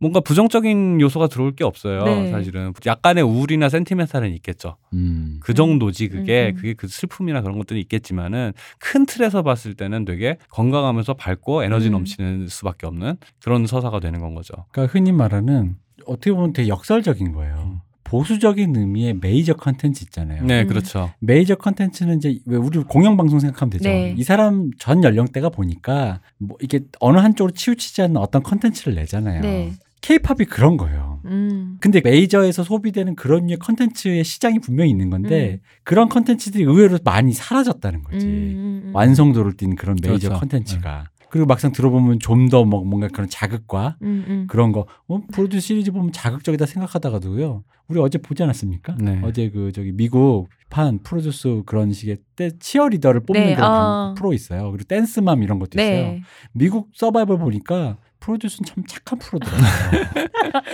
뭔가 부정적인 요소가 들어올 게 없어요. 네. 사실은 약간의 우울이나 센티멘탈은 있겠죠. 그 정도지 그게 그 슬픔이나 그런 것들이 있겠지만은 큰 틀에서 봤을 때는 되게 건강하면서 밝고 에너지 넘치는 수밖에 없는 그런 서사가 되는 건 거죠. 그러니까 흔히 말하는 어떻게 보면 되게 역설적인 거예요. 보수적인 의미의 메이저 컨텐츠 있잖아요. 네, 그렇죠. 메이저 컨텐츠는 이제 왜 우리 공영방송 생각하면 되죠. 네. 이 사람 전 연령대가 보니까 뭐 이게 어느 한쪽으로 치우치지 않는 어떤 컨텐츠를 내잖아요. 네. K-팝이 그런 거예요. 근데 메이저에서 소비되는 그런 류의 컨텐츠의 시장이 분명히 있는 건데 그런 컨텐츠들이 의외로 많이 사라졌다는 거지. 완성도를 띈 그런 메이저 컨텐츠가. 그렇죠. 그리고 막상 들어보면 좀 더 뭔가 그런 자극과 그런 거 프로듀스 시리즈 보면 자극적이다 생각하다가도요. 우리 어제 보지 않았습니까? 네. 어제 그 저기 미국판 프로듀스 그런 식의 치어리더를 뽑는 네. 그런 프로 있어요. 그리고 댄스맘 이런 것도 네. 있어요. 미국 서바이벌 보니까 프로듀스는 참 착한 프로더라고요.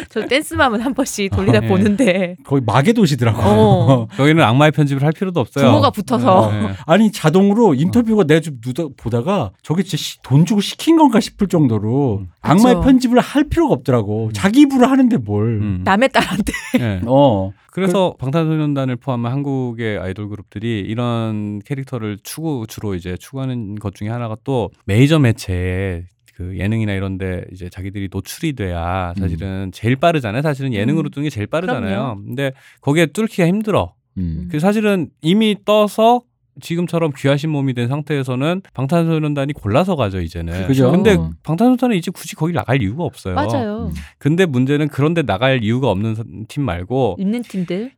저 댄스맘은 한 번씩 돌리다 보는데 거의 막의 도시더라고요. 여기는 악마의 편집을 할 필요도 없어요. 부모가 붙어서 아니 자동으로 인터뷰가 내가 좀 보다가 저게 진짜 돈 주고 시킨 건가 싶을 정도로 악마의 편집을 할 필요가 없더라고. 자기 입으로 하는데 뭘 남의 딸한테 네. 그래서 방탄소년단을 포함한 한국의 아이돌 그룹들이 이런 캐릭터를 주로 이제 추구하는 것 중에 하나가 또 메이저 매체에 그 예능이나 이런데 이제 자기들이 노출이 돼야 사실은 제일 빠르잖아요. 사실은 예능으로 뜨는 게 제일 빠르잖아요. 그럼요. 근데 거기에 뚫기가 힘들어. 그래서 사실은 이미 떠서 지금처럼 귀하신 몸이 된 상태에서는 방탄소년단이 골라서 가죠 이제는. 그죠. 근데 방탄소년단은 이제 굳이 거기 나갈 이유가 없어요. 맞아요. 근데 문제는 그런데 나갈 이유가 없는 팀 말고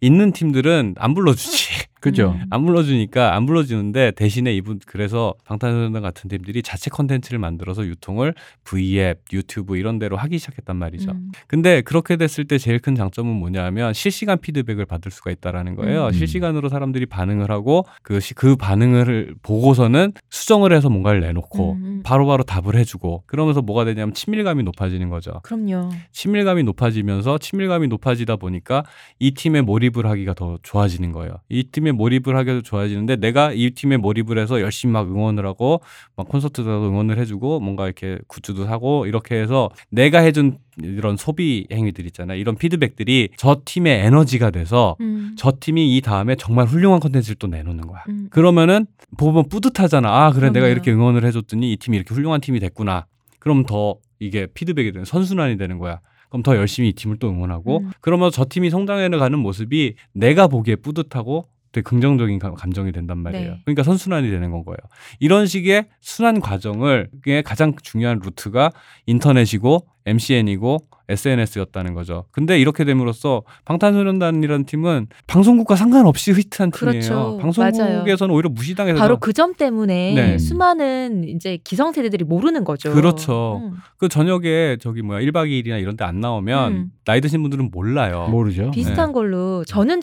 있는 팀들은 안 불러주지. 그죠. 안 불러주니까 안 불러주는데 대신에 그래서 방탄소년단 같은 팀들이 자체 컨텐츠를 만들어서 유통을 V앱, 유튜브 이런 데로 하기 시작했단 말이죠. 근데 그렇게 됐을 때 제일 큰 장점은 뭐냐면 실시간 피드백을 받을 수가 있다라는 거예요. 실시간으로 사람들이 반응을 하고 그 반응을 보고서는 수정을 해서 뭔가를 내놓고 바로바로 답을 해주고 그러면서 뭐가 되냐면 친밀감이 높아지는 거죠. 그럼요. 친밀감이 높아지면서 친밀감이 높아지다 보니까 이 팀에 몰입을 하기가 더 좋아지는 거예요. 이 팀에 몰입을 하기도 좋아지는데 내가 이 팀에 몰입을 해서 열심히 막 응원을 하고 막 콘서트도 응원을 해주고 뭔가 이렇게 굿즈도 사고 이렇게 해서 내가 해준 이런 소비 행위들 있잖아요. 이런 피드백들이 저 팀의 에너지가 돼서 저 팀이 이 다음에 정말 훌륭한 컨텐츠를 또 내놓는 거야. 그러면은 보면 뿌듯하잖아. 아 그래 그럼요. 내가 이렇게 응원을 해줬더니 이 팀이 이렇게 훌륭한 팀이 됐구나. 그럼 더 이게 피드백이 되는 선순환이 되는 거야. 그럼 더 열심히 이 팀을 또 응원하고 그러면서 저 팀이 성장해가는 모습이 내가 보기에 뿌듯하고 되게 긍정적인 감정이 된단 말이에요. 네. 그러니까 선순환이 되는 건 거예요. 이런 식의 순환 과정을 가장 중요한 루트가 인터넷이고 MCN이고 SNS였다는 거죠. 근데 이렇게 됨으로써 방탄소년단이라는 팀은 방송국과 상관없이 히트한 그렇죠. 팀이에요. 방송국에서는 맞아요. 오히려 무시당해서 바로 그 점 때문에 네. 수많은 이제 기성세대들이 모르는 거죠. 그렇죠. 그 저녁에 1박 2일이나 이런 데 안 나오면 나이 드신 분들은 몰라요. 모르죠. 비슷한 네. 걸로 저는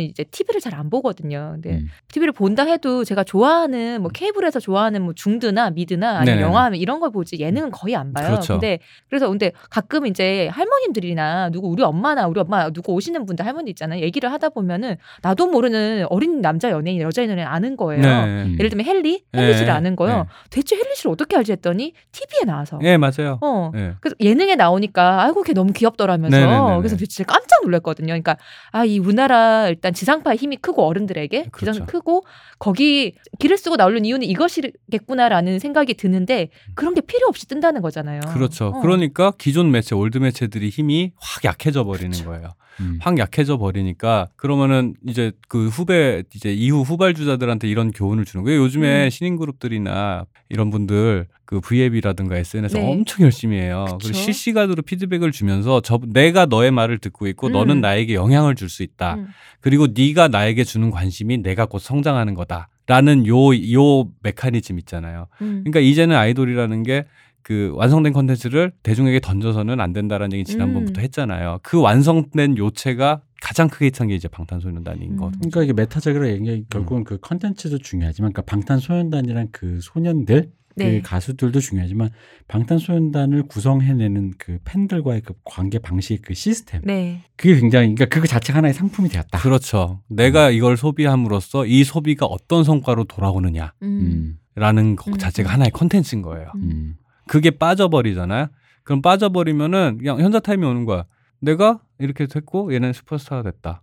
이제 TV를 잘 안 보거든요. 근데 TV를 본다 해도 제가 좋아하는 뭐 케이블에서 좋아하는 뭐 중드나 미드나 아니면 영화 이런 걸 보지 예능은 거의 안 봐요. 그렇죠. 근데 가끔 이제 할머님들이나 우리 엄마 누구 오시는 분들 할머니 있잖아요. 얘기를 하다 보면은 나도 모르는 어린 남자 연예인, 여자 연예인 아는 거예요. 네. 예를 들면 헨리 씨를 아는 거예요. 네. 대체 헨리 씨를 어떻게 알지 했더니 TV에 나와서. 네, 맞아요. 네. 그래서 예능에 나오니까 아이고 걔 너무 귀엽더라면서. 네. 그래서 진짜 깜짝 놀랐거든요. 그러니까 이 우리나라 일단 지상파의 힘이 크고 어른들에게 그렇죠. 지상이 크고 거기 길을 쓰고 나오는 이유는 이것이겠구나라는 생각이 드는데 그런 게 필요 없이 뜬다는 거잖아요. 그렇죠. 그러니까 기존 매체, 올드 매체들이 힘이 확 약해져 버리는 그렇죠. 거예요. 확 약해져 버리니까 그러면은 이제 그 후배 이제 이후 후발주자들한테 이런 교훈을 주는 거예요. 요즘에 신인 그룹들이나 이런 분들 그 V앱이라든가 SNS 네. 엄청 열심히 해요. 그리고 실시간으로 피드백을 주면서 내가 너의 말을 듣고 있고 너는 나에게 영향을 줄 수 있다. 그리고 네가 나에게 주는 관심이 내가 곧 성장하는 거다라는 요 메커니즘 있잖아요. 그러니까 이제는 아이돌이라는 게 그 완성된 컨텐츠를 대중에게 던져서는 안 된다라는 얘기 지난번부터 했잖아요. 그 완성된 요체가 가장 크게 찬 게 이제 방탄소년단인 거. 그러니까 이게 메타적으로 얘기해 결국은 그 컨텐츠도 중요하지만, 그러니까 방탄소년단이란 그 소년들, 네. 그 가수들도 중요하지만 방탄소년단을 구성해내는 그 팬들과의 그 관계 방식, 그 시스템, 네. 그게 굉장히, 그러니까 그거 자체가 하나의 상품이 되었다. 그렇죠. 내가 이걸 소비함으로써 이 소비가 어떤 성과로 돌아오느냐 라는 것 자체가 하나의 컨텐츠인 거예요. 그게 빠져버리잖아요. 그럼 빠져버리면은 그냥 현자타임이 오는 거야. 내가 이렇게 됐고 얘는 슈퍼스타가 됐다.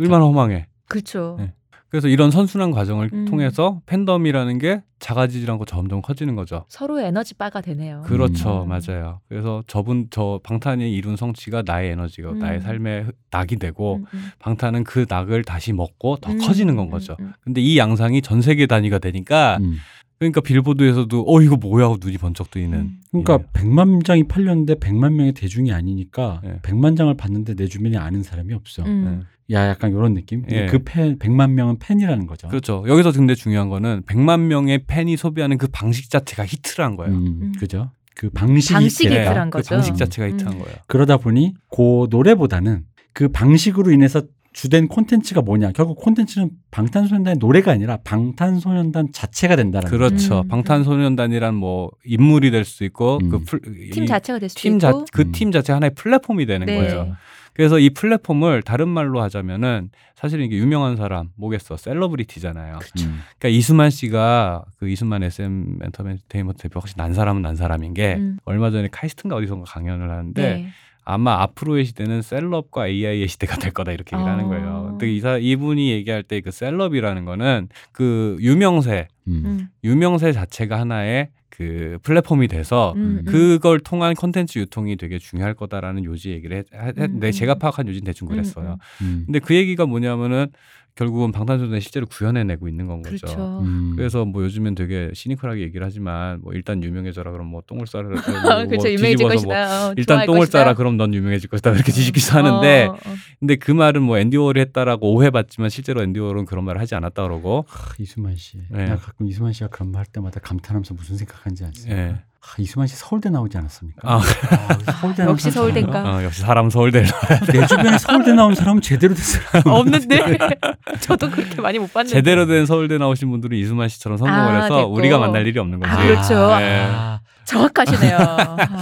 얼마나 허망해. 그렇죠. 네. 그래서 이런 선순환 과정을 통해서 팬덤이라는 게 자가지지라는 거 점점 커지는 거죠. 서로의 에너지 바가 되네요. 그렇죠. 맞아요. 그래서 저 방탄이 이룬 성취가 나의 에너지가 나의 삶의 낙이 되고 방탄은 그 낙을 다시 먹고 더 커지는 건 거죠. 근데 이 양상이 전 세계 단위가 되니까 그러니까 빌보드에서도 이거 뭐야 하고 눈이 번쩍 뜨이는. 그러니까 100만 장이 팔렸는데 100만 명의 대중이 아니니까 100만 장을 봤는데 내 주변에 아는 사람이 없어. 야, 약간 이런 느낌? 예. 그 팬, 100만 명은 팬이라는 거죠. 그렇죠. 여기서 근데 중요한 거는 100만 명의 팬이 소비하는 그 방식 자체가 히트를 한 거예요. 그죠? 그 방식이 히트한 거죠. 그 방식 자체가 히트한 거예요. 그러다 보니 그 노래보다는 그 방식으로 인해서 주된 콘텐츠가 뭐냐. 결국 콘텐츠는 방탄소년단의 노래가 아니라 방탄소년단 자체가 된다는. 그렇죠. 방탄소년단이란 뭐 인물이 될 수도 있고 팀 자체가 될 수도 있고 그 팀 자체가 하나의 플랫폼이 되는 거예요. 그래서 이 플랫폼을 다른 말로 하자면은 사실은 이게 유명한 사람 뭐겠어, 셀러브리티잖아요. 그러니까 이수만 씨가 그 이수만 SM 엔터테인먼트 대표, 확실히 난 사람은 난 사람인 게 얼마 전에 카이스트인가 어디선가 강연을 하는데. 네. 아마 앞으로의 시대는 셀럽과 AI의 시대가 될 거다 이렇게 얘기를 하는 거예요. 근데 이분이 얘기할 때 그 셀럽이라는 거는 그 유명세 자체가 하나의 그 플랫폼이 돼서 그걸 통한 콘텐츠 유통이 되게 중요할 거다라는 요지 얘기를 했는데 제가 파악한 요지는 대충 그랬어요. 근데 그 얘기가 뭐냐면은 결국은 방탄소년단이 실제로 구현해내고 있는 건 거죠. 그렇죠. 그래서 뭐 요즘엔 되게 시니컬하게 얘기를 하지만 뭐 일단 유명해져라 그럼 뭐 똥을 싸라 그렇죠. 뭐 유명해질 것이다. 뭐 일단 똥을 것이다. 싸라 그럼 넌 유명해질 것이다 이렇게 뒤집기도 하는데 근데 그 말은 뭐 앤디 워홀이 했다라고 오해받지만 실제로 앤디 워홀은 그런 말을 하지 않았다 그러고. 이수만 씨. 네. 나 가끔 이수만 씨가 그런 말 할 때마다 감탄하면서 무슨 생각하는지 아세요? 네. 이수만 씨 서울대 나오지 않았습니까? 서울대 역시 서울대인가? 역시 사람 서울대. 내 주변에 서울대 나온 사람은 제대로 된 사람 없는데 저도 그렇게 많이 못 봤는데. 제대로 된 서울대 나오신 분들은 이수만 씨처럼 성공을 해서 됐고. 우리가 만날 일이 없는 거지. 그렇죠. 네. 정확하시네요.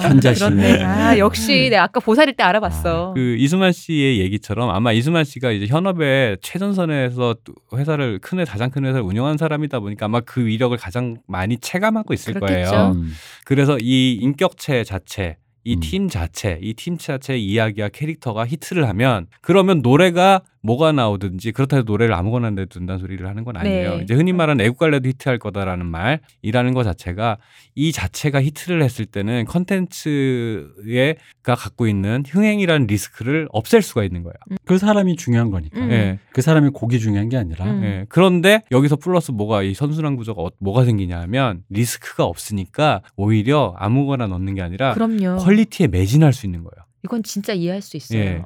현자시네. 역시 내가 아까 보살일 때 알아봤어. 그 이수만 씨의 얘기처럼 아마 이수만 씨가 이제 현업의 최전선에서 회사를 가장 큰 회사를 운영한 사람이다 보니까 아마 그 위력을 가장 많이 체감하고 있을 그렇겠죠. 거예요. 그래서 이 인격체 자체, 이 팀 자체, 이 팀 자체의 이야기와 캐릭터가 히트를 하면 그러면 노래가 뭐가 나오든지 그렇다고 노래를 아무거나 내도 된다는 소리를 하는 건 아니에요. 네. 이제 흔히 말하는 애국갈래도 히트할 거다라는 말이라는 것 자체가 이 자체가 히트를 했을 때는 컨텐츠가 갖고 있는 흥행이라는 리스크를 없앨 수가 있는 거예요. 그 사람이 중요한 거니까. 네. 그 사람의 곡이 중요한 게 아니라. 네. 그런데 여기서 플러스 뭐가 이 선순환 구조가 뭐가 생기냐 하면 리스크가 없으니까 오히려 아무거나 넣는 게 아니라 그럼요. 퀄리티에 매진할 수 있는 거예요. 이건 진짜 이해할 수 있어요. 예.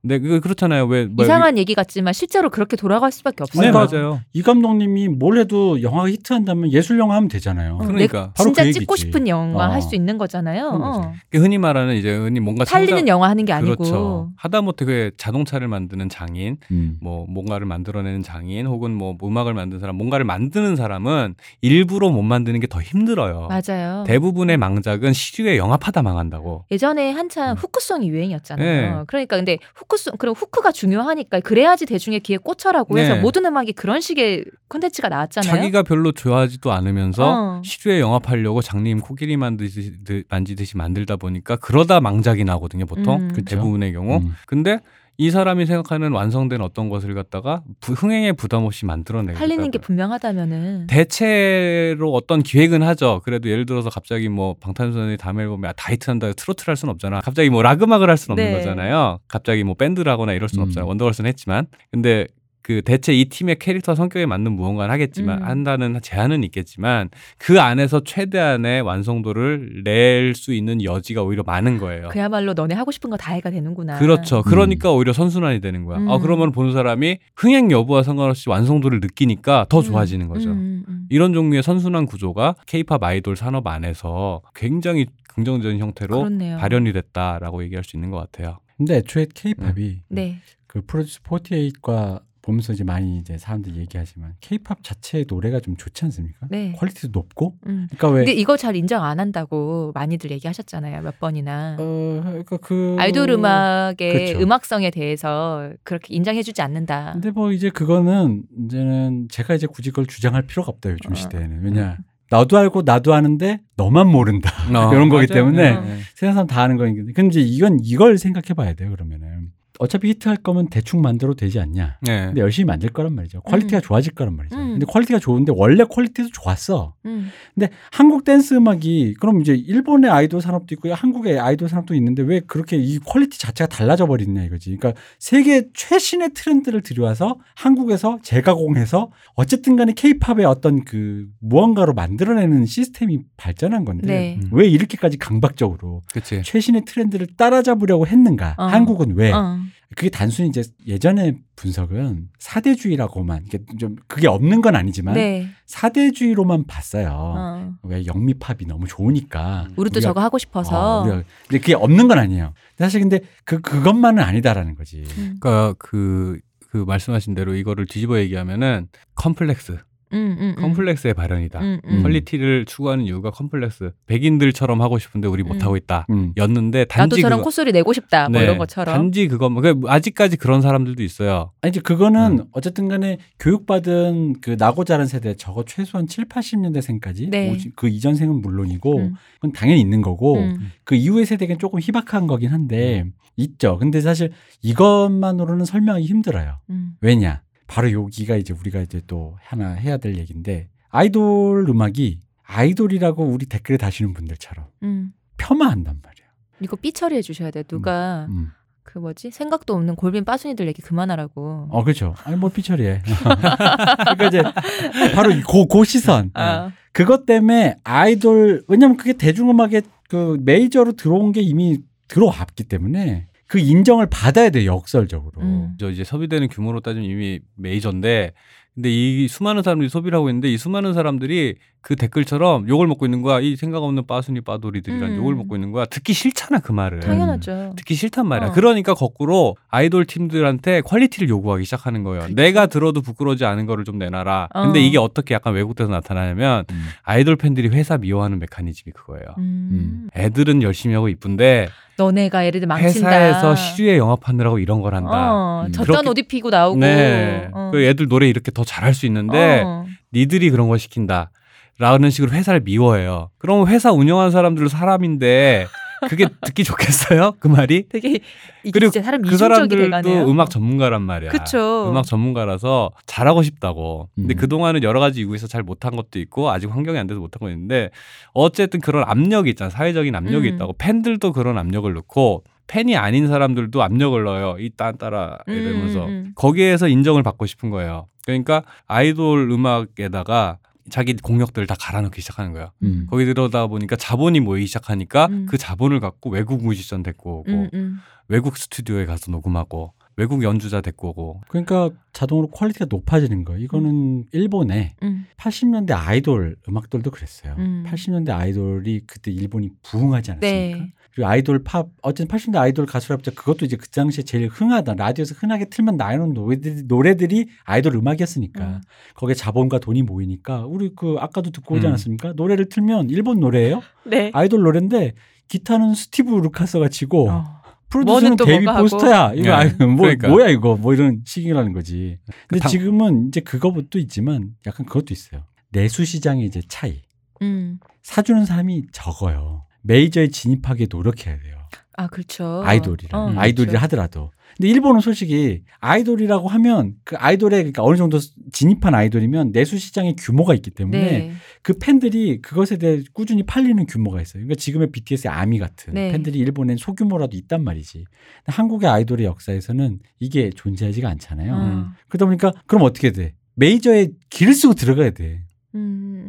근데 그렇잖아요. 왜 이상한 얘기 같지만 실제로 그렇게 돌아갈 수밖에 없어요. 네, 맞아요. 이 감독님이 뭘 해도 영화가 히트한다면 예술 영화 하면 되잖아요. 그러니까 바로 진짜 그 찍고 싶은 영화 할 수 있는 거잖아요. 흔히 말하는 이제 뭔가 살리는 영화 하는 게 아니고 그렇죠. 하다못해 그 자동차를 만드는 장인, 뭐 뭔가를 만들어내는 장인, 혹은 뭐 음악을 만드는 사람, 뭔가를 만드는 사람은 일부러 못 만드는 게 더 힘들어요. 맞아요. 대부분의 망작은 시류에 영합하다 망한다고. 예전에 한참 후크송 유행이었잖아요. 네. 그러니까 근데 후크가 중요하니까 그래야지 대중의 귀에 꽂혀라고 해서 네. 모든 음악이 그런 식의 콘텐츠가 나왔잖아요. 자기가 별로 좋아하지도 않으면서 시류에 영합하려고 장님 코끼리 만지듯이 만들다 보니까 그러다 망작이 나거든요. 보통 그 대부분의 경우. 근데 이 사람이 생각하는 완성된 어떤 것을 갖다가 흥행에 부담 없이 만들어내겠다. 팔리는 게 분명하다면은. 대체로 어떤 기획은 하죠. 그래도 예를 들어서 갑자기 뭐 방탄소년단이 다음 앨범에 다이어트한다 해서 트로트를 할 수는 없잖아. 갑자기 뭐 락음악을 할 수는 네. 없는 거잖아요. 갑자기 뭐 밴드를 하거나 이럴 수는 없잖아요. 원더걸스는 했지만. 근데 그 대체 이 팀의 캐릭터 성격에 맞는 무언가를 하겠지만 한다는 제한은 있겠지만 그 안에서 최대한의 완성도를 낼 수 있는 여지가 오히려 많은 거예요. 그야말로 너네 하고 싶은 거 다 해가 되는구나. 그렇죠. 그러니까 오히려 선순환이 되는 거야. 그러면 보는 사람이 흥행 여부와 상관없이 완성도를 느끼니까 더 좋아지는 거죠. 이런 종류의 선순환 구조가 K-POP 아이돌 산업 안에서 굉장히 긍정적인 형태로 그렇네요. 발현이 됐다라고 얘기할 수 있는 것 같아요. 근데 애초에 K-POP이 네. 그 프로듀스 48과 보면서 이제 많이 이제 사람들이 얘기하지만 K-POP 자체의 노래가 좀 좋지 않습니까? 네. 퀄리티도 높고. 그러니까 왜? 근데 이거 잘 인정 안 한다고 많이들 얘기하셨잖아요. 몇 번이나. 그러니까 그 아이돌 음악의 그렇죠. 음악성에 대해서 그렇게 인정해주지 않는다. 근데 뭐 이제 그거는 이제는 제가 이제 굳이 그걸 주장할 필요가 없다 요즘 시대에는. 왜냐? 나도 알고 나도 아는데 너만 모른다 이런 거기 맞아요. 때문에 세상 사람 다 아는 거니까. 근데 이건 이걸 생각해봐야 돼요. 그러면은. 어차피 히트할 거면 대충 만들어도 되지 않냐. 네. 근데 열심히 만들 거란 말이죠. 퀄리티가 좋아질 거란 말이죠. 근데 퀄리티가 좋은데 원래 퀄리티도 좋았어. 근데 한국 댄스 음악이 그럼 이제 일본의 아이돌 산업도 있고 한국의 아이돌 산업도 있는데 왜 그렇게 이 퀄리티 자체가 달라져 버리느냐 이거지. 그러니까 세계 최신의 트렌드를 들여와서 한국에서 재가공해서 어쨌든 간에 K-팝의 어떤 그 무언가로 만들어내는 시스템이 발전한 건데 네. 왜 이렇게까지 강박적으로 그치. 최신의 트렌드를 따라잡으려고 했는가. 한국은 왜. 그게 단순히 이제 예전의 분석은 사대주의라고만 좀 그게 없는 건 아니지만 네. 사대주의로만 봤어요. 왜 영미팝이 너무 좋으니까 우리도 저거 하고 싶어서. 근데 그게 없는 건 아니에요. 사실 근데 그것만은 아니다라는 거지. 그러니까 그 말씀하신 대로 이거를 뒤집어 얘기하면은 컴플렉스. 컴플렉스의 발현이다. 퀄리티를 추구하는 이유가 컴플렉스. 백인들처럼 하고 싶은데 우리 못하고 있다. 였는데 단지 나도 저런 콧소리 내고 싶다. 뭐 네. 이런 것처럼. 단지 그것만. 아직까지 그런 사람들도 있어요. 아니, 이제 그거는 어쨌든 간에 교육받은 그 나고 자란 세대 저거 최소한 7, 80년대생까지 네. 그 이전 생은 물론이고 그건 당연히 있는 거고 그 이후의 세대는 조금 희박한 거긴 한데 있죠. 근데 사실 이것만으로는 설명하기 힘들어요. 왜냐? 바로 여기가 이제 우리가 이제 또 하나 해야 될 얘기인데 아이돌 음악이 아이돌이라고 우리 댓글에 다시는 분들처럼 폄하한단 말이에요. 이거 삐 처리해 주셔야 돼요. 누가 그 뭐지 생각도 없는 골빈 빠순이들 얘기 그만하라고. 그렇죠. 아니 뭐 삐 처리해. 그러니까 이제 바로 그 시선. 그것 때문에 아이돌 왜냐면 그게 대중음악의 그 메이저로 들어온 게 이미 들어왔기 때문에. 그 인정을 받아야 돼요, 역설적으로. 저 이제 소비되는 규모로 따지면 이미 메이저인데, 근데 이 수많은 사람들이 소비를 하고 있는데, 이 수많은 사람들이 그 댓글처럼 욕을 먹고 있는 거야. 이 생각 없는 빠순이 빠돌이들이란 욕을 먹고 있는 거야. 듣기 싫잖아, 그 말을. 당연하죠. 듣기 싫단 말이야. 그러니까 거꾸로 아이돌 팀들한테 퀄리티를 요구하기 시작하는 거예요. 그치. 내가 들어도 부끄러워지 않은 거를 좀 내놔라. 근데 이게 어떻게 약간 왜곡돼서 나타나냐면 아이돌 팬들이 회사 미워하는 메커니즘이 그거예요. 애들은 열심히 하고 이쁜데 너네가 예를 들어 망친다. 회사에서 시류에 영업하느라고 이런 걸 한다. 저딴 옷 입히고 나오고. 네. 애들 노래 이렇게 더 잘할 수 있는데 니들이 그런 걸 시킨다. 라는 식으로 회사를 미워해요. 그럼 회사 운영하는 사람들은 사람인데 그게 듣기 좋겠어요? 그 말이? 되게 그리고 진짜 사람 이중적이 돼가네요. 음악 전문가란 말이야. 그쵸. 음악 전문가라서 잘하고 싶다고. 근데 그동안은 여러 가지 이유에서 잘 못한 것도 있고 아직 환경이 안 돼서 못한 건 있는데 어쨌든 그런 압력이 있잖아. 사회적인 압력이 있다고. 팬들도 그런 압력을 넣고 팬이 아닌 사람들도 압력을 넣어요. 이 딴따라 이러면서. 거기에서 인정을 받고 싶은 거예요. 그러니까 아이돌 음악에다가 자기 공력들을 다 갈아넣기 시작하는 거야. 거기 들어다 보니까 자본이 모이기 시작하니까 그 자본을 갖고 외국 뮤지션 데리고 오고 외국 스튜디오에 가서 녹음하고 외국 연주자 데리고 오고. 그러니까 자동으로 퀄리티가 높아지는 거예요. 이거는 일본의 80년대 아이돌 음악들도 그랬어요. 80년대 아이돌이 그때 일본이 부흥하지 않았습니까? 네. 그리고 아이돌 팝 어쨌든 80년대 아이돌 가수랍자 그것도 이제 그 당시에 제일 흥하다. 라디오에서 흔하게 틀면 나오는 노래들이 아이돌 음악이었으니까. 거기에 자본과 돈이 모이니까 우리 그 아까도 듣고 오지 않았습니까? 노래를 틀면 일본 노래예요. 네. 아이돌 노래인데 기타는 스티브 루카스가 치고 프로듀서는 데이비 포스터야. 이거 네. 그러니까. 뭐야 이거. 뭐 이런 식이라는 거지. 근데 지금은 이제 그것도 있지만 약간 그것도 있어요. 내수 시장의 이제 차이. 사주는 사람이 적어요. 메이저에 진입하기에 노력해야 돼요. 아, 그렇죠. 아이돌이라. 아이돌이라 그렇죠. 하더라도. 근데 일본은 솔직히 아이돌이라고 하면 그 아이돌에 그러니까 어느 정도 진입한 아이돌이면 내수 시장의 규모가 있기 때문에 네. 그 팬들이 그것에 대해 꾸준히 팔리는 규모가 있어요. 그러니까 지금의 BTS의 아미 같은 네. 팬들이 일본엔 소규모라도 있단 말이지. 한국의 아이돌의 역사에서는 이게 존재하지가 않잖아요. 그러다 보니까 그럼 어떻게 돼? 메이저에 길을 쓰고 들어가야 돼.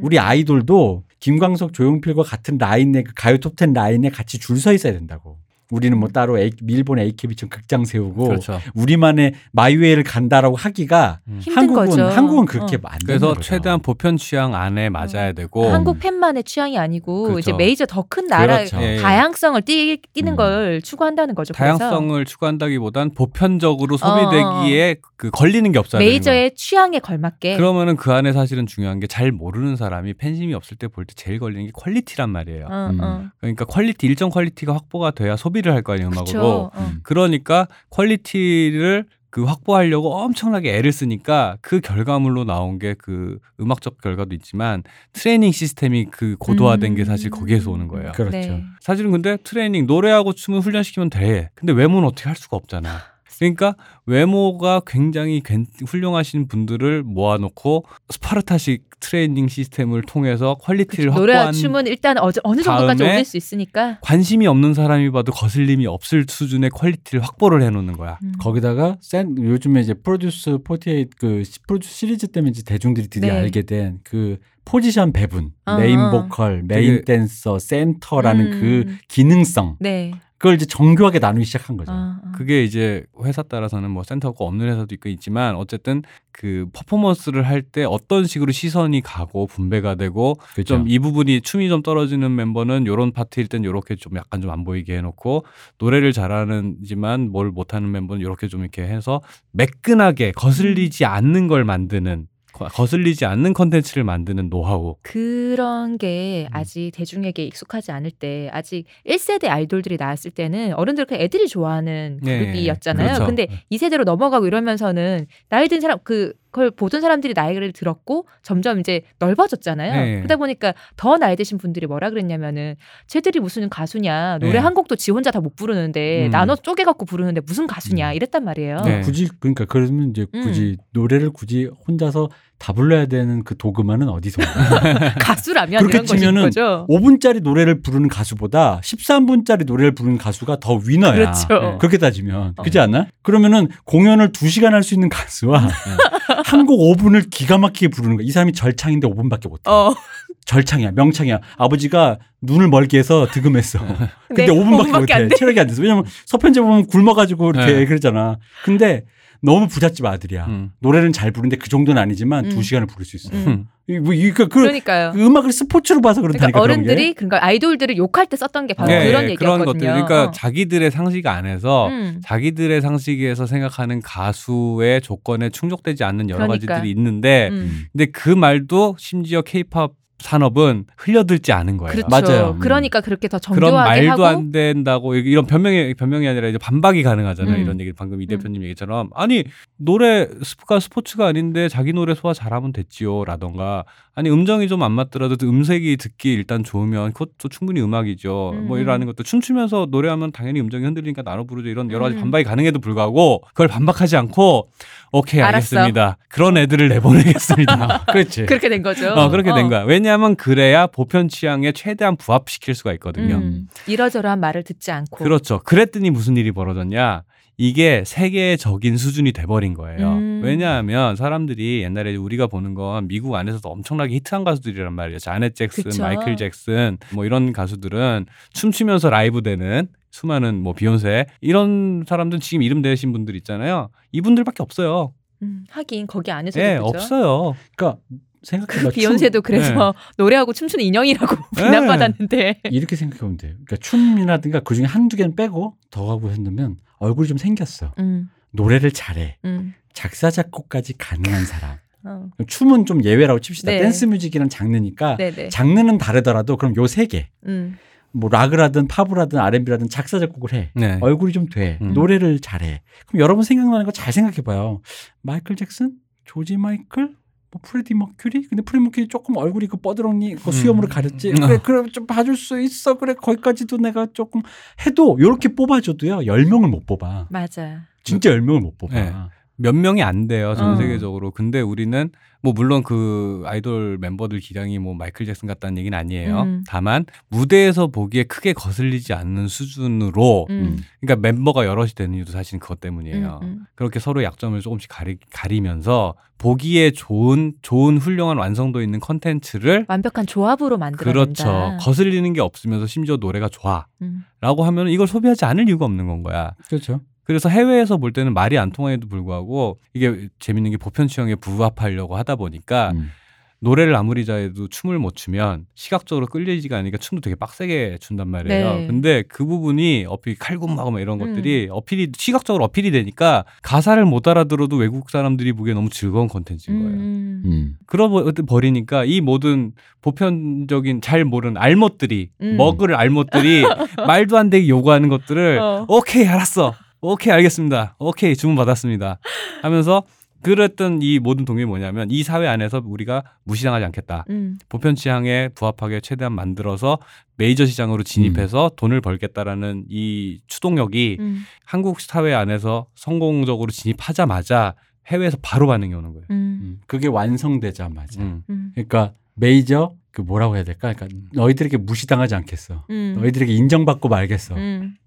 우리 아이돌도 김광석, 조용필과 같은 라인에 그 가요 톱10 라인에 같이 줄 서 있어야 된다고. 우리는 뭐 따로 일본의 AKB처럼 극장 세우고 그렇죠. 우리만의 마이웨이를 간다라고 하기가 힘든 거죠. 한국은 그렇게 안 되는 그래서 거죠. 최대한 보편 취향 안에 맞아야 되고 한국 팬만의 취향이 아니고 그렇죠. 이제 메이저 더 큰 나라의 그렇죠. 다양성을 띄는 걸 추구한다는 거죠. 다양성을 그래서. 추구한다기보단 보편적으로 소비되기에 그 걸리는 게 없어야 되는 거예요. 메이저의 취향에 걸맞게. 그러면은 그 안에 사실은 중요한 게 잘 모르는 사람이 팬심이 없을 때 볼 때 제일 걸리는 게 퀄리티란 말이에요. 그러니까 일정 퀄리티가 확보가 돼야 소비를 할 거 아니에요, 음악으로. 그러니까 퀄리티를 그 확보하려고 엄청나게 애를 쓰니까 그 결과물로 나온 게 그 음악적 결과도 있지만 트레이닝 시스템이 그 고도화된 게 사실 거기에서 오는 거예요. 그렇죠. 네. 사실은 근데 트레이닝 노래하고 춤을 훈련시키면 돼. 근데 외모는 어떻게 할 수가 없잖아. 그러니까 외모가 굉장히 훌륭하신 분들을 모아놓고 스파르타식 트레이닝 시스템을 통해서 퀄리티를 그치, 노래와 춤은 일단 어느 정도까지 올릴 수 있으니까 관심이 없는 사람이 봐도 거슬림이 없을 수준의 퀄리티를 확보를 해놓는 거야. 거기다가 요즘에 이제 프로듀스 48 그 프로듀스 시리즈 때문에 이제 대중들이 드디어 네. 알게 된 그 포지션 배분, 메인 보컬, 메인 댄서, 센터라는 그 기능성. 네. 그걸 이제 정교하게 나누기 시작한 거죠. 그게 이제 회사 따라서는 뭐 센터가 없는 회사도 있고 있지만 어쨌든 그 퍼포먼스를 할 때 어떤 식으로 시선이 가고 분배가 되고 그렇죠. 좀 이 부분이 춤이 좀 떨어지는 멤버는 이런 파트일 땐 이렇게 좀 약간 좀 안 보이게 해놓고 노래를 잘하는지만 뭘 못하는 멤버는 이렇게 좀 이렇게 해서 매끈하게 거슬리지 않는 걸 만드는 거슬리지 않는 컨텐츠를 만드는 노하우 그런 게 아직 대중에게 익숙하지 않을 때 아직 1세대 아이돌들이 나왔을 때는 어른들 그 애들이 좋아하는 그룹이었잖아요. 그렇죠. 근데 2세대로 넘어가고 이러면서는 나이 든 사람 그걸 보던 사람들이 나이를 들었고 점점 이제 넓어졌잖아요. 그러다 보니까 더 나이 드신 분들이 뭐라 그랬냐면은 쟤들이 무슨 가수냐 노래 한 곡도 지 혼자 다 못 부르는데 나눠 쪼개갖고 부르는데 무슨 가수냐 이랬단 말이에요. 굳이 그러니까 그러면 이제 굳이 노래를 굳이 혼자서 다 불러야 되는 그 도그마는 어디서 가수라면 그렇게 이런 치면은 거죠. 5분짜리 노래를 부르는 가수보다 13분짜리 노래를 부르는 가수가 더 위너야. 그렇죠. 그렇게 따지면 그렇지 않나? 그러면은 공연을 2시간 할 수 있는 가수와 한 곡 5분을 기가 막히게 부르는 거야. 이 사람이 절창인데 5분밖에 못해. 절창이야. 명창이야. 아버지가 눈을 멀게 해서 득음했어. 근데 5분밖에 못해. 체력이 안 돼서. 왜냐면 서편제 보면 굶어가지고 이렇게 그러잖아. 근데 너무 부잣집 아들이야. 노래는 잘 부르는데 그 정도는 아니지만 2시간을 부를 수 있어요. 그러니까요. 음악을 스포츠로 봐서 그렇다니까. 그러니까 어른들이 그러니까 아이돌들을 욕할 때 썼던 게 바로 그런 얘기였거든요. 그런 것들. 그러니까 자기들의 상식 안에서 자기들의 상식에서 생각하는 가수의 조건에 충족되지 않는 여러 가지들이 있는데 근데 그 말도 심지어 K-POP 산업은 흘려들지 않은 거예요. 그렇죠. 맞아요. 그러니까 그렇게 더 정교하게 그런 말도 하고. 안 된다고 이런 변명이 아니라 이제 반박이 가능하잖아요. 이런 얘기 방금 이 대표님 얘기처럼 아니 노래 스포츠가 아닌데 자기 노래 소화 잘하면 됐지요 라던가 아니 음정이 좀 안 맞더라도 음색이 듣기 일단 좋으면 그것도 충분히 음악이죠. 뭐 이러는 것도 춤추면서 노래하면 당연히 음정이 흔들리니까 나눠 부르죠. 이런 여러 가지 반박이 가능해도 불구하고 그걸 반박하지 않고 오케이 알겠습니다. 알았어. 그런 애들을 내보내겠습니다. 그렇지. 그렇게 된 거죠. 그렇게 된 거야. 왜냐하면 그래야 보편 취향에 최대한 부합시킬 수가 있거든요. 이러저러한 말을 듣지 않고. 그렇죠. 그랬더니 무슨 일이 벌어졌냐. 이게 세계적인 수준이 돼버린 거예요. 왜냐하면 사람들이 옛날에 우리가 보는 건 미국 안에서도 엄청나게 히트한 가수들이란 말이에요. 자넷 잭슨, 그쵸. 마이클 잭슨 뭐 이런 가수들은 춤추면서 라이브 되는 수많은 뭐 비욘세 이런 사람들은 지금 이름 되신 분들 있잖아요. 이분들밖에 없어요. 하긴 거기 안에서도 그렇죠. 없어요. 그러니까 그 비욘세도 그래서 노래하고 춤추는 인형이라고 비난받았는데 이렇게 생각해보면 돼요. 그러니까 춤이라든가 그중에 한두 개는 빼고 더 하고 했다면 얼굴이 좀 생겼어. 노래를 잘해. 작사 작곡까지 가능한 사람. 춤은 좀 예외라고 칩시다. 댄스 뮤직이란 장르니까 장르는 다르더라도 그럼 요 세 개. 뭐 락을 하든 팝을 하든 R&B를 하든 작사 작곡을 해. 얼굴이 좀 돼. 노래를 잘해. 그럼 여러분 생각나는 거 잘 생각해봐요. 마이클 잭슨? 조지 마이클? 뭐 프레디 머큐리? 근데 프레디 머큐리 조금 얼굴이 그 뻐드렁니 그 수염으로 가렸지. 그래 그럼 좀 봐줄 수 있어. 그래 거기까지도 내가 조금 해도 이렇게 뽑아줘도요 10명을 못 뽑아. 맞아. 진짜 10명을 못 뽑아. 네. 몇 명이 안 돼요 전 세계적으로. 근데 우리는 뭐 물론 그 아이돌 멤버들 기량이 뭐 마이클 잭슨 같다는 얘기는 아니에요. 다만 무대에서 보기에 크게 거슬리지 않는 수준으로 그러니까 멤버가 여럿이 되는 이유도 사실은 그것 때문이에요. 그렇게 서로 약점을 조금씩 가리면서 보기에 좋은 훌륭한 완성도 있는 컨텐츠를 완벽한 조합으로 만들어낸다. 그렇죠. 거슬리는 게 없으면서 심지어 노래가 좋아 라고 하면 이걸 소비하지 않을 이유가 없는 건 거야. 그렇죠. 그래서 해외에서 볼 때는 말이 안 통하에도 불구하고 이게 재밌는 게 보편 취향에 부합하려고 하다 보니까 노래를 아무리 잘해도 춤을 못 추면 시각적으로 끌리지가 않으니까 춤도 되게 빡세게 춘단 말이에요. 네. 근데 그 부분이 어필 칼군마고 막 이런 것들이 어필이 시각적으로 어필이 되니까 가사를 못 알아들어도 외국 사람들이 보기에 너무 즐거운 콘텐츠인 거예요. 그러고 버리니까 이 모든 보편적인 잘 모르는 알못들이 먹을 알못들이 말도 안 되게 요구하는 것들을 오케이 알았어. 오케이 알겠습니다. 오케이 주문 받았습니다. 하면서 그랬던 이 모든 동요이 뭐냐면 이 사회 안에서 우리가 무시당하지 않겠다. 보편 취향에 부합하게 최대한 만들어서 메이저 시장으로 진입해서 돈을 벌겠다라는 이 추동력이 한국 사회 안에서 성공적으로 진입하자마자 해외에서 바로 반응이 오는 거예요. 그게 완성되자마자. 그러니까 메이저 그 뭐라고 해야 될까? 그러니까 너희들에게 무시당하지 않겠어. 너희들에게 인정받고 말겠어.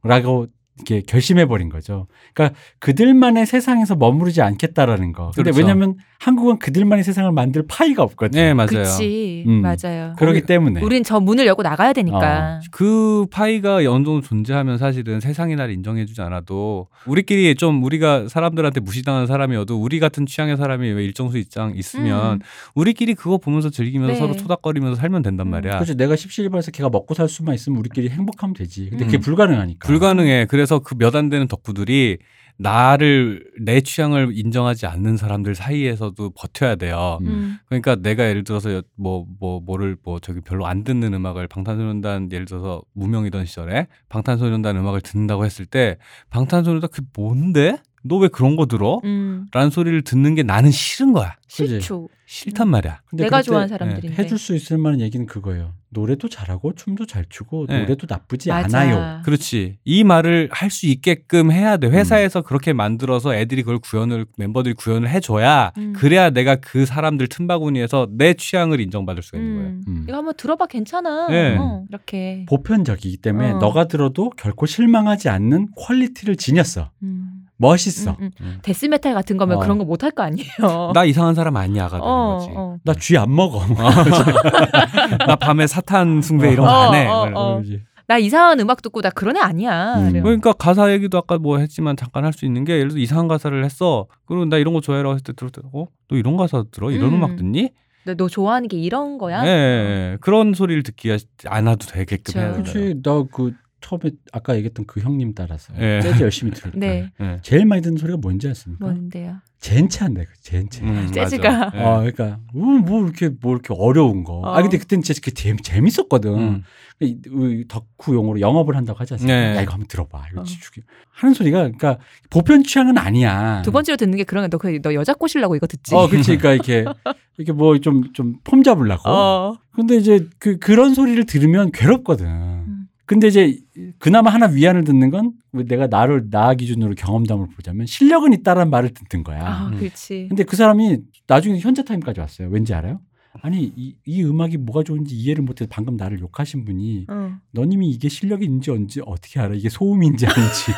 라고 이렇게 결심해버린 거죠. 그러니까 그들만의 세상에서 머무르지 않겠다라는 거. 그런데 그렇죠. 왜냐하면 한국은 그들만의 세상을 만들 파이가 없거든요. 네, 맞아요. 그치, 맞아요. 그렇기 때문에 우린 저 문을 열고 나가야 되니까. 그 파이가 어느 정도 존재하면 사실은 세상이 날 인정해주지 않아도 우리끼리 좀 우리가 사람들한테 무시당하는 사람이어도 우리 같은 취향의 사람이 왜 일정 수 이상 있으면 우리끼리 그거 보면서 즐기면서 네. 서로 토닥거리면서 살면 된단 말이야. 그렇죠. 내가 17일반에서 걔가 먹고 살 수만 있으면 우리끼리 행복하면 되지. 근데 그게 불가능하니까. 불가능해. 그래서 그 몇 안 되는 덕후들이 나를 내 취향을 인정하지 않는 사람들 사이에서도 버텨야 돼요. 그러니까 내가 예를 들어서 뭐를 저기 별로 안 듣는 음악을 방탄소년단 예를 들어서 무명이던 시절에 방탄소년단 음악을 듣는다고 했을 때 방탄소년단 그게 뭔데? 너 왜 그런 거 들어? 라는 소리를 듣는 게 나는 싫은 거야. 싫죠. 싫단 말이야. 근데 내가 좋아하는 사람들인데. 해줄 수 있을 만한 얘기는 그거예요. 노래도 잘하고 춤도 잘 추고 네. 노래도 나쁘지 맞아. 않아요. 그렇지. 이 말을 할 수 있게끔 해야 돼. 회사에서 그렇게 만들어서 애들이 그걸 멤버들이 구현을 해줘야 그래야 내가 그 사람들 틈바구니에서 내 취향을 인정받을 수가 있는 거야. 이거 한번 들어봐 괜찮아. 네. 이렇게. 보편적이기 때문에 너가 들어도 결코 실망하지 않는 퀄리티를 지녔어. 멋있어. 데스메탈 같은 거면 그런 거 못 할 거 아니에요. 나 이상한 사람 아니야가 되는 거지. 나 쥐 안 먹어. 나 밤에 사탄 숭배 이런 거 안 해. 나 이상한 음악 듣고 나 그런 애 아니야. 그러니까 가사 얘기도 아까 뭐 했지만 잠깐 할 수 있는 게 예를 들어 이상한 가사를 했어. 그럼 나 이런 거 좋아해라고 했을 때 들을 때 너 이런 가사 들어? 이런 음악 듣니? 너 좋아하는 게 이런 거야? 네. 그런 소리를 듣기 않아도 되게끔 해야 돼. 그렇지. 나 그 처음에 아까 얘기했던 그 형님 따라서 재즈 열심히 들을 때 네. 제일 많이 듣는 소리가 뭔지 아십니까? 뭔데요? 젠체한데 젠체. 재즈가. 그러니까 뭐 이렇게 어려운 거. 근데 그때는 진짜 재밌었거든. 덕후 용어로 영업을 한다고 하지 않습니까? 네. 야 이거 한번 들어봐. 이거 하는 소리가 그러니까 보편 취향은 아니야. 두 번째로 듣는 게 그런 거. 너 여자 꼬시려고 이거 듣지. 그렇지. 그러니까 이렇게 뭐 좀 폼 잡으려고. 근데 이제 그런 소리를 들으면 괴롭거든. 근데 이제 그나마 하나 위안을 듣는 건 내가 나 기준으로 경험담을 보자면 실력은 있다라는 말을 듣는 거야. 그렇지. 근데 그 사람이 나중에 현재 타임까지 왔어요. 왠지 알아요? 아니 이 음악이 뭐가 좋은지 이해를 못해서 방금 나를 욕하신 분이 너님이 이게 실력인지 언지 어떻게 알아? 이게 소음인지 아닌지.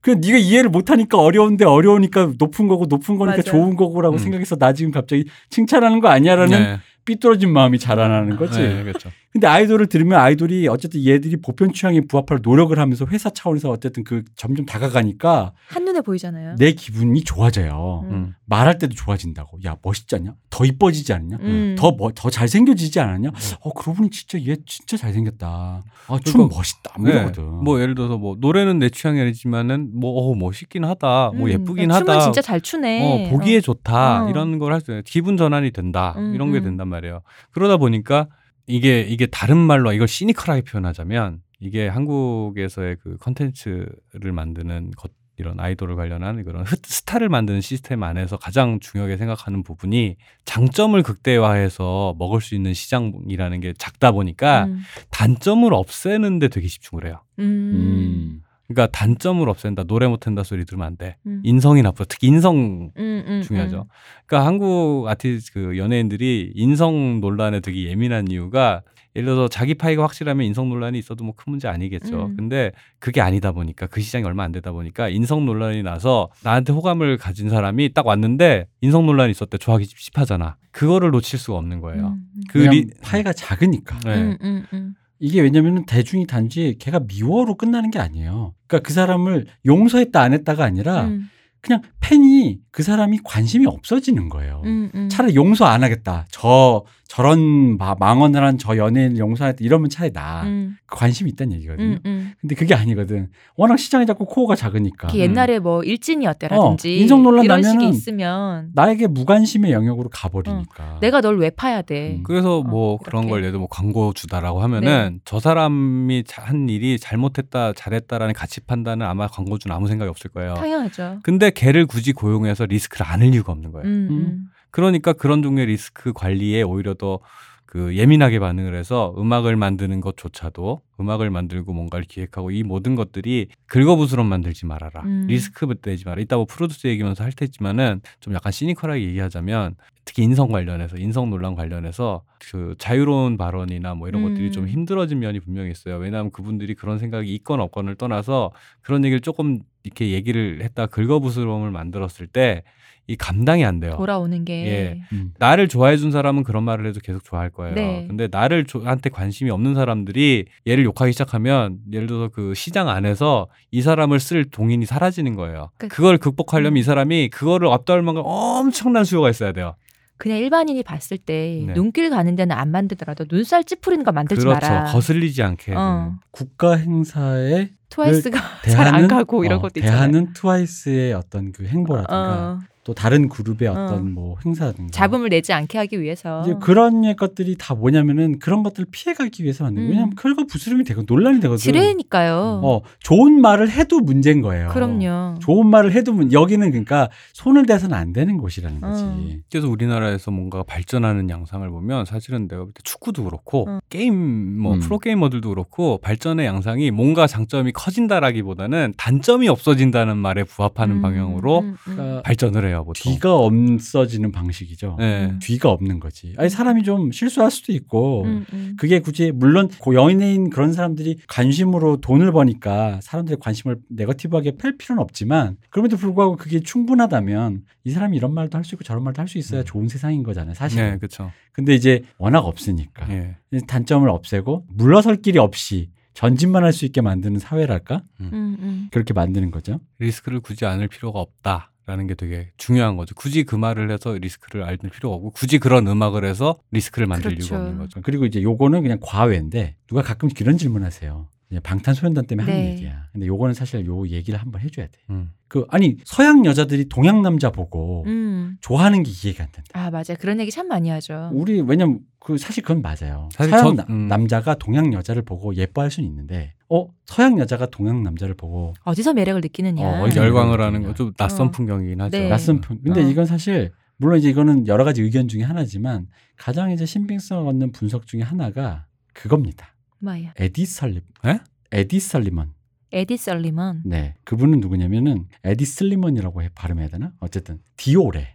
그냥 네가 이해를 못하니까 어려운데 어려우니까 높은 거고 높은 거니까 맞아. 좋은 거고라고 생각해서 나 지금 갑자기 칭찬하는 거 아니야라는 네. 삐뚤어진 마음이 자라나는 거지. 네, 그렇죠. 근데 아이돌을 들으면 아이돌이 어쨌든 얘들이 보편 취향에 부합할 노력을 하면서 회사 차원에서 어쨌든 점점 다가가니까 한눈에 보이잖아요. 내 기분이 좋아져요. 말할 때도 좋아진다고. 야 멋있지 않냐? 더 이뻐지지 않냐? 더 잘생겨지지 않았냐? 그러고 보니 진짜 얘 진짜 잘생겼다. 춤 멋있다. 이러거든. 뭐 예를 들어서 뭐 노래는 내 취향이 아니지만은 멋있긴 하다. 뭐 예쁘긴 하다. 춤은 진짜 잘 추네. 보기에 좋다. 이런 걸 할 수 있어요. 기분 전환이 된다. 이런 게 된단 말이에요. 그러다 보니까 이게 다른 말로 이걸 시니컬하게 표현하자면 이게 한국에서의 그 컨텐츠를 만드는 것 이런 아이돌을 관련한 그런 스타를 만드는 시스템 안에서 가장 중요하게 생각하는 부분이 장점을 극대화해서 먹을 수 있는 시장이라는 게 작다 보니까 단점을 없애는데 되게 집중을 해요. 그러니까 단점을 없앤다, 노래 못한다 소리 들으면 안 돼. 인성이 나쁘다. 특히 인성 중요하죠. 그러니까 한국 아티스트 그 연예인들이 인성 논란에 되게 예민한 이유가 예를 들어서 자기 파이가 확실하면 인성 논란이 있어도 뭐 큰 문제 아니겠죠. 근데 그게 아니다 보니까 그 시장이 얼마 안 되다 보니까 인성 논란이 나서 나한테 호감을 가진 사람이 딱 왔는데 인성 논란이 있었대. 좋아하기 찝찝하잖아. 그거를 놓칠 수가 없는 거예요. 파이가 작으니까. 네. 이게 왜냐면은 대중이 단지 걔가 미워로 끝나는 게 아니에요. 그러니까 그 사람을 용서했다 안 했다가 아니라 그냥 팬이 그 사람이 관심이 없어지는 거예요. 차라리 용서 안 하겠다. 저런 망언을 한 저 연예인을 용서하겠다. 이러면 차라리 나 관심이 있다는 얘기거든요. 근데 그게 아니거든. 워낙 시장이 자꾸 코어가 작으니까. 옛날에 뭐 일진이었대라든지 인성 논란 이런 식이 있으면 나에게 무관심의 영역으로 가버리니까. 내가 널 왜 파야 돼. 그래서 뭐 그런 걸 예를 들어 뭐 광고주다라고 하면은 저 사람이 한 일이 잘못했다 잘했다라는 가치 판단은 아마 광고주는 아무 생각이 없을 거예요. 당연하죠. 근데 걔를 굳이 고용해서 리스크를 안 할 이유가 없는 거예요. 그러니까 그런 종류의 리스크 관리에 오히려 더 그 예민하게 반응을 해서 음악을 만드는 것조차도 음악을 만들고 뭔가를 기획하고 이 모든 것들이 긁어부스럼 만들지 말아라. 리스크 내지 마라. 이따 뭐 프로듀스 얘기하면서 할 테지만은 좀 약간 시니컬하게 얘기하자면 특히 인성 관련해서 인성 논란 관련해서 그 자유로운 발언이나 뭐 이런 것들이 좀 힘들어진 면이 분명히 있어요. 왜냐하면 그분들이 그런 생각이 있건 없건을 떠나서 그런 얘기를 조금 이렇게 얘기를 했다 긁어부스럼을 만들었을 때 이 감당이 안 돼요. 돌아오는 게. 예. 나를 좋아해 준 사람은 그런 말을 해도 계속 좋아할 거예요. 네. 근데 나한테 관심이 없는 사람들이 얘를 욕하기 시작하면 예를 들어서 그 시장 안에서 이 사람을 쓸 동인이 사라지는 거예요. 그걸 극복하려면 이 사람이 그거를 앞다할 만큼 엄청난 수요가 있어야 돼요. 그냥 일반인이 봤을 때 눈길 가는 데는 안 만들더라도 눈살 찌푸리는 거 만들지 마라. 그렇죠. 거슬리지 않게. 국가 행사에 트와이스가 잘 안 가고 이런 것도 있잖아요. 대하는 트와이스의 어떤 그 행보라든가 또 다른 그룹의 어떤 뭐 행사든가 잡음을 내지 않게 하기 위해서 이제 그런 것들이 다 뭐냐면은 그런 것들을 피해가기 위해서 만든 거예요. 왜냐하면 긁어 부스럼이 되고 논란이 되거든요. 지뢰니까요. 좋은 말을 해도 문제인 거예요. 그럼요. 좋은 말을 해도 여기는 그러니까 손을 대서는 안 되는 곳이라는 거지. 그래서 우리나라에서 뭔가 발전하는 양상을 보면 사실은 내가 볼 때 축구도 그렇고 게임 뭐 프로게이머들도 그렇고 발전의 양상이 뭔가 장점이 커진다라기보다는 단점이 없어진다는 말에 부합하는 방향으로 발전을 해요. 보통. 뒤가 없어지는 방식이죠. 네. 뒤가 없는 거지. 아니 사람이 좀 실수할 수도 있고 그게 굳이 물론 연예인 그런 사람들이 관심으로 돈을 버니까 사람들의 관심을 네거티브하게 펼 필요는 없지만 그럼에도 불구하고 그게 충분하다면 이 사람이 이런 말도 할 수 있고 저런 말도 할 수 있어야 좋은 세상인 거잖아요. 사실은. 네, 그렇죠. 근데 이제 워낙 없으니까 단점을 없애고 물러설 길이 없이 전진만 할 수 있게 만드는 사회랄까? 그렇게 만드는 거죠. 리스크를 굳이 안을 필요가 없다. 라는 게 되게 중요한 거죠. 굳이 그 말을 해서 리스크를 알 필요가 없고 굳이 그런 음악을 해서 리스크를 만들 이유가 없는 거죠. 그리고 이제 요거는 그냥 과외인데 누가 가끔 이런 질문하세요. 방탄소년단 때문에 하는 얘기야. 근데 요거는 사실 요 얘기를 한번 해줘야 돼. 아니 서양 여자들이 동양 남자 보고 좋아하는 게 이해가 안 된다. 아 맞아. 그런 얘기 참 많이 하죠. 우리 왜냐면 사실 그건 맞아요. 사실 서양 남자가 동양 여자를 보고 예뻐할 수는 있는데 서양 여자가 동양 남자를 보고 어디서 매력을 느끼느냐. 열광을 하는 거 좀 낯선 풍경이긴 하죠. 네. 낯선 풍. 근데 이건 사실 물론 이제 이거는 여러 가지 의견 중에 하나지만 가장 이제 신빙성 얻는 분석 중에 하나가 그겁니다. 뭐야? 에디 설리먼. 네, 그분은 누구냐면은 에디 슬리먼이라고 발음해야 되나? 어쨌든 디올의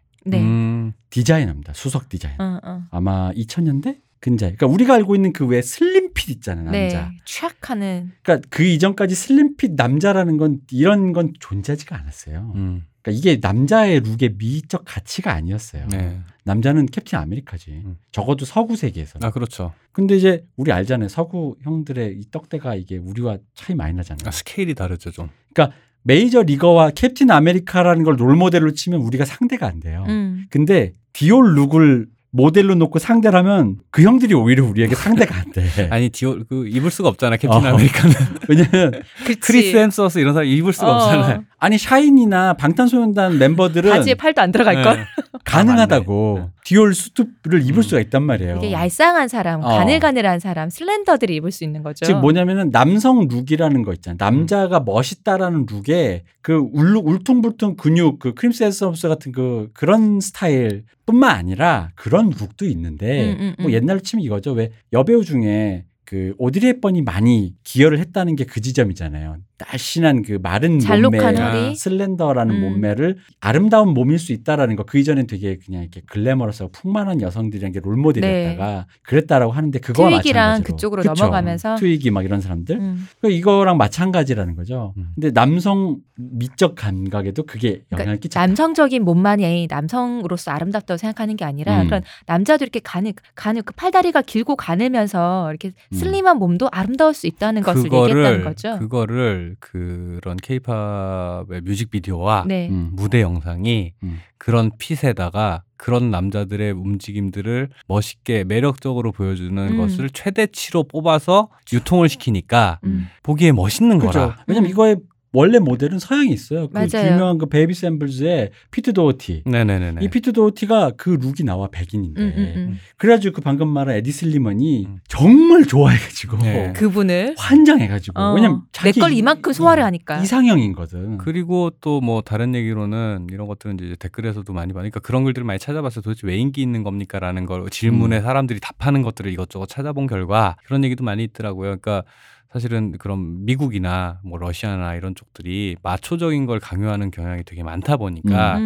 디자이너입니다. 수석 디자이너. 아마 2000년대 근자에. 그러니까 우리가 알고 있는 그 외 슬림핏 있잖아요, 남자. 네, 촥하는. 그러니까 그 이전까지 슬림핏 남자라는 건 이런 건 존재하지가 않았어요. 그러니까 이게 남자의 룩의 미적 가치가 아니었어요. 네. 남자는 캡틴 아메리카지. 적어도 서구 세계에서는. 아, 그렇죠. 근데 이제 우리 알잖아요. 서구 형들의 이 떡대가 이게 우리와 차이 많이 나잖아요. 스케일이 다르죠, 좀. 그러니까 메이저 리거와 캡틴 아메리카라는 걸 롤모델로 치면 우리가 상대가 안 돼요. 근데 디올 룩을 모델로 놓고 상대를 하면 그 형들이 오히려 우리에게 상대가 안 돼. 아니 디올 그 입을 수가 없잖아 캡틴 아메리카는. 왜냐면 크리스 햄스워스 이런 사람 입을 수가 없잖아요. 아니 샤인이나 방탄소년단 멤버들은 바지에 팔도 안 들어갈 걸. 네. 가능하다고. 아, 디올 수트를 입을 수가 있단 말이에요. 이게 얄쌍한 사람, 가늘가늘한 사람, 슬렌더들이 입을 수 있는 거죠. 지금 뭐냐면은 남성 룩이라는 거 있잖아요. 남자가 멋있다라는 룩에 그 울퉁불퉁 근육, 그 크리스 햄스워스 같은 그런 스타일. 뿐만 아니라 그런 룩도 있는데 뭐 옛날로 치면 이거죠. 왜 여배우 중에 그 오드리 헵번이 많이 기여를 했다는 게 그 지점이잖아요. 날씬한 그 마른 몸매, 슬렌더라는 몸매를 아름다운 몸일 수 있다라는 거. 그 이전엔 되게 그냥 이렇게 글래머러서 풍만한 여성들이란 게 롤모델이었다가 그랬다라고 하는데 그거와 트윅이랑 마찬가지로 그쪽으로 그쵸? 넘어가면서 트윅이 막 이런 사람들 그러니까 이거랑 마찬가지라는 거죠. 근데 남성 미적 감각에도 그게 영향을 끼쳐. 그러니까 남성적인 몸만이 남성으로서 아름답다고 생각하는 게 아니라 그런 남자도 이렇게 가늘 그 팔다리가 길고 가늘면서 이렇게 슬림한 몸도 아름다울 수 있다는 것을 얘기했다는 거죠. 그거를 그런 K-팝의 뮤직비디오와 네. 무대 영상이 그런 핏에다가 그런 남자들의 움직임들을 멋있게 매력적으로 보여주는 것을 최대치로 뽑아서 유통을 시키니까 보기에 멋있는 그렇죠. 거라. 왜냐면 이거에 원래 모델은 서양이 있어요. 그 유명한 그 베이비 샘블즈의 피트 도어티. 네네네. 이 피트 도어티가 그 룩이 나와 백인인데. 그래가지고 그 방금 말한 에디 슬리먼이 정말 좋아해가지고. 네. 그분을 환장해가지고. 왜냐면 자기 내 걸 이만큼 소화를 하니까. 이상형인거든. 그리고 또 뭐 다른 얘기로는 이런 것들은 이제 댓글에서도 많이 봐니까 그런 글들을 많이 찾아봤어요. 도대체 왜 인기 있는 겁니까라는 걸 질문에 사람들이 답하는 것들을 이것저것 찾아본 결과 그런 얘기도 많이 있더라고요. 그러니까. 사실은 그런 미국이나 뭐 러시아나 이런 쪽들이 마초적인 걸 강요하는 경향이 되게 많다 보니까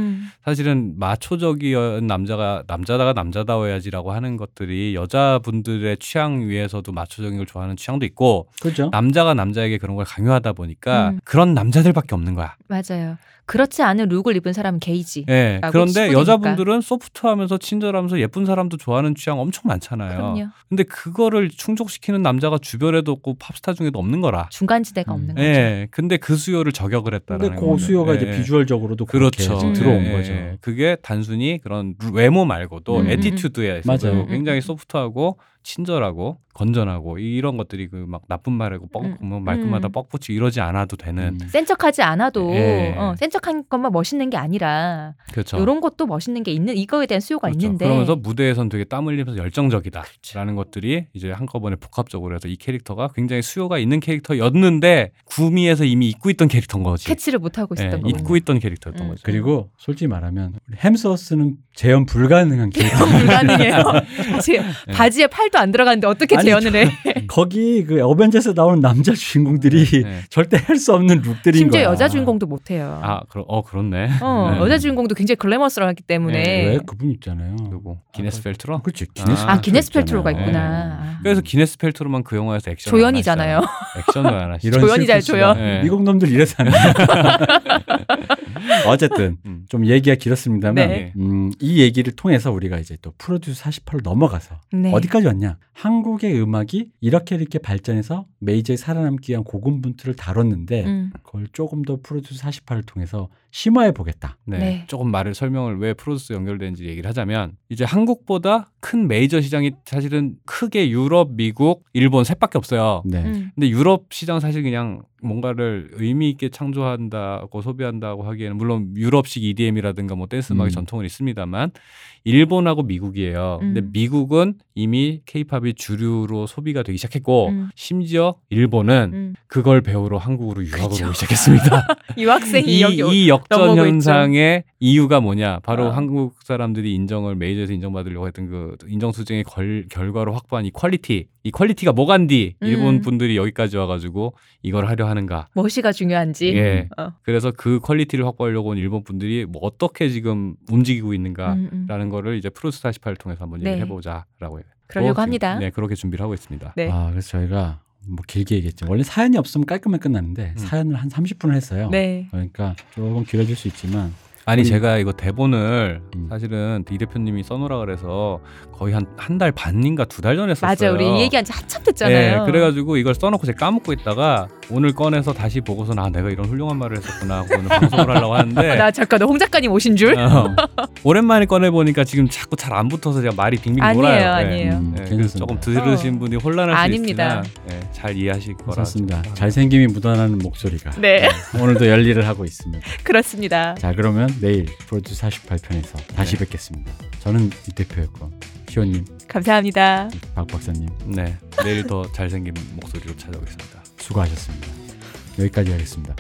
사실은 마초적인 남자다가 남자다워야지라고 하는 것들이 여자분들의 취향 위에서도 마초적인 걸 좋아하는 취향도 있고 그렇죠. 남자가 남자에게 그런 걸 강요하다 보니까 그런 남자들밖에 없는 거야. 맞아요. 그렇지 않은 룩을 입은 사람은 게이지. 네. 그런데 친구니까. 여자분들은 소프트하면서 친절하면서 예쁜 사람도 좋아하는 취향 엄청 많잖아요. 그럼요. 근데 그거를 충족시키는 남자가 주변에도 없고 팝스타 중에도 없는 거라. 중간지대가 없는 거죠. 네. 근데 그 수요를 저격을 했다라는 거죠. 근데 그 수요가 네. 이제 비주얼적으로도 그렇죠. 들어온 네. 거죠. 그게 단순히 그런 외모 말고도 애티튜드에 맞아요. 굉장히 소프트하고 친절하고 건전하고 이런 것들이 그 막 나쁜 말하고 뭐 말끝마다 뻑붙이고 이러지 않아도 되는 센 척하지 않아도 예. 센 척한 것만 멋있는 게 아니라 그렇죠. 이런 것도 멋있는 게 있는 이거에 대한 수요가 그렇죠. 있는데 그러면서 무대에선 되게 땀 흘리면서 열정적이다라는 그렇죠. 것들이 이제 한꺼번에 복합적으로 해서 이 캐릭터가 굉장히 수요가 있는 캐릭터였는데 구미에서 이미 잊고 있던 캐릭터인 거지. 캐치를 못하고 있었던 예. 잊고 있던 캐릭터였던 거죠. 그리고 솔직히 말하면 햄스워스는 재현 불가능한 캐릭터. 불가능해요. 바지에 팔도 안 들어가는데 어떻게 재현을 해? 거기 그 어벤져스에 나오는 남자 주인공들이 네. 절대 할 수 없는 룩들인 심지어 거야. 심지어 여자 주인공도 못해요. 아, 그렇네. 네. 여자 주인공도 굉장히 글래머스러웠기 때문에. 네. 왜? 그분 있잖아요. 누구? 기네스 펠트로? 그렇지. 기네스 펠트로가 있구나. 네. 그래서 기네스 펠트로만 그 영화에서 액션 조연이잖아요. 액션을 안 하시죠. 조연이잖아요. 조연. 네. 미국 놈들 이래서 안 해요. 어쨌든 좀 얘기가 길었습니다만 네. 이 얘기를 통해서 우리가 이제 또 프로듀스 48로 넘어가서 네. 어디까지 왔냐? 한국의 음악이 이렇게 발전해서 메이저에 살아남기 위한 고군분투를 다뤘는데 그걸 조금 더 프로듀스 48을 통해서 심화해보겠다. 네. 네. 조금 설명을 왜 프로듀스 연결되는지 얘기를 하자면 이제 한국보다 큰 메이저 시장이 사실은 크게 유럽, 미국, 일본 셋밖에 없어요. 네. 근데 유럽 시장 사실 그냥 뭔가를 의미 있게 창조한다고 소비한다고 하기에는 물론 유럽식 EDM이라든가 뭐 댄스 음악의 전통은 있습니다만 일본하고 미국이에요. 근데 미국은 이미 K-팝이 주류로 소비가 되기 시작했고 심지어 일본은 그걸 배우러 한국으로 유학을 오기 시작했습니다. 유학생이 이 역전 현상의 이유가 뭐냐? 바로 한국 사람들이 메이저에서 인정받으려고 했던 그 인정 수쟁의 결과로 확보한 이 퀄리티. 이 퀄리티가 뭐간디? 일본 분들이 여기까지 와가지고 이걸 하려 하는가? 멋이가 중요한지. 예. 그래서 그 퀄리티를 확보하려고 온 일본 분들이 뭐 어떻게 지금 움직이고 있는가라는 거를 이제 프로듀스 48을 통해서 한번 얘기를 해보자라고 해요. 그러려고 합니다. 네, 그렇게 준비를 하고 있습니다. 네. 아, 그래서 저희가 뭐 길게 얘기했죠. 원래 사연이 없으면 깔끔하게 끝났는데 사연을 한 30분을 했어요. 네. 그러니까 조금 길어질 수 있지만 아니 제가 이거 대본을 사실은 이 대표님이 써놓으라 그래서 거의 한 달 반인가 2달 전에 썼어요. 맞아요. 우리 얘기한 지 한참 됐잖아요. 네, 그래가지고 이걸 써놓고 제가 까먹고 있다가 오늘 꺼내서 다시 보고서는 아 내가 이런 훌륭한 말을 했었구나 하고 오늘 방송을 하려고 하는데 나 잠깐 홍 작가님 오신 줄? 오랜만에 꺼내보니까 지금 자꾸 잘 안 붙어서 제가 말이 빙빙 돌아요. 아니에요. 네, 그래서 조금 들으신 분이 혼란할 수 아닙니다. 있으나 네, 잘 이해하실 거라 그렇습니다. 잘생김이 묻어나는 목소리가 네. 오늘도 열일을 하고 있습니다. 그렇습니다. 자 그러면 내일 프로듀스 48편에서 다시 뵙겠습니다. 저는 이 대표였고 시호님 감사합니다. 박 박사님 네 내일 더 잘생긴 목소리로 찾아오겠습니다. 수고하셨습니다. 여기까지 하겠습니다.